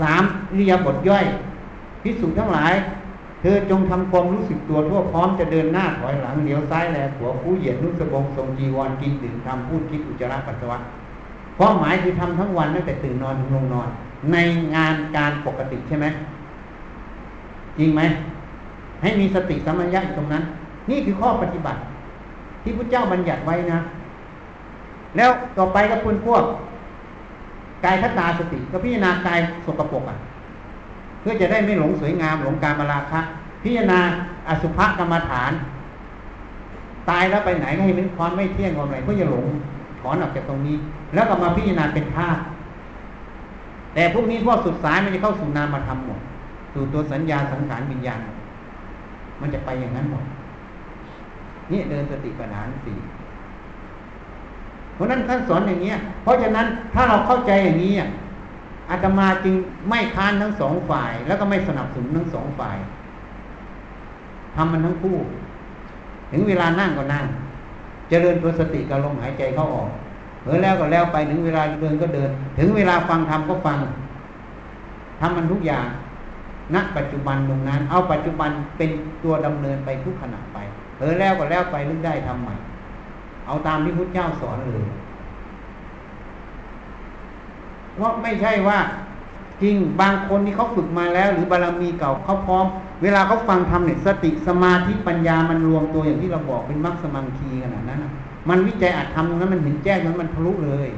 สามอิริยาบถย่อยภิกษุทั้งหลายเธอจงทำความรู้สึกตัวทั่วพร้อมจะเดินหน้าถอยหลังเหลียวซ้ายแลขวาคู่เหยียดนุ่งสบงทรงจีวรกินดื่มทำพูดคิดอุจจาระปัสสาวะเพราะหมายคือทำทั้งวันตั้งแต่ตื่นนอนถึงลงนอนในงานการปกติใช่ไหมจริงไหมให้มีสติสัมปชัญญะอยู่ตรงนั้นนี่คือข้อปฏิบัติที่พระเจ้าบัญญัติไว้นะแล้วต่อไปก็คุณพวกกายคตาสติก็พิจารณากายสกปรกอ่ะเพื่อจะได้ไม่หลงสวยงามหลงกามราคะพิจารณาอสุภกรรมฐานตายแล้วไปไหนให้มันความไม่เที่ยงความอะไรเพื่อจะหลงถอนออกจากตรงนี้แล้วก็มาพิจารณาเป็นธาตุแต่พวกนี้พวกสุดสายมันจะเข้าสู่นามธรรมหมดสู่ตัวสัญญาสังขารวิญญาณมันจะไปอย่างนั้นหมดนี่เดินสติปัฏฐานสี่เพราะนั้นท่านสอนอย่างนี้เพราะฉะนั้นถ้าเราเข้าใจอย่างนี้อาตมาจึงไม่ค้านทั้งสองฝ่ายแล้วก็ไม่สนับสนุนทั้งสองฝ่ายทำมันทั้งคู่ถึงเวลานั่งก็นั่งเจริญตัวสติกับลมหายใจเข้าออกเผลอแล้วก็แล้วไปถึงเวลาเดินก็เดินถึงเวลาฟังธรรมก็ฟังทำมันทุกอย่างณปัจจุบันตรงนั้นเอาปัจจุบันเป็นตัวดำเนินไปทุกขณะไปเผลอแล้วก็แล้วไปเรื่องได้ทำใหม่เอาตามที่พุทธเจ้าสอนเลยเพราะไม่ใช่ว่าจริงบางคนที่เขาฝึกมาแล้วหรือบารมีเก่าเขาพร้อมเวลาเขาฟังธรรมเนี่ยสติสมาธิปัญญามันรวมตัวอย่างที่เราบอกเป็นมรรคสมังคีขนาดนั้นมันวิจัยอาจทำตรงนั้นมันเห็นแจ้งนั้นมันทะลุเลย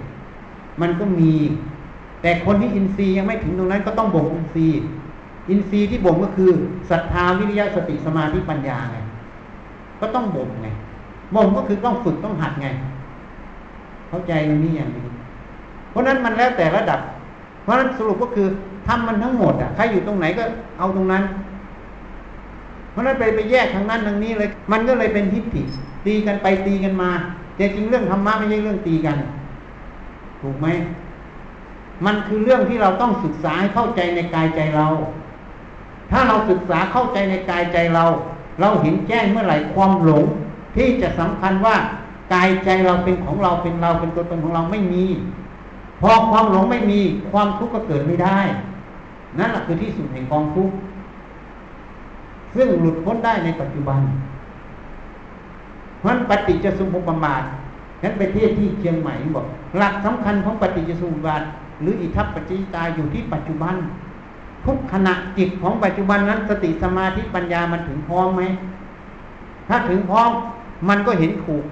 มันก็มีแต่คนที่อินทรีย์ยังไม่ถึงตรงนั้นก็ต้องบ่มอินทรีย์ที่บ่มก็คือศรัทธาวิริยะสติสมาธิปัญญาไงก็ต้องบ่มไงบ่มก็คือต้องฝึกต้องหัดไงเข้าใจตรงนี้อย่างนี้เพราะนั้นมันแล้วแต่ระดับเพราะนั้นสรุปก็คือทำมันทั้งหมดอ่ะใครอยู่ตรงไหนก็เอาตรงนั้นเพราะนั้นไปแยกทางนั้นทางนี้เลยมันก็เลยเป็นทิฏฐิตีกันไปตีกันมาแต่จริงเรื่องธรรมะไม่ใช่เรื่องตีกันถูกไหมมันคือเรื่องที่เราต้องศึกษาให้เข้าใจในกายใจเราถ้าเราศึกษาเข้าใจในกายใจเราเราเห็นแจ้งเมื่อไหร่ความหลงที่จะสำคัญว่ากายใจเราเป็นของเราเป็นเราเป็นตัวตนของเราไม่มีพอความหลงไม่มีความทุกข์ก็เกิดไม่ได้นั่นแหละคือที่สุดแห่งกองทุกข์ซึ่งหลุดพ้นได้ในปัจจุบันเพราะนั้นปฏิจจสมุปบาทนั้นไปเทศที่เชียงใหม่บอกหลักสำคัญของปฏิจจสมุปบาทหรืออิทัปปัจจิตาอยู่ที่ปัจจุบันทุกขณะจิตของปัจจุบันนั้นสติสมาธิปัญญามันถึงพร้อมไหมถ้าถึงพร้อมมันก็เห็นถูก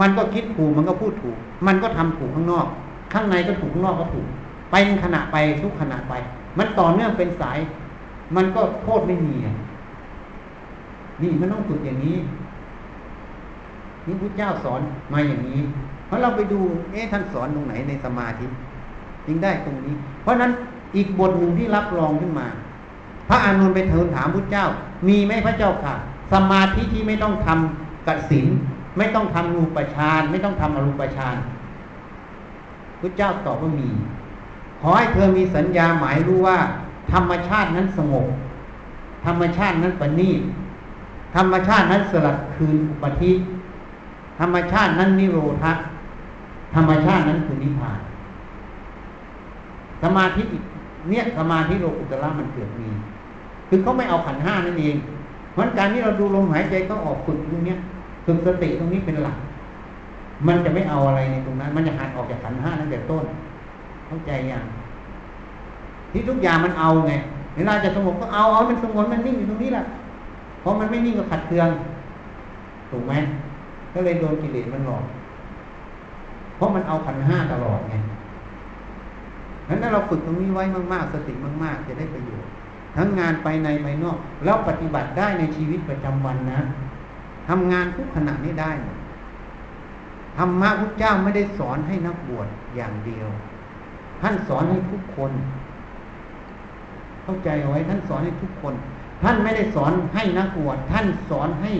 มันก็คิดถูกมันก็พูดถูกมันก็ทำถูกข้างนอกข้างในก็ถูกข้างนอกก็ถูกไปเป็นขณะไปทุกขณะไปมันต่อเนื่องเป็นสายมันก็โทษไม่มีนี่มันต้องฝึกอย่างนี้นี่พุทธเจ้าสอนมาอย่างนี้เพราะเราไปดูท่านสอนตรงไหนในสมาธิจึงได้ตรงนี้เพราะนั้นอีกบทหนึ่งที่รับรองขึ้นมาพระอานนท์ไปทูลถามพุทธเจ้ามีไหมพระเจ้าค่ะสมาธิที่ไม่ต้องทำกสิณไม่ต้องทำรูปฌานไม่ต้องทำอรูปฌานพุทธเจ้าตอบว่ามีขอให้เธอมีสัญญาหมายรู้ว่าธรรมชาตินั้นสงบธรรมชาตินั้นประณีตธรรมชาตินั้นสลัดคืนอุปธิธรรมชาตินั้นนิโรธะธรรมชาตินั้นคือนิพพานสมาธิเนี่ยสมาธิโลกุตระมันเกิดมีคือเขาไม่เอาขันธ์ห้านั่นเองเพราะการที่เราดูลมหายใจก็ออกฝึกตรงนี้ฝึกสติตรงนี้เป็นหลักมันจะไม่เอาอะไรในตรงนั้นมันจะหันออกจากขันธ์ห้าตั้งแต่ต้นเข้าใจยังที่ทุกอย่างมันเอาไง เวลาจะสงบก็เอามันสงบมันนิ่งอยู่ตรงนี้แหละเพราะมันไม่นิ่งก็ขัดเคืองถูกไหมก็เลยโดนกิเลสมันหลอกเพราะมันเอาขันห้าตลอดไงงั้นถ้าเราฝึกตรงนี้ไว้มากๆสติมากๆจะได้ประโยชน์ทั้งงานภายในภายนอกแล้วปฏิบัติได้ในชีวิตประจำวันนะทำงานทุกขณะนี้ได้ธรรมะพุทธเจ้าไม่ได้สอนให้นักบวชอย่างเดียวท่านสอนให้ทุกคนเข้าใจเอาไว้ท่านสอนให้ทุกคนท่านไม่ได้สอนให้นักบวชท่านสอนให้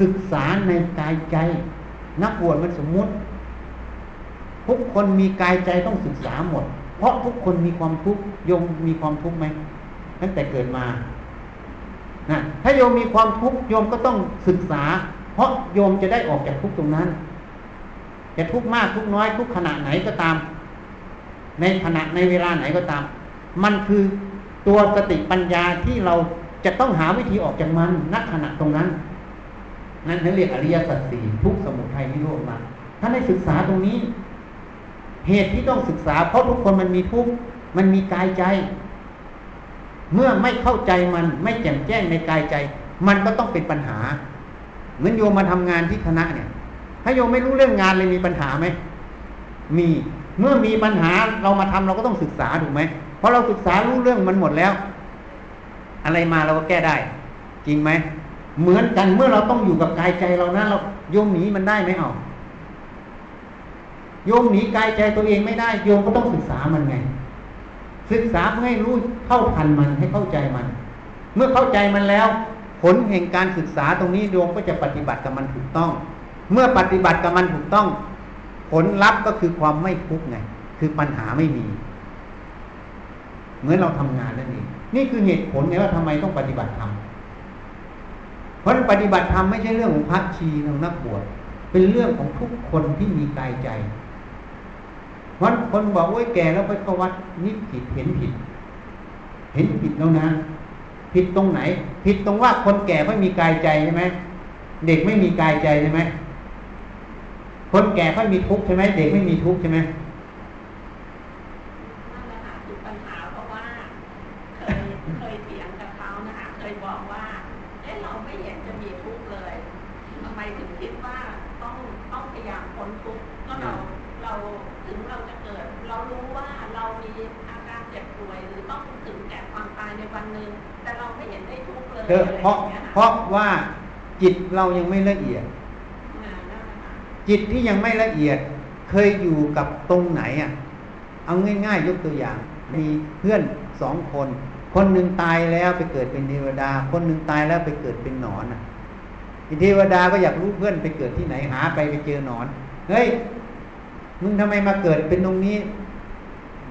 ศึกษาในกายใจนักบวชมันสมมุติทุกคนมีกายใจต้องศึกษาหมดเพราะทุกคนมีความทุกข์โยมมีความทุกข์ไหมตั้งแต่เกิดมานะถ้าโยมมีความทุกข์โยมก็ต้องศึกษาเพราะโยมจะได้ออกจากทุกข์ตรงนั้นจะทุกข์มากทุกข์น้อยทุกขณะไหนก็ตามในขณะในเวลาไหนก็ตามมันคือตัวสติปัญญาที่เราจะต้องหาวิธีออกจากมันณขณะตรงนั้นนั่นเรียกอริยสัจสี่ทุกข์สมุทัยนิโรธมรรคท่านได้ศึกษาตรงนี้เหตุที่ต้องศึกษาเพราะทุกคนมันมีทุกข์มันมีกายใจเมื่อไม่เข้าใจมันไม่แจ่มแจ้งในกายใจมันก็ต้องเป็นปัญหาเหมือนโยมมาทำงานที่คณะเนี่ยถ้าโยมไม่รู้เรื่องงานเลยมีปัญหาไหมมีเมื่อมีปัญหาเรามาทำเราก็ต้องศึกษาถูกไหมเพราะเราศึกษารู้เรื่องมันหมดแล้วอะไรมาเราก็แก้ได้จริงไหมเหมือนกันเมื่อเราต้องอยู่กับกายใจเรานะเราโยมหนีมันได้ไหมเอาโยมหนีกายใจตัวเองไม่ได้โยมก็ต้องศึกษามันไงศึกษาเพื่อให้รู้เท่าทันมันให้เข้าใจมันเมื่อเข้าใจมันแล้วผลแห่งการศึกษาตรงนี้โยมก็จะปฏิบัติกับมันถูกต้องเมื่อปฏิบัติกับมันถูกต้องผลลัพธ์ก็คือความไม่ทุกข์ไงคือปัญหาไม่มีเหมือนเราทำงานนั่นเองนี่คือเหตุผลไงว่าทำไมต้องปฏิบัติธรรมเพราะปฏิบัติธรรมไม่ใช่เรื่องของพระชีของนักบวชเป็นเรื่องของทุกคนที่มีกายใจวันคนบอกว่าแก่แล้วไปเข้าวัดนี่ผิดเห็นผิดแล้วนะผิดตรงไหนผิดตรงว่าคนแก่ไม่มีกายใจใช่ไหมเด็กไม่มีกายใจใช่ไหมคนแก่เขามีทุกข์ใช่ไหมเด็กไม่มีทุกข์ใช่ไหมคือปัญหาเพราะว่าเคยเถียงกับเขานะคะเคยบอกว่าเราไม่เห็นจะมีทุกข์เลยทำไมถึงคิดว่าต้องพยายามพ้นทุกข์ก็เราถึงเราจะเกิดเรารู้ว่าเรามีอาการเจ็บป่วยหรือต้องถึงแก่ความตายในวันหนึ่งแต่เราไม่เห็นได้ทุกข์เลยเพราะว่าจิตเรายังไม่ละเอียดจิตที่ยังไม่ละเอียดเคยอยู่กับตรงไหนอ่ะเอาง่ายๆยกตัวอย่างมีเพื่อนสองคนคนหนึ่งตายแล้วไปเกิดเป็นเทวดาคนหนึ่งตายแล้วไปเกิดเป็นหนอนอ่ะเทวดาก็อยากรู้เพื่อนไปเกิดที่ไหนหาไปเจอหนอนเฮ้ยมึงทำไมมาเกิดเป็นตรงนี้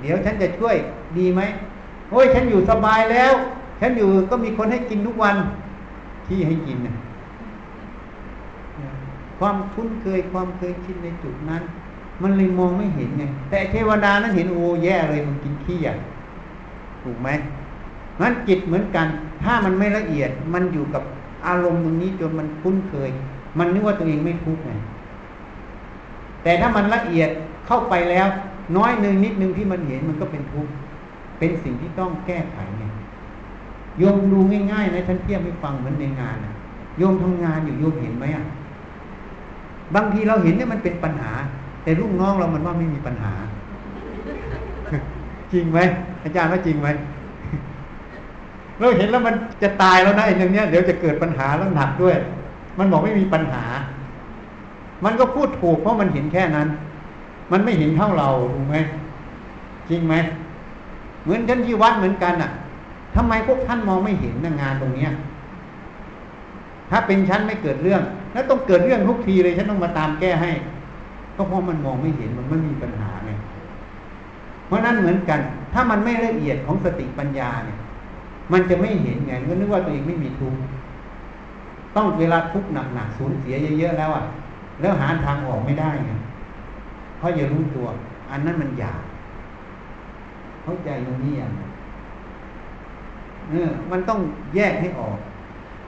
เดี๋ยวฉันจะช่วยดีไหมโอ้ยฉันอยู่สบายแล้วฉันอยู่ก็มีคนให้กินทุกวันที่ให้กินนะความคุ้นเคยความเคยชินในจุดนั้นมันเลยมองไม่เห็นไงแต่เทวดานั้นเห็นโอ้แย่เลยมันกินขี้อ่ะถูกไหมงั้นจิตเหมือนกันถ้ามันไม่ละเอียดมันอยู่กับอารมณ์ตรงนี้จนมันคุ้นเคยมันนึกว่าตัวเองไม่ทุกข์ไงแต่ถ้ามันละเอียดเข้าไปแล้วน้อยนึงนิดนึงที่มันเห็นมันก็เป็นทุกข์เป็นสิ่งที่ต้องแก้ไขไงโยมดูง่ายๆนะท่านเทียบให้ฟังเหมือนในงานนะโยมทำงานอยู่โยมเห็นไหมอ่ะบางทีเราเห็นเนี่ยมันเป็นปัญหาแต่ลูกน้องเรามันว่าไม่มีปัญหาจริงไหมอาจารย์ว่าจริงไหมเราเห็นแล้วมันจะตายแล้วนะไอ้เรื่องเนี้ยเดี๋ยวจะเกิดปัญหาแล้วหนักด้วยมันบอกไม่มีปัญหามันก็พูดถูกเพราะมันเห็นแค่นั้นมันไม่เห็นเท่าเราถูกไหมจริงไหมเหมือนท่านที่วัดเหมือนกันอ่ะทำไมพวกท่านมองไม่เห็นงานตรงเนี้ยถ้าเป็นฉันไม่เกิดเรื่องแล้วต้องเกิดเรื่องทุกทีเลยฉันต้องมาตามแก้ให้ก็เพราะมันมองไม่เห็นมันไม่มีปัญหาไงเพราะนั้นเหมือนกันถ้ามันไม่ละเอียดของสติปัญญาเนี่ยมันจะไม่เห็นไงก็นึกว่าตัวเองไม่มีทุกข์ต้องเวลาทุกข์หนักๆสูญเสียเยอะๆแล้วอ่ะแล้วหาทางออกไม่ได้ไงเพราะอย่ารู้ตัวอันนั้นมันหยาบเข้าใจตรงนี้อ่ะมันต้องแยกให้ออก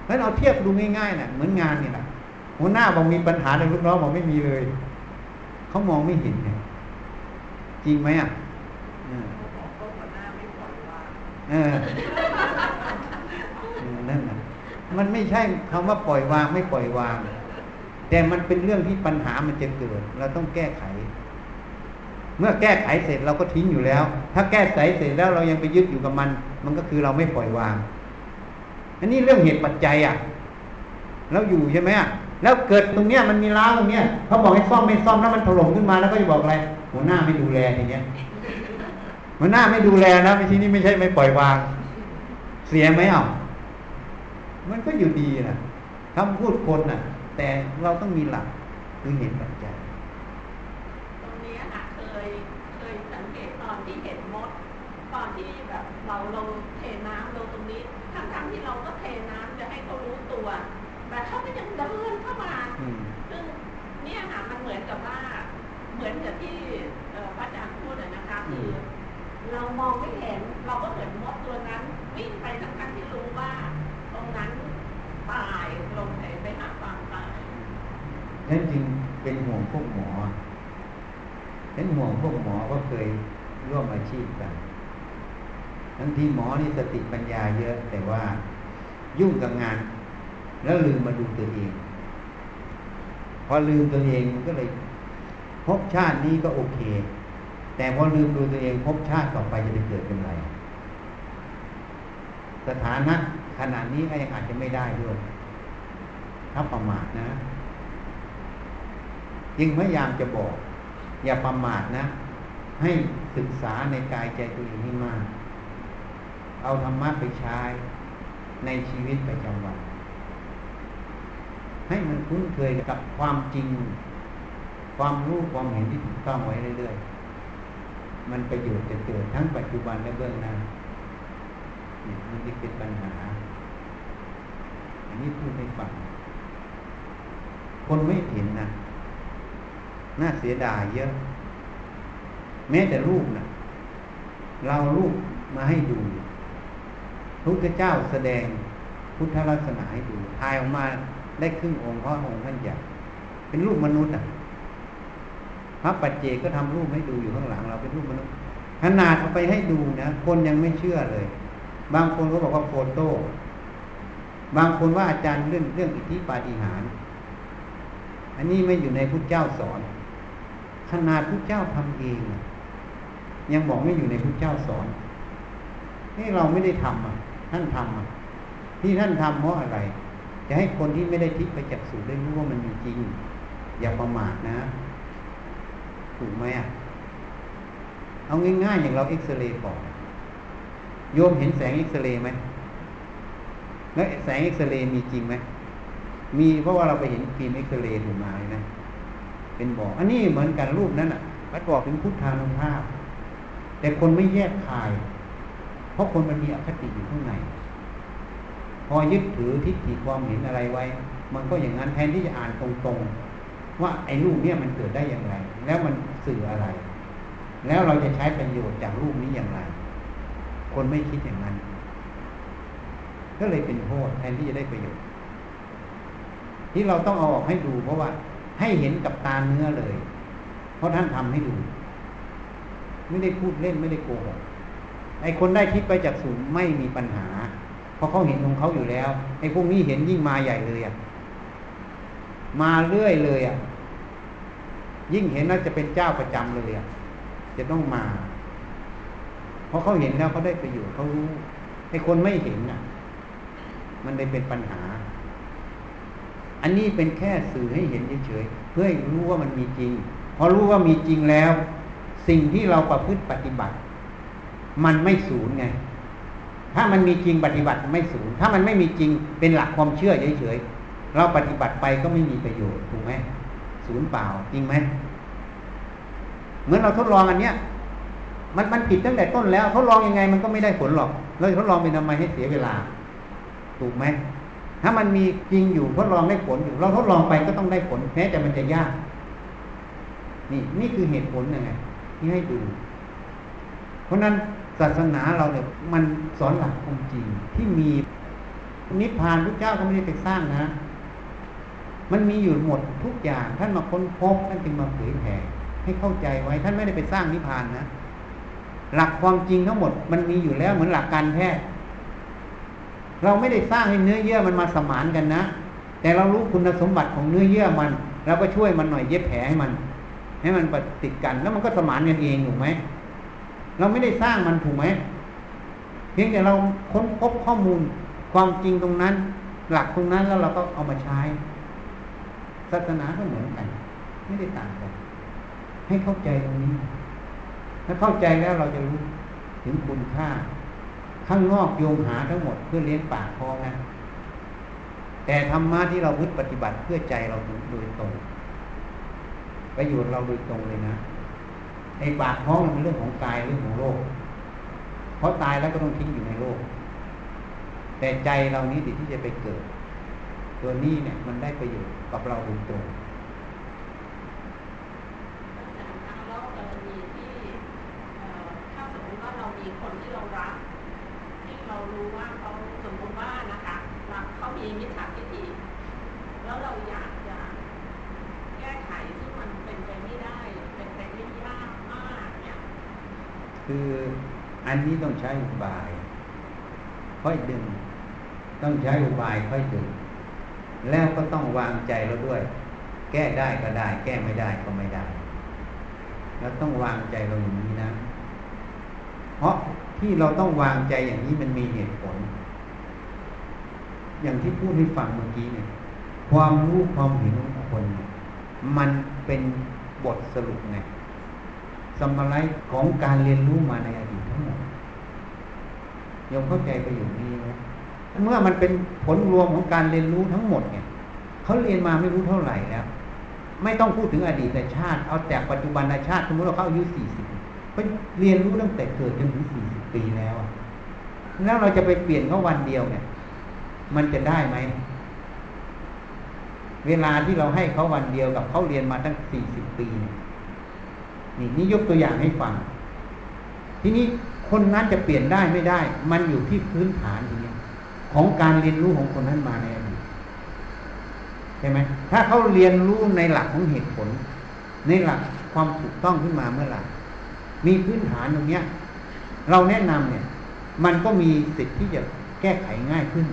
งั้นเอาเทียบดูง่ายๆน่ะเหมือนงานนี่แหละหัวหน้าบอกมีปัญหาในลูกน้องบอกไม่มีเลยเขามองไม่เห็นไงจริงไหมอ่ะ นั่นนะมันไม่ใช่คำว่าปล่อยวางไม่ปล่อยวางแต่มันเป็นเรื่องที่ปัญหามันจะเกิดเราต้องแก้ไขเมื่อแก้ไขเสร็จเราก็ทิ้งอยู่แล้วถ้าแก้ไขเสร็จแล้วเรายังไปยึดอยู่กับมันมันก็คือเราไม่ปล่อยวางอันนี้เรื่องเหตุปัจจัยอ่ะแล้วอยู่ใช่ไหมอ่ะแล้วเกิดตรงเนี้ยมันมีร้าวตรงเนี้ยเขาบอกให้ซ่อมไม่ซ่อมแล้วมันถล่มขึ้นมาแล้วก็จะบอกอะไรหัวหน้าไม่ดูแลอย่างเงี้ยหัวหน้าไม่ดูแลนะที่นี่ไม่ใช่ไม่ปล่อยวางเสียไหมอ่ะมันก็อยู่ดีนะคำพูดคนน่ะแต่เราต้องมีหลักคือเหตุปัจจัยตรงนี้ค่ะเคยสังเกตตอนที่เห็นมดตอนที่แบบเราลงเทน้ำลงตรงนี้ทั้งที่เราก็เทน้ำจะให้เขารู้ตัวแต่เขาก็ยังเดินเข้ามาซึ่งเนี่ยค่ะมันเหมือนกับว่าเหมือนกับที่พระอาจารย์พูดนะคะคือเรามองไม่เห็นเราก็เหมือนมดตัวนั้นวิ่งไปทั้งที่รู้ว่าตรงนั้นตายลงไปหาความตายนั่นจริงเป็นห่วงพวกหมอเป็นห่วงพวกหมอก็เคยร่วมอาชีพกันทั้งที่หมอนี่สติปัญญาเยอะแต่ว่ายุ่งกับงานแล้วลืมมาดูตัวเองพอลืมตัวเองก็เลยภพชาตินี้ก็โอเคแต่พอลืมดูตัวเองภพชาติต่อไปจะไปเกิดเป็นอะไรสถานะขนาดนี้ก็ยังอาจจะไม่ได้ด้วยถ้าประมาทนะยิ่งพยายามจะบอกอย่าประมาทนะให้ศึกษาในกายใจตัวเองให้มากเอาธรรมะไปใช้ในชีวิตประจำวันให้มันคุ้นเคยกับความจริงความรู้ความเห็นที่ถูกต้องไว้เรื่อยๆมันประโยชน์จะเกิดทั้งปัจจุบันและเบื้องหน้านี่มันจะเป็นปัญหาอันนี้พูดให้ฟังคนไม่เห็นนะน่าเสียดายเยอะแม้แต่รูปนะเรารูปมาให้ดูพระพุทธเจ้าแสดงพุทธลักษณะให้ดูถ่ายออกมาได้ครึ่งองค์เพราะองค์ท่านใหญ่เป็นรูปมนุษย์อ่ะพระปัจเจกก็ทำรูปให้ดูอยู่ข้างหลังเราเป็นรูปมนุษย์ขนาดเอาไปให้ดูนะคนยังไม่เชื่อเลยบางคนก็บอกว่าโฟโต้บางคนว่าอาจารย์เรื่องอิทธิปาฏิหาริย์อันนี้ไม่อยู่ในพุทธเจ้าสอนขนาดพุทธเจ้าทำเองยังบอกไม่อยู่ในพุทธเจ้าสอนนี่เราไม่ได้ทำท่านทำที่ท่านทำเพราะอะไรจะให้คนที่ไม่ได้ทิพย์ไปจักษุได้รู้ว่ามันมีจริงอย่าประมาทนะถูกไหมอ่ะเอาง่ายๆอย่างเราเอ็กซเรย์ก่อนโยมเห็นแสงเอ็กซเรย์ไหมแล้วแสงเอ็กซเรย์มีจริงไหมมีเพราะว่าเราไปเห็นฟิล์มเอ็กซเรย์ถูกไหมนะเป็นบอกอันนี้เหมือนกันรูปนั้นอ่ะวัดบอกถึงพุทธานุภาพแต่คนไม่แยกคายเพราะคนมันมีอคติอยู่ข้างในพอยึดถือทิฏฐิความเห็นอะไรไว้มันก็อย่างนั้นแทนที่จะอ่านตรงๆว่าไอ้รูปเนี่ยมันเกิดได้อย่างไรแล้วมันสื่ออะไรแล้วเราจะใช้ประโยชน์จากรูปนี้อย่างไรคนไม่คิดอย่างนั้นก็เลยเป็นโทษแทนที่จะได้ประโยชน์ที่เราต้องเอาออกให้ดูเพราะว่าให้เห็นกับตาเนื้อเลยเพราะท่านทำให้ดูไม่ได้พูดเล่นไม่ได้โกหกไอ้คนได้ทิพย์ไปจากศูนย์ไม่มีปัญหาเพราะเขาเห็นของเขาอยู่แล้วไอ้พวกนี้เห็นยิ่งมาใหญ่เลยอ่ะมาเรื่อยเลยอ่ะยิ่งเห็นน่าจะเป็นเจ้าประจำเลยอ่ะจะต้องมาเพราะเขาเห็นแล้วเขาได้ประโยชน์เขารู้ไอ้คนไม่เห็นอ่ะมันเลยเป็นปัญหาอันนี้เป็นแค่สื่อให้เห็นเฉยๆเพื่อให้รู้ว่ามันมีจริงพอรู้ว่ามีจริงแล้วสิ่งที่เราประพฤติปฏิบัติมันไม่สูญไงถ้ามันมีจริงปฏิบัติไม่สูญถ้ามันไม่มีจริงเป็นหลักความเชื่อเฉยๆเราปฏิบัติไปก็ไม่มีประโยชน์ถูกไหมสูญเปล่าจริงไหมเหมือนเราทดลองอันเนี้ยมันผิดตั้งแต่ต้นแล้วทดลองยังไงมันก็ไม่ได้ผลหรอกเราทดลองไปทำไมให้เสียเวลาถูกไหมถ้ามันมีจริงอยู่ทดลองได้ผลอยู่เราทดลองไปก็ต้องได้ผลแม้แต่มันจะยากนี่คือเหตุผลยังไงที่ให้ดูเพราะนั้นศาสนาเราเนี่ยมันสอนหลักความจริงที่มีนิพพานพระเจ้าก็ไม่ได้ไปสร้างนะมันมีอยู่หมดทุกอย่างท่านมาค้นพบท่านจึงมาเผยแผ่ให้เข้าใจไว้ท่านไม่ได้ไปสร้างนิพพานนะ หลักความจริงทั้งหมดมันมีอยู่แล้วเหมือนหลักการแพทย์เราไม่ได้สร้างให้เนื้อเยื่อมันมาสมานกันนะแต่เรารู้คุณสมบัติของเนื้อเยื่อมันเราก็ช่วยมันหน่อยเย็บแผลให้มันปฏิติกันแล้วมันก็สมานกันเองถูกไหมเราไม่ได้สร้างมันถูกไหมเพียงแต่เราค้นพบข้อมูลความจริงตรงนั้นหลักตรงนั้นแล้วเราก็เอามาใช้ศาสนาก็เหมือนกันไม่ได้ต่างกันให้เข้าใจตรงนี้ถ้าเข้าใจแล้วเราจะรู้ถึงคุณค่าข้างนอกโยมหาทั้งหมดเพื่อเลี้ยงปากท้องนะแต่ธรรมะที่เราปฏิบัติเพื่อใจเราโดยตรงประโยชน์เราโดยตรงเลยนะไอ้ปากท้องมันเป็นเรื่องของกายเรื่องของโลกเพราะตายแล้วก็ต้องทิ้งอยู่ในโลกแต่ใจเรานี้ดิที่จะไปเกิดตัวนี้เนี่ยมันได้ประโยชน์กับเราโดยตรงคืออันนี้ต้องใช้อุบายค่อยดึงต้องใช้อุบายค่อยดึงแล้วก็ต้องวางใจเราด้วยแก้ได้ก็ได้แก้ไม่ได้ก็ไม่ได้เราต้องวางใจเราอย่างนี้นะเพราะที่เราต้องวางใจอย่างนี้มันมีเหตุผลอย่างที่พูดให้ฟังเมื่อกี้เนี่ยความรู้ความเห็นของคนมันเป็นบทสรุปไงสมาลัยของการเรียนรู้มาในอดีตทั้งหมดยมเข้าใจประโยคนี้ไหมเมื่อมันเป็นผลรวมของการเรียนรู้ทั้งหมดเนี่ยเขาเรียนมาไม่รู้เท่าไหร่แล้วไม่ต้องพูดถึงอดีตชาติเอาแต่ปัจจุบันชาติสมมติเราเข้าอายุ40ก็เรียนรู้ตั้งแต่เกิดจนถึง40ปีแล้วแล้วเราจะไปเปลี่ยนเขาวันเดียวเนี่ยมันจะได้ไหมเวลาที่เราให้เขาวันเดียวกับเขาเรียนมาตั้ง40 ปีนี่ยกตัวอย่างให้ฟังทีนี้คนนั้นจะเปลี่ยนได้ไม่ได้มันอยู่ที่พื้นฐานอย่างนี้ของการเรียนรู้ของคนนั้นมาในอดีตใช่ไหมถ้าเขาเรียนรู้ในหลักของเหตุผลในหลักความถูกต้องขึ้นมาเมื่อไหร่มีพื้นฐานตรงนี้เราแนะนำเนี่ยมันก็มีสิทธิ์ที่จะแก้ไขง่ายขึ้น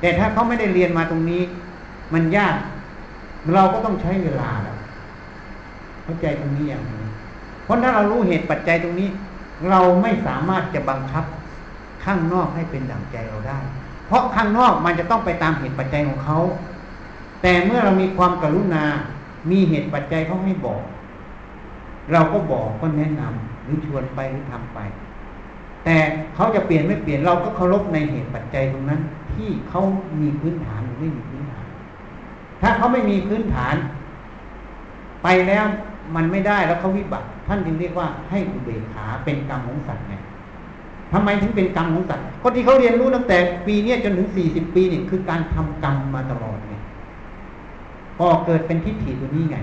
แต่ถ้าเขาไม่ได้เรียนมาตรงนี้มันยากเราก็ต้องใช้เวลาเข้าใจตรงนี้อย่างนี้เพราะถ้าเรารู้เหตุปัจจัยตรงนี้เราไม่สามารถจะบังคับข้างนอกให้เป็นดั่งใจเราได้เพราะข้างนอกมันจะต้องไปตามเหตุปัจจัยของเขาแต่เมื่อเรามีความกรุณามีเหตุปัจจัยเขาให้บอกเราก็บอกก็แนะนำหรือชวนไปหรือทำไปแต่เขาจะเปลี่ยนไม่เปลี่ยนเราก็เคารพในเหตุปัจจัยตรงนั้นที่เขามีพื้นฐานหรือไม่มีพื้นฐานถ้าเขาไม่มีพื้นฐานไปแล้วมันไม่ได้แล้วเขาวิบัติท่านจึงเรียกว่าให้อุเบกขาเป็นกรรมของสัตว์ไงทำไมถึงเป็นกรรมของสัตว์คนที่เขาเรียนรู้ตั้งแต่ปีนี้จนถึง40 ปีนี่คือการทำกรรมมาตลอดไงพอเกิดเป็นทิฏฐิตัวนี้ไง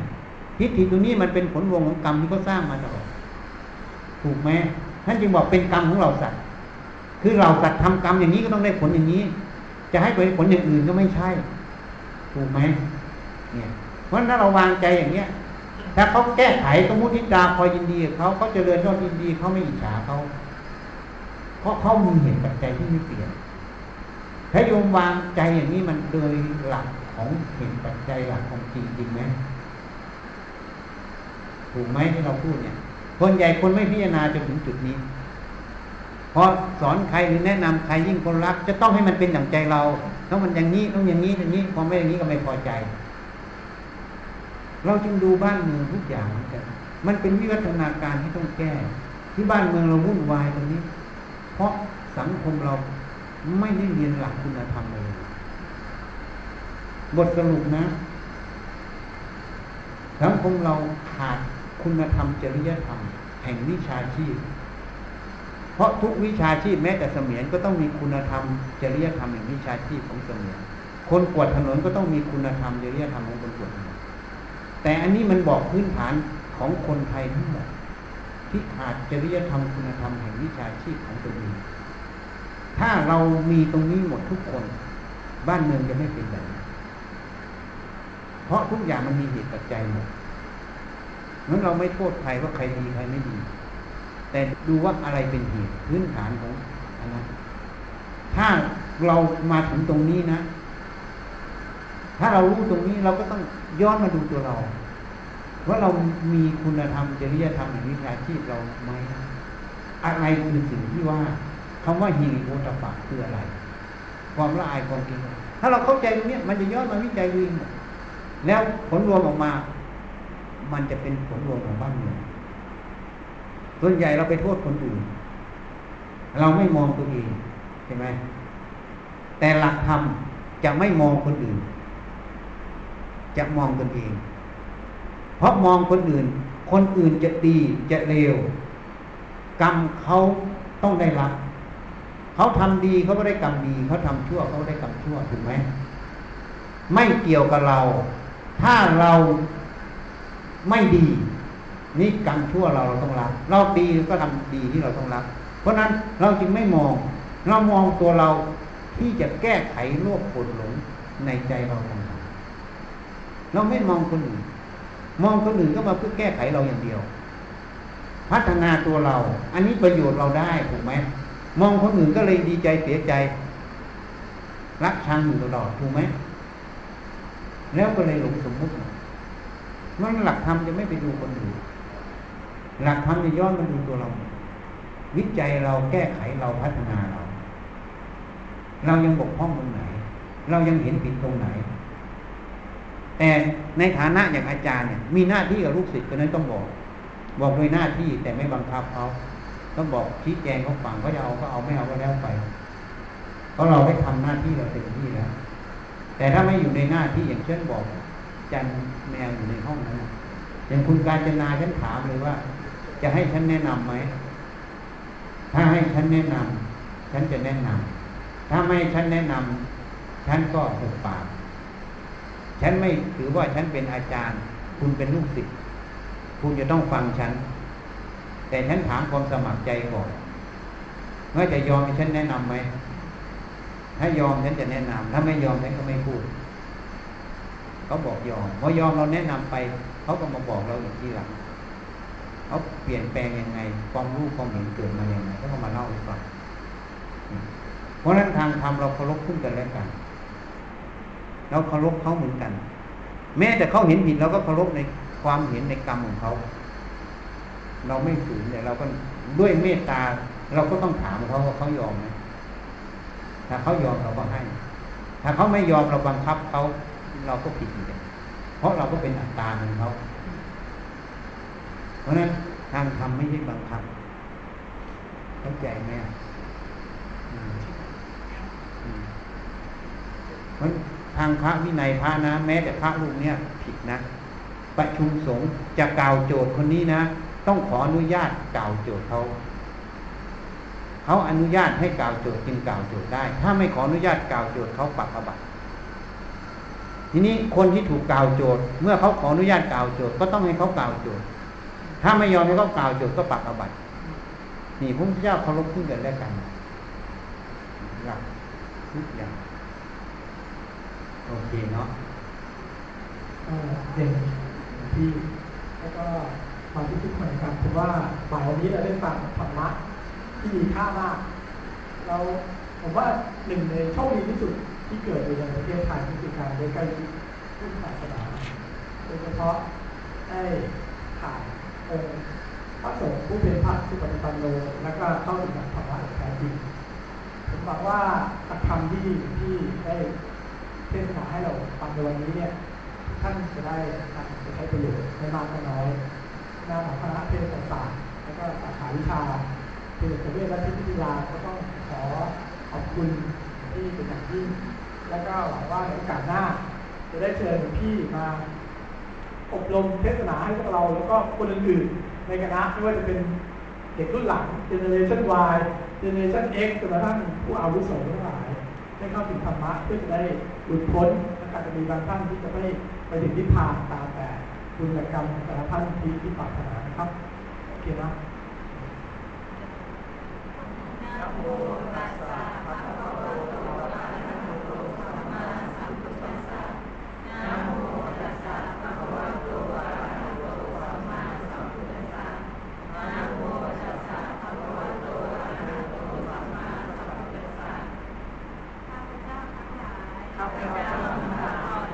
ทิฏฐิตัวนี้มันเป็นผลวงของกรรมที่เขาสร้างมาตลอดถูกไหมท่านจึงบอกเป็นกรรมของเราสัตว์คือเราสัตว์ทำกรรมอย่างนี้ก็ต้องได้ผลอย่างนี้จะให้ผลอย่างอื่นก็ไม่ใช่ถูกไหมเนี่ยเพราะถ้าเราวางใจอย่างเนี้ยถ้าเขาแก้ไขสมมุตินิดาพอยินดีเขาเขาเจริญยอดยินดีเขาไม่อิจฉาเขาเพราะเขามีเหตุปัจจัยที่ไม่เปลี่ยนถ้าโยมวางใจอย่างนี้มันโดยหลักของเหตุปัจจัยหลักของจริงจริงไหมถูกไหมที่เราพูดเนี่ยคนใหญ่คนไม่พิจารณาจนถึงจุดนี้พอสอนใครหรือแนะนำใครยิ่งคนรักจะต้องให้มันเป็นดั่งใจเราต้องมันอย่างนี้ต้องอย่างนี้อย่างนี้พอไม่อย่างนี้ก็ไม่พอใจเราจึงดูบ้านเมืองทุกอย่างกันมันเป็นวิวัฒนาการที่ต้องแก้ที่บ้านเมืองเราวุ่นวายตรงนี้เพราะสังคมเราไม่ได้เรียนหลักคุณธรรมเลยบทสรุปนะสังคมเราขาดคุณธรรมจริยธรรมแห่งวิชาชีพเพราะทุกวิชาชีพแม้แต่เสมียนก็ต้องมีคุณธรรมจริยธรรมแห่งวิชาชีพของเสมียนคนกวาดถนนก็ต้องมีคุณธรรมจริยธรรมของคนกวาดถนนแต่อันนี้มันบอกพื้นฐานของคนไทยทั้งหมดที่ขาดจริยธรรมคุณธรรมแห่งวิชาชีพของตัวเองถ้าเรามีตรงนี้หมดทุกคนบ้านเมืองจะไม่เป็นแบบนี้เพราะทุกอย่างมันมีเหตุปัจจัยหมดงั้นเราไม่โทษใครว่าใครดีใครไม่ดี แต่ดูว่าอะไรเป็นเหตุพื้นฐานของอันนั้นถ้าเรามาถึงตรงนี้นะถ้าเรารู้ตรงนี้เราก็ต้องย้อนมาดูตัวเราว่าเรามีคุณธรรมจริยธรรมหรือวิชาชีพเราไหมอะไรคือสิ่งที่ว่าคำว่าหิริโอตปะคืออะไรความละอายความเกรงถ้าเราเข้าใจตรงนี้มันจะย้อนมาวิจัยดูแล้วผลรวมออกมามันจะเป็นผลรวมของบ้านเมืองส่วนใหญ่เราไปโทษคนอื่นเราไม่มองตัวเองใช่ไหมแต่หลักธรรมจะไม่มองคนอื่นจะมองตนเองเพราะมองคนอื่นคนอื่นจะดีจะเลวกรรมเขาต้องได้รับเขาทำดีเขาก็ได้กรรมดีเขาทำชั่วเขาได้กรรมชั่วถูกไหมไม่เกี่ยวกับเราถ้าเราไม่ดีนี่กรรมชั่วเราต้องรับเราดีก็ทำดีที่เราต้องรับเพราะนั้นเราจึงไม่มองเรามองตัวเราที่จะแก้ไขโลภโกรธหลงในใจเราต่างหากเราไม่มองคนอื่นมองคนอื่นก็มาเพื่อแก้ไขเราอย่างเดียวพัฒนาตัวเราอันนี้ประโยชน์เราได้ถูกไหมมองคนอื่นก็เลยดีใจเสียใจรักชังอยู่ตลอดถูกไหมแล้วก็เลยหลงสมมุติมันหลักธรรมจะไม่ไปดูคนอื่นหลักธรรมจะย้อนมาดูตัวเราวิจัยเราแก้ไขเราพัฒนาเรายังบกพร่องตรงไหนเรายังเห็นผิดตรงไหนแต่ในฐานะอย่างอาจารย์เนี่ยมีหน้าที่กับลูกศิษย์คนนั้นต้องบอกโดยหน้าที่แต่ไม่บังคับเขาต้องบอกชี้แจงเขาฟังเขาจะเอาก็เอาไม่เอาก็แล้วไปเพราะเราได้ทำหน้าที่เราเต็มที่แล้วแต่ถ้าไม่อยู่ในหน้าที่อย่างเช่นบอกจันแมวอยู่ในห้องนั้นอย่างคุณการจนาฉันถามเลยว่าจะให้ฉันแนะนำไหมถ้าให้ฉันแนะนำฉันจะแนะนำถ้าไม่ฉันแนะนำฉันก็หุบปากฉันไม่ถือว่าฉันเป็นอาจารย์คุณเป็นลูกศิษย์คุณจะต้องฟังฉันแต่ฉันถามความสมัครใจก่อนว่าจะยอมให้ฉันแนะนำไหมถ้ายอมฉันจะแนะนำถ้าไม่ยอมฉันก็ไม่พูดเขาบอกยอมพอยอมเราแนะนำไปเขาก็มาบอกเราอีกทีหลังเขาเปลี่ยนแปลงยังไงความรู้ความเห็นเกิดมาอย่างไรเขาก็มาเล่าให้ฟังเพราะนั้นทางธรรมเราเคารพขึ้นกันแล้วกันเราเคารพเขาเหมือนกันแม้แต่เขาเห็นผิดเราก็เคารพในความเห็นในกรรมของเขาเราไม่ฝืนแต่เราก็ด้วยเมตตาเราก็ต้องถามเขาว่าเขายอมไหมถ้าเขายอมเราก็ให้ถ้าเขาไม่ยอมเราบังคับเขาเราก็ผิดอีกเพราะเราก็เป็นอัตตาของเขาเพราะนั้นทางธรรมไม่ใช่บังคับเข้าใจไหมเพราะทางพระวินัยพระนะแม้แต่พระรูปเนี้ยผิดนะประชุมสงฆ์จะกล่าวโจทย์คนนี้นะต้องขออนุญาตกล่าวโจทย์เขาอนุญาตให้กล่าวโจทย์จึงกล่าวโจทย์ได้ถ้าไม่ขออนุญาตกล่าวโจทย์เขาปรับอาบัติทีนี้คนที่ถูกกล่าวโจทย์เมื่อเขาขออนุญาตกล่าวโจทย์ก็ต้องให้เขากล่าวโจทย์ถ้าไม่ยอมให้เขากล่าวโจทย์ก็ปรับอาบัตินี่พระพุทธเจ้าเคารพขึ้นกันแล้วกันหลักทุกอย่างโอเคเนาะเด่นที่แล้วก็ตอนที่ทุกคนครับผมว่าบ่ายวันนี้เราได้ฟังธรรมะที่มีค่ามากเราผมว่าหนึ่งในโชคดีที่สุดที่เกิดอยู่ในประเทศไทยก็คือการได้ใกล้ชิดพุทธศาสนาโดยเฉพาะได้ผ่านพระสงฆ์ผู้เป็นพระสุปฏิปันโนและก็เข้าถึงธรรมะอย่างแท้จริงผมบอกว่าธรรมที่ได้เทศนาให้เราฟังในวันนี้เนี่ยท่านจะได้อาจจะใช้ประโยชน์ไม่มากก็น้อยหน้าของคณะเพศศาสตร์แล้วก็สาขาวิชาเภสัชเวชและจิตวิทยาก็ต้องขอขอบคุณที่เป็นอย่างยิ่งแล้วก็หวังว่าในโอกาสหน้าจะได้เชิญพี่มาอบรมเทศนาให้พวกเราแล้วก็คนอื่นๆในคณะไม่ว่าจะเป็นเด็กรุ่นหลัง Generation Y Generation X จนกระทั่งผู้อาวุโสทั้งหลายได้เข้าถึงธรรมะเพื่อจะได้หลุดพ้นและอาจจะมีบางท่านที่จะไม่ไปถึงนิพพานตามแต่บุญและกรรมแต่ละท่านที่ปรารถนานะครับโอเคนะนะโมตัสสะภะคะวะโตอะระหะโตสัมมาสัมพุทธัสสะนะโมตัสสะภะคะวะโตอะระหะโตสัมมาสัมพุทธัสสะนะโมตัสสะ ข้าพเจ้าทั้งหลาย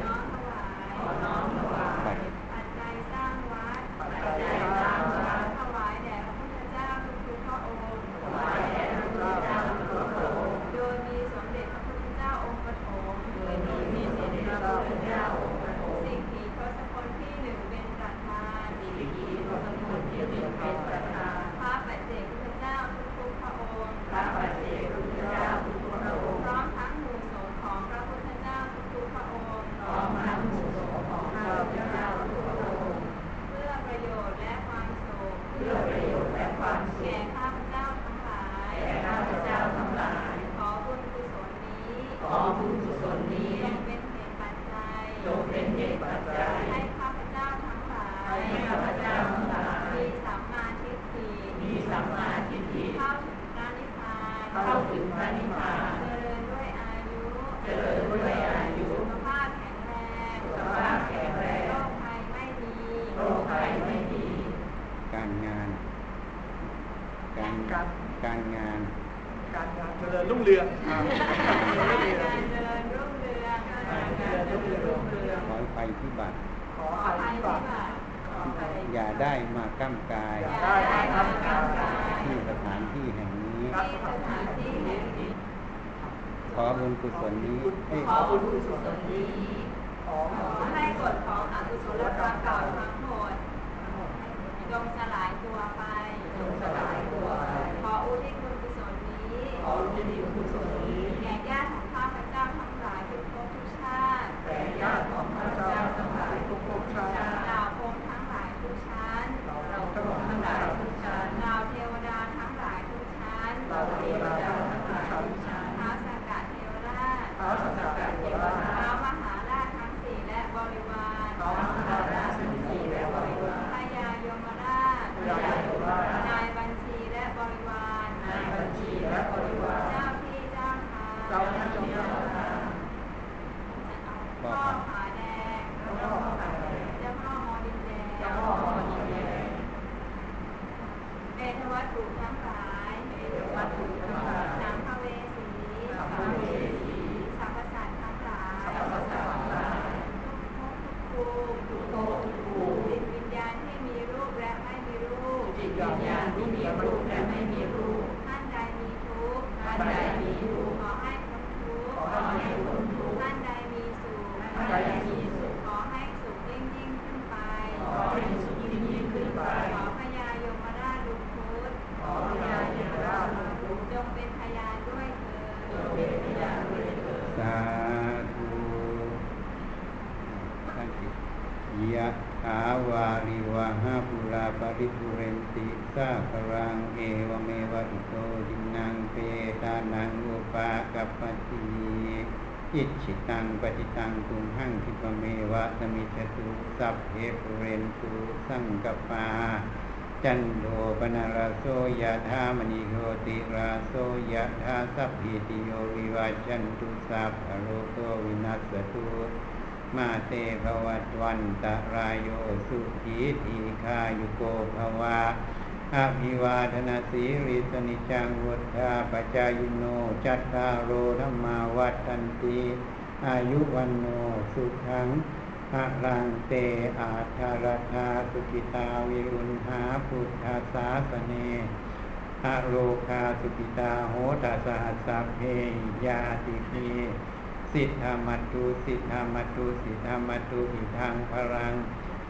ขอน้อมถวายปัจจัยสร้างวัดถวายแด่พระพุทธเจ้าทุกพระองค์โดยมีสมเด็จพระพุทธเจ้าองค์ปฐมสิกขีทศพลที่หนึ่งเป็นประธานพระปัจเจกพุทธเจ้าทุกพระองค์พร้อมทั้งหมู่สงฆ์ของพระพุทธเจ้าทุกพระองค์เพื่อประโยชน์และความสุขแก่ข้าพเจ้าทั้งหลายขอบุญกุศลนี้จงเป็นเหตุปัจจัยให้ข้าพเจ้าทั้งหลายมีสัมมาทิฏฐิเข้าถึงพระนิพพานเจริญด้วยอายุสุขภาพแข็งแรงโรคภัยไม่มีการงานเจริญรุ่งเรืองการเจริญรุ่งเรืองขอภัยพิบัติอย่าได้มาก้ำกายที่สถานที่แห่งนี้ขอบุญกุศลนี้ขอให้กฎของอกุศลกรรมเก่าทั้งหมดจงสลายตัวไปขออุทิศบุญกุศลนี้แก่ญาติของข้าพเจ้าทั้งหลายทุกภพทุกชาติเหล่าพรหมทั้งหลายทุกชั้นเหล่าเทวดาทั้งหลายทุกชั้นท้าวสักกะเทวราชท้าวมหาราชทั้งสี่และบริวารพญายมราชนายบัญชีและบริวารเจ้าที่เจ้าทางพ่อผาแดงเจ้าพ่อมอดินแดงเมธวัตถุทั้งหลายสังฆเวสีสัพพสัตว์ทั้งหลายทุกภพทุกภูมิจิตวิญญาณที่มีรูปและไม่มีรูปท่านใดมีทุกข์ขอให้พ้นทุกข์ท่านใดมีสุขขอให้สุขยิ่งขึ้นไปขอพญายมราชดุจพุทธจงเป็นพยานด้วยเถิดสาธุท่านที่ยะถาวาริวหาปุราปริปุเรนติสาครังเอวเมวะอิโตทินังเปตานังอุปากัปปติอิจิตังปฏิตังตุมหังคิปเมวะสมิจตุสัพเพปุเรนตุสังกปาจันโทปนารโสยะธามณีโชติราโสยะธาสัพพิติโยวิวัจจันตุสัพพะโรโควินัสสตุมาเตภวัตวันตรายโยสุขีทีฆายุโกภวะอาภิวาทนาสีริสนิจังวุฒาปจายุโนจัตตาโรธรรมาวัฏฐันติอายุวันโนสุขังภะรังเตอาธารธาสุขิตาวิรุณหาพุทธาสาสเนอะโลคาสุขิตาโหตสหัสสะเพยาติภิสิทธามัตตุสิทธามัตตุหิทังพรัง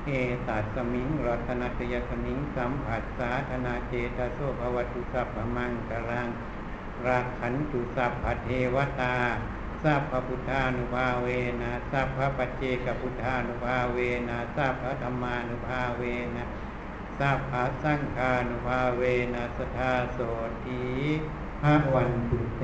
เอตัสสมิงรัตนัตยสมิงสัมผัสสาธนาเจตโสภวตุสัพพมังคลังรักขันตุสัพพเทวตาสัพพพุทธานุภาเวนะสัพพปัจเจกพุทธานุภาเวนะสัพพธัมมานุภาเวนะสัพพสังฆานุภาเวนะสัทธาโสติภวันตุเต